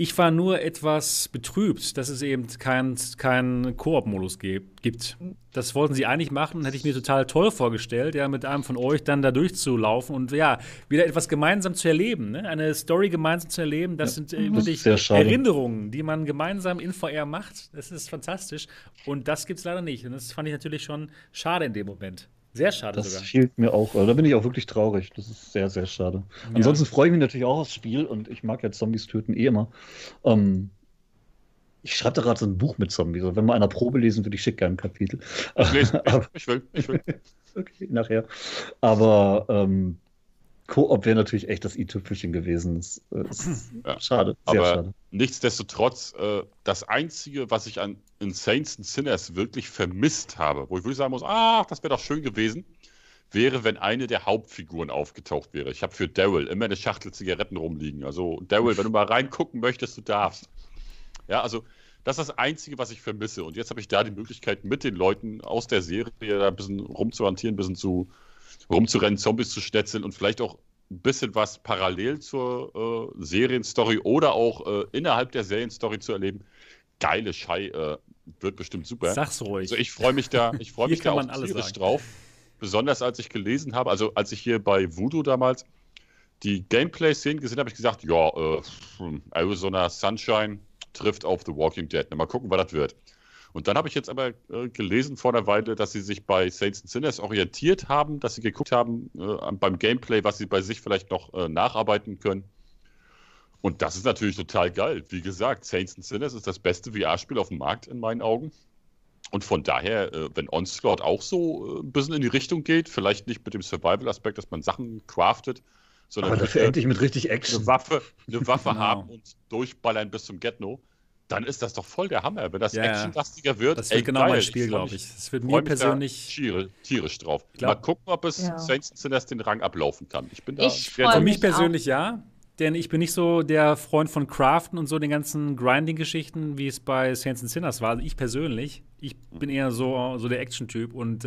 Ich war nur etwas betrübt, dass es eben keinen Koop-Modus gibt. Das wollten sie eigentlich machen, hätte ich mir total toll vorgestellt, ja, mit einem von euch dann da durchzulaufen und ja, wieder etwas gemeinsam zu erleben, ne? Eine Story gemeinsam zu erleben, das sind wirklich Erinnerungen, die man gemeinsam in VR macht. Das ist fantastisch und das gibt's leider nicht. Und das fand ich natürlich schon schade in dem Moment. Sehr schade das sogar. Das fehlt mir auch. Also da bin ich auch wirklich traurig. Das ist sehr, sehr schade. Ja. Ansonsten freue ich mich natürlich auch aufs Spiel und ich mag ja Zombies töten eh immer. Ich schreibe da gerade so ein Buch mit Zombies. Wenn mal einer Probe lesen würde, ich schicke gerne ein Kapitel. Ich will. Okay, nachher. Aber Koop wäre natürlich echt das i-Tüpfelchen gewesen. Das ist schade. Sehr aber schade. Nichtsdestotrotz, das Einzige, was ich an in Saints and Sinners wirklich vermisst habe, wo ich wirklich sagen muss, das wäre doch schön gewesen, wäre, wenn eine der Hauptfiguren aufgetaucht wäre. Ich habe für Daryl immer eine Schachtel Zigaretten rumliegen. Also Daryl, wenn du mal reingucken möchtest, du darfst. Ja, also das ist das Einzige, was ich vermisse. Und jetzt habe ich da die Möglichkeit, mit den Leuten aus der Serie da ein bisschen rumzuhantieren, ein bisschen rumzurennen, Zombies zu schnetzeln und vielleicht auch ein bisschen was parallel zur Serienstory oder auch innerhalb der Serienstory zu erleben. Geile Schei, wird bestimmt super. Sag's ruhig. Also ich freue mich da, auch tierisch drauf. Besonders als ich gelesen habe, also als ich hier bei Voodoo damals die Gameplay-Szenen gesehen habe, habe ich gesagt, Arizona Sunshine trifft auf The Walking Dead. Na, mal gucken, was das wird. Und dann habe ich jetzt aber gelesen vor einer Weile, dass sie sich bei Saints and Sinners orientiert haben, dass sie geguckt haben beim Gameplay, was sie bei sich vielleicht noch nacharbeiten können. Und das ist natürlich total geil. Wie gesagt, Saints and Sinners ist das beste VR-Spiel auf dem Markt in meinen Augen. Und von daher, wenn Onslaught auch so ein bisschen in die Richtung geht, vielleicht nicht mit dem Survival-Aspekt, dass man Sachen craftet, sondern aber dafür endlich mit richtig Action. Eine Waffe haben und durchballern bis zum Get-No, dann ist das doch voll der Hammer. Wenn das actionlastiger wird, das wird genau mein Spiel, glaube ich. Das wird mir persönlich tierisch drauf. Mal gucken, ob es Saints and Sinners den Rang ablaufen kann. Ich bin da. Für mich persönlich ja. Denn ich bin nicht so der Freund von Craften und so den ganzen Grinding-Geschichten, wie es bei Saints and Sinners war. Also ich persönlich, bin eher so der Action-Typ und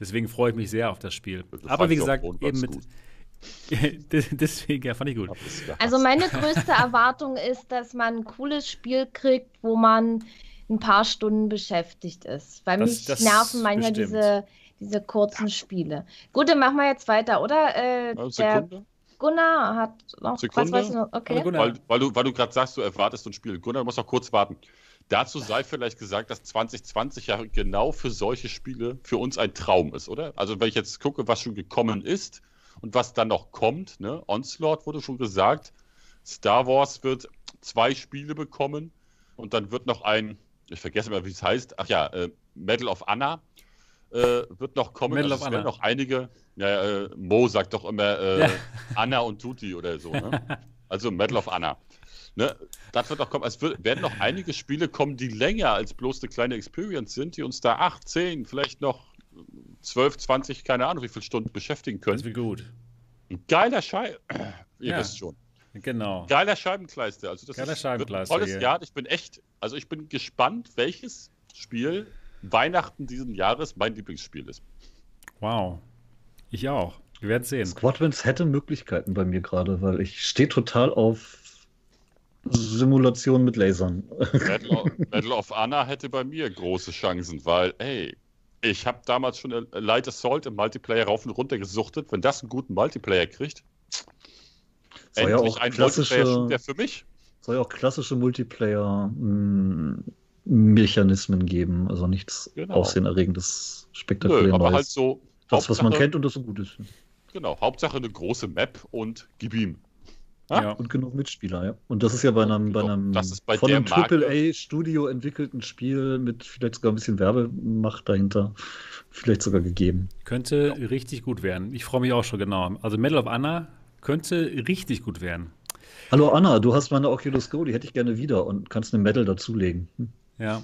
deswegen freue ich mich sehr auf das Spiel. Das aber wie gesagt, eben mit deswegen, fand ich gut. Also meine größte Erwartung ist, dass man ein cooles Spiel kriegt, wo man ein paar Stunden beschäftigt ist. Weil mich nerven manchmal diese kurzen Spiele. Gut, dann machen wir jetzt weiter, oder? Sekunde. Gunnar hat noch Sekunde, was noch? Okay. Weil du gerade sagst, du erwartest so ein Spiel. Gunnar, du musst noch kurz warten. Dazu sei vielleicht gesagt, dass 2020 ja genau für solche Spiele für uns ein Traum ist, oder? Also wenn ich jetzt gucke, was schon gekommen ist und was dann noch kommt, ne? Onslaught wurde schon gesagt, Star Wars wird 2 Spiele bekommen und dann wird noch ein, ich vergesse mal, wie es heißt, ach ja, Medal of Honor wird noch kommen. Also es werden noch einige, ja, Mo sagt doch immer Anna und Tutti oder so, ne? Also Medal of Honor. Ne, das wird noch kommen. Es werden noch einige Spiele kommen, die länger als bloß eine kleine Experience sind, die uns da 8, 10, vielleicht noch 12, 20, keine Ahnung, wie viele Stunden beschäftigen können. Das wird gut. Ein geiler Scheiben. Ihr wisst schon. Genau. Geiler Scheibenkleister. Also das ist ein tolles Jahr. Ich bin echt, also ich bin gespannt, welches Spiel Weihnachten diesen Jahres mein Lieblingsspiel ist. Wow. Ich auch. Wir werden sehen. Squadrons hätte Möglichkeiten bei mir gerade, weil ich stehe total auf Simulation mit Lasern. Battle of Anna hätte bei mir große Chancen, weil, ey, ich habe damals schon Light Assault im Multiplayer rauf und runter gesuchtet. Wenn das einen guten Multiplayer kriegt, endlich ja auch ein Multiplayer-Shooter für mich. Soll ja auch klassische Multiplayer-Mechanismen geben, also nichts Aufsehenerregendes, Spektakuläres. Aber halt so das, was man kennt und das so gut ist. Genau, Hauptsache eine große Map und gib ihm. Ja. Und genug Mitspieler, ja. Und das ist ja bei von einem AAA-Studio entwickelten Spiel mit vielleicht sogar ein bisschen Werbemacht dahinter vielleicht sogar gegeben. Könnte richtig gut werden. Ich freue mich auch schon, genau. Also Medal of Honor könnte richtig gut werden. Hallo Anna, du hast meine Oculus Go, die hätte ich gerne wieder und kannst eine Medal dazulegen. Ja,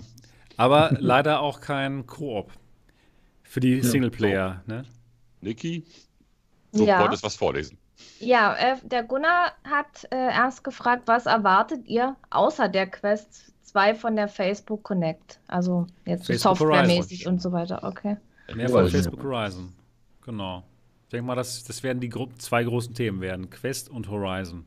aber leider auch kein Koop für die Singleplayer. Ne? Niki, du wolltest was vorlesen. Ja, der Gunnar hat erst gefragt, was erwartet ihr außer der Quest 2 von der Facebook Connect? Also jetzt softwaremäßig und so weiter, okay. Mehr von Facebook Horizon, genau. Ich denke mal, das werden die zwei großen Themen werden, Quest und Horizon.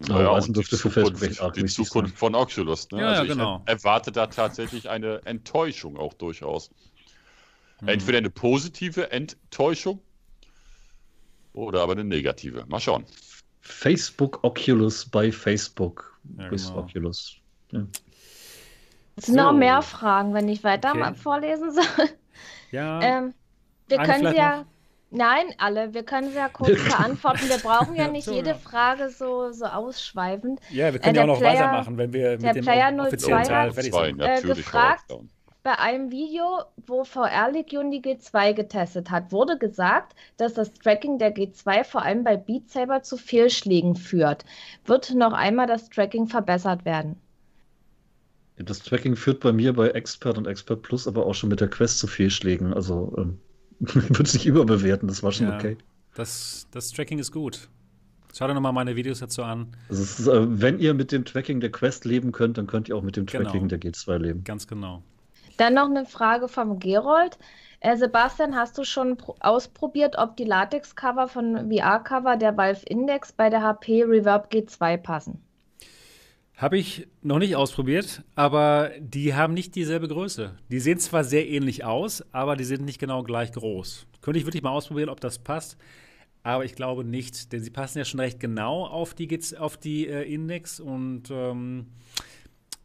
Naja, und die Zukunft von Oculus, ne? Ja, also genau. Ich erwarte da tatsächlich eine Enttäuschung auch durchaus. Entweder eine positive Enttäuschung, oder aber eine negative. Mal schauen. Facebook Oculus bei Facebook. Ja, genau. Oculus. Ja. Es sind noch mehr Fragen, wenn ich weiter mal vorlesen soll. Ja. Wir können sie ja. Noch? Nein, alle. Wir können sie ja kurz beantworten. Wir brauchen ja nicht jede Frage so ausschweifend. Ja, wir können ja auch noch weitermachen, wenn wir mit dem offiziellen Teil fertig sind. Der Player 02 hat gefragt, bei einem Video, wo VR-Legion die G2 getestet hat, wurde gesagt, dass das Tracking der G2 vor allem bei Beat Saber zu Fehlschlägen führt. Wird noch einmal das Tracking verbessert werden? Das Tracking führt bei mir bei Expert und Expert Plus aber auch schon mit der Quest zu Fehlschlägen. Also würde es nicht überbewerten, das war schon okay. Das Tracking ist gut. Schau dir nochmal meine Videos dazu an. Also wenn ihr mit dem Tracking der Quest leben könnt, dann könnt ihr auch mit dem Tracking der G2 leben. Ganz genau. Dann noch eine Frage vom Gerold. Sebastian, hast du schon ausprobiert, ob die Latex-Cover von VR-Cover der Valve Index bei der HP Reverb G2 passen? Habe ich noch nicht ausprobiert, aber die haben nicht dieselbe Größe. Die sehen zwar sehr ähnlich aus, aber die sind nicht genau gleich groß. Könnte ich wirklich mal ausprobieren, ob das passt, aber ich glaube nicht, denn sie passen ja schon recht genau auf die Index und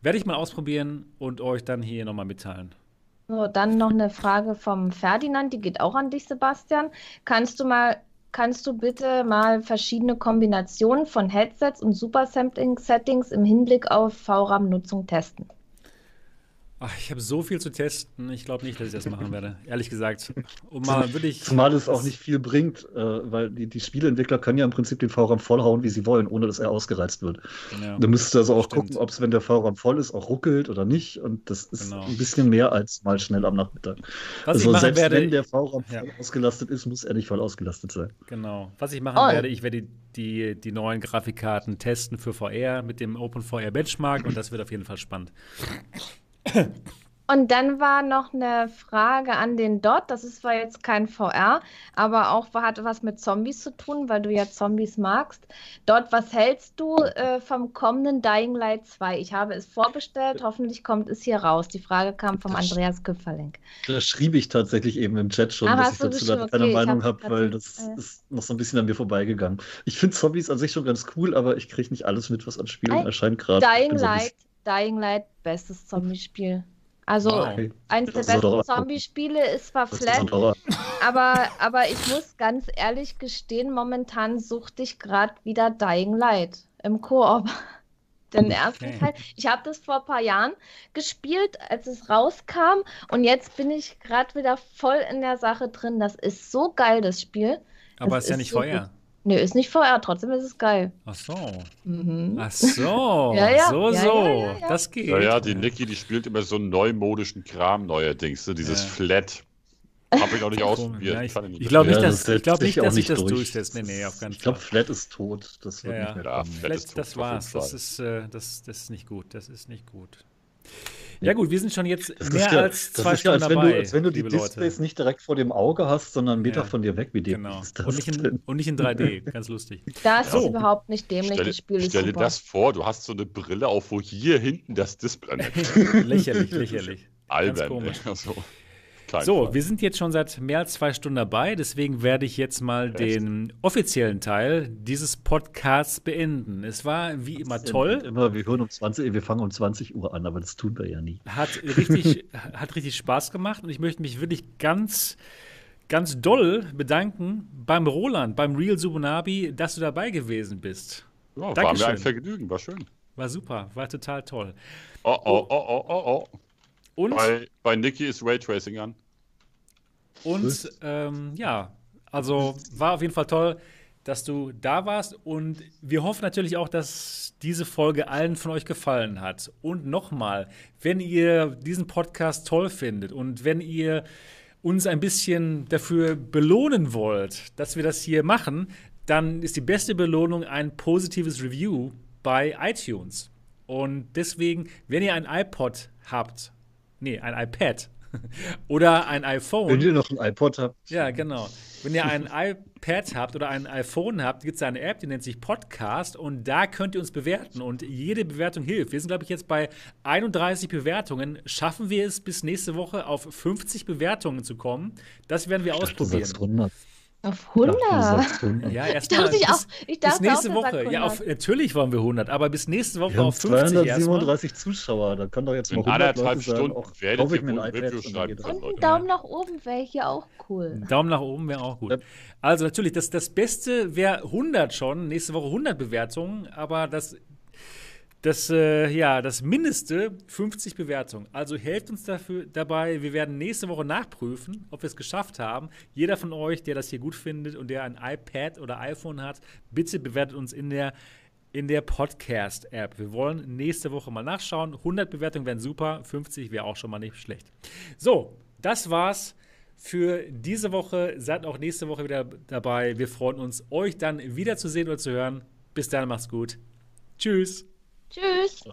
werde ich mal ausprobieren und euch dann hier nochmal mitteilen. So, dann noch eine Frage vom Ferdinand, die geht auch an dich, Sebastian. Kannst du bitte mal verschiedene Kombinationen von Headsets und Super-Sampling-Settings im Hinblick auf VRAM-Nutzung testen? Ach, ich habe so viel zu testen. Ich glaube nicht, dass ich das machen werde, ehrlich gesagt. Zumal es auch nicht viel bringt, weil die Spieleentwickler können ja im Prinzip den VRAM vollhauen, wie sie wollen, ohne dass er ausgereizt wird. Ja, du müsstest also auch gucken, ob es, wenn der VRAM voll ist, auch ruckelt oder nicht. Und das ist ein bisschen mehr als mal schnell am Nachmittag. Wenn der VRAM voll ausgelastet ist, muss er nicht voll ausgelastet sein. Genau. Was ich machen werde, ich werde die neuen Grafikkarten testen für VR mit dem OpenVR Benchmark und das wird auf jeden Fall spannend. Und dann war noch eine Frage an den Dot, das ist zwar jetzt kein VR, aber auch hat was mit Zombies zu tun, weil du ja Zombies magst. Dot, was hältst du vom kommenden Dying Light 2? Ich habe es vorbestellt, hoffentlich kommt es hier raus. Die Frage kam vom Andreas Köpferling. Da schrieb ich tatsächlich eben im Chat schon, dass ich dazu keine Meinung habe, weil das ist noch so ein bisschen an mir vorbeigegangen. Ich finde Zombies an sich schon ganz cool, aber ich kriege nicht alles mit, was an Spielen erscheint gerade. Dying Light, bestes Zombie-Spiel. Also eins der besten Zombie-Spiele, es war flat, aber ich muss ganz ehrlich gestehen, momentan suchte ich gerade wieder Dying Light im Koop. Den ersten Teil. Ich habe das vor ein paar Jahren gespielt, als es rauskam, und jetzt bin ich gerade wieder voll in der Sache drin. Das ist so geil, das Spiel. Aber es ist ja nicht VR. Nö, ist nicht VR, trotzdem ist es geil. Ach so. Mhm. Ach so. Ja. Das geht. Naja, die Niki, die spielt immer so einen neumodischen Kram neuerdings, ne? Dieses Flat. Hab ich auch nicht ausprobiert. Ja, ich glaube nicht, dass ich das durchsetze. Nee, auf keinen Fall. Ich glaube, Flat ist tot. Das wird nicht mehr kommen. Flat ist tot, das war's. Das ist nicht gut. Das ist nicht gut. Ja gut, wir sind schon jetzt mehr als 2 Stunden dabei. Als wenn du die Displays nicht direkt vor dem Auge hast, sondern einen Meter von dir weg, wie dämlich ist das? Und nicht in 3D, ganz lustig. Das ist überhaupt nicht dämlich, das Spiel ist super. Stell dir das vor, du hast so eine Brille auf, wo hier hinten das Display lächerlich. Albern, also. So, wir sind jetzt schon seit mehr als 2 Stunden dabei, deswegen werde ich jetzt mal den offiziellen Teil dieses Podcasts beenden. Es war wie immer toll. Wir fangen um 20 Uhr an, aber das tun wir ja nie. Hat richtig Spaß gemacht, und ich möchte mich wirklich ganz doll bedanken beim Roland, beim Real Subunabi, dass du dabei gewesen bist. Ja, war mir ein Vergnügen, war schön. War super, war total toll. Oh. Und bei Niki ist Raytracing an. Und also war auf jeden Fall toll, dass du da warst. Und wir hoffen natürlich auch, dass diese Folge allen von euch gefallen hat. Und nochmal, wenn ihr diesen Podcast toll findet und wenn ihr uns ein bisschen dafür belohnen wollt, dass wir das hier machen, dann ist die beste Belohnung ein positives Review bei iTunes. Und deswegen, wenn ihr ein iPod habt, nee, ein iPad oder ein iPhone. Wenn ihr noch ein iPod habt. Ja, genau. Wenn ihr ein iPad habt oder ein iPhone habt, gibt es eine App, die nennt sich Podcast, und da könnt ihr uns bewerten, und jede Bewertung hilft. Wir sind, glaube ich, jetzt bei 31 Bewertungen. Schaffen wir es, bis nächste Woche auf 50 Bewertungen zu kommen? Das werden wir ausprobieren. Das ist 100. Auf 100? Ja, bis nächste Woche. Ja, natürlich wollen wir 100, aber bis nächste Woche auf 50 237 Zuschauer, da können doch jetzt mal 100 Leute sagen, werdet ihr ein Review schreiben. Und einen Daumen nach oben wäre hier auch cool. Ein Daumen nach oben wäre auch gut. Also natürlich, das Beste wäre 100 schon, nächste Woche 100 Bewertungen, aber das Mindeste 50 Bewertungen. Also helft uns dabei. Wir werden nächste Woche nachprüfen, ob wir es geschafft haben. Jeder von euch, der das hier gut findet und der ein iPad oder iPhone hat, bitte bewertet uns in der Podcast-App. Wir wollen nächste Woche mal nachschauen. 100 Bewertungen wären super, 50 wäre auch schon mal nicht schlecht. So, das war's für diese Woche. Seid auch nächste Woche wieder dabei. Wir freuen uns, euch dann wiederzusehen oder zu hören. Bis dann, macht's gut. Tschüss. Tschüss.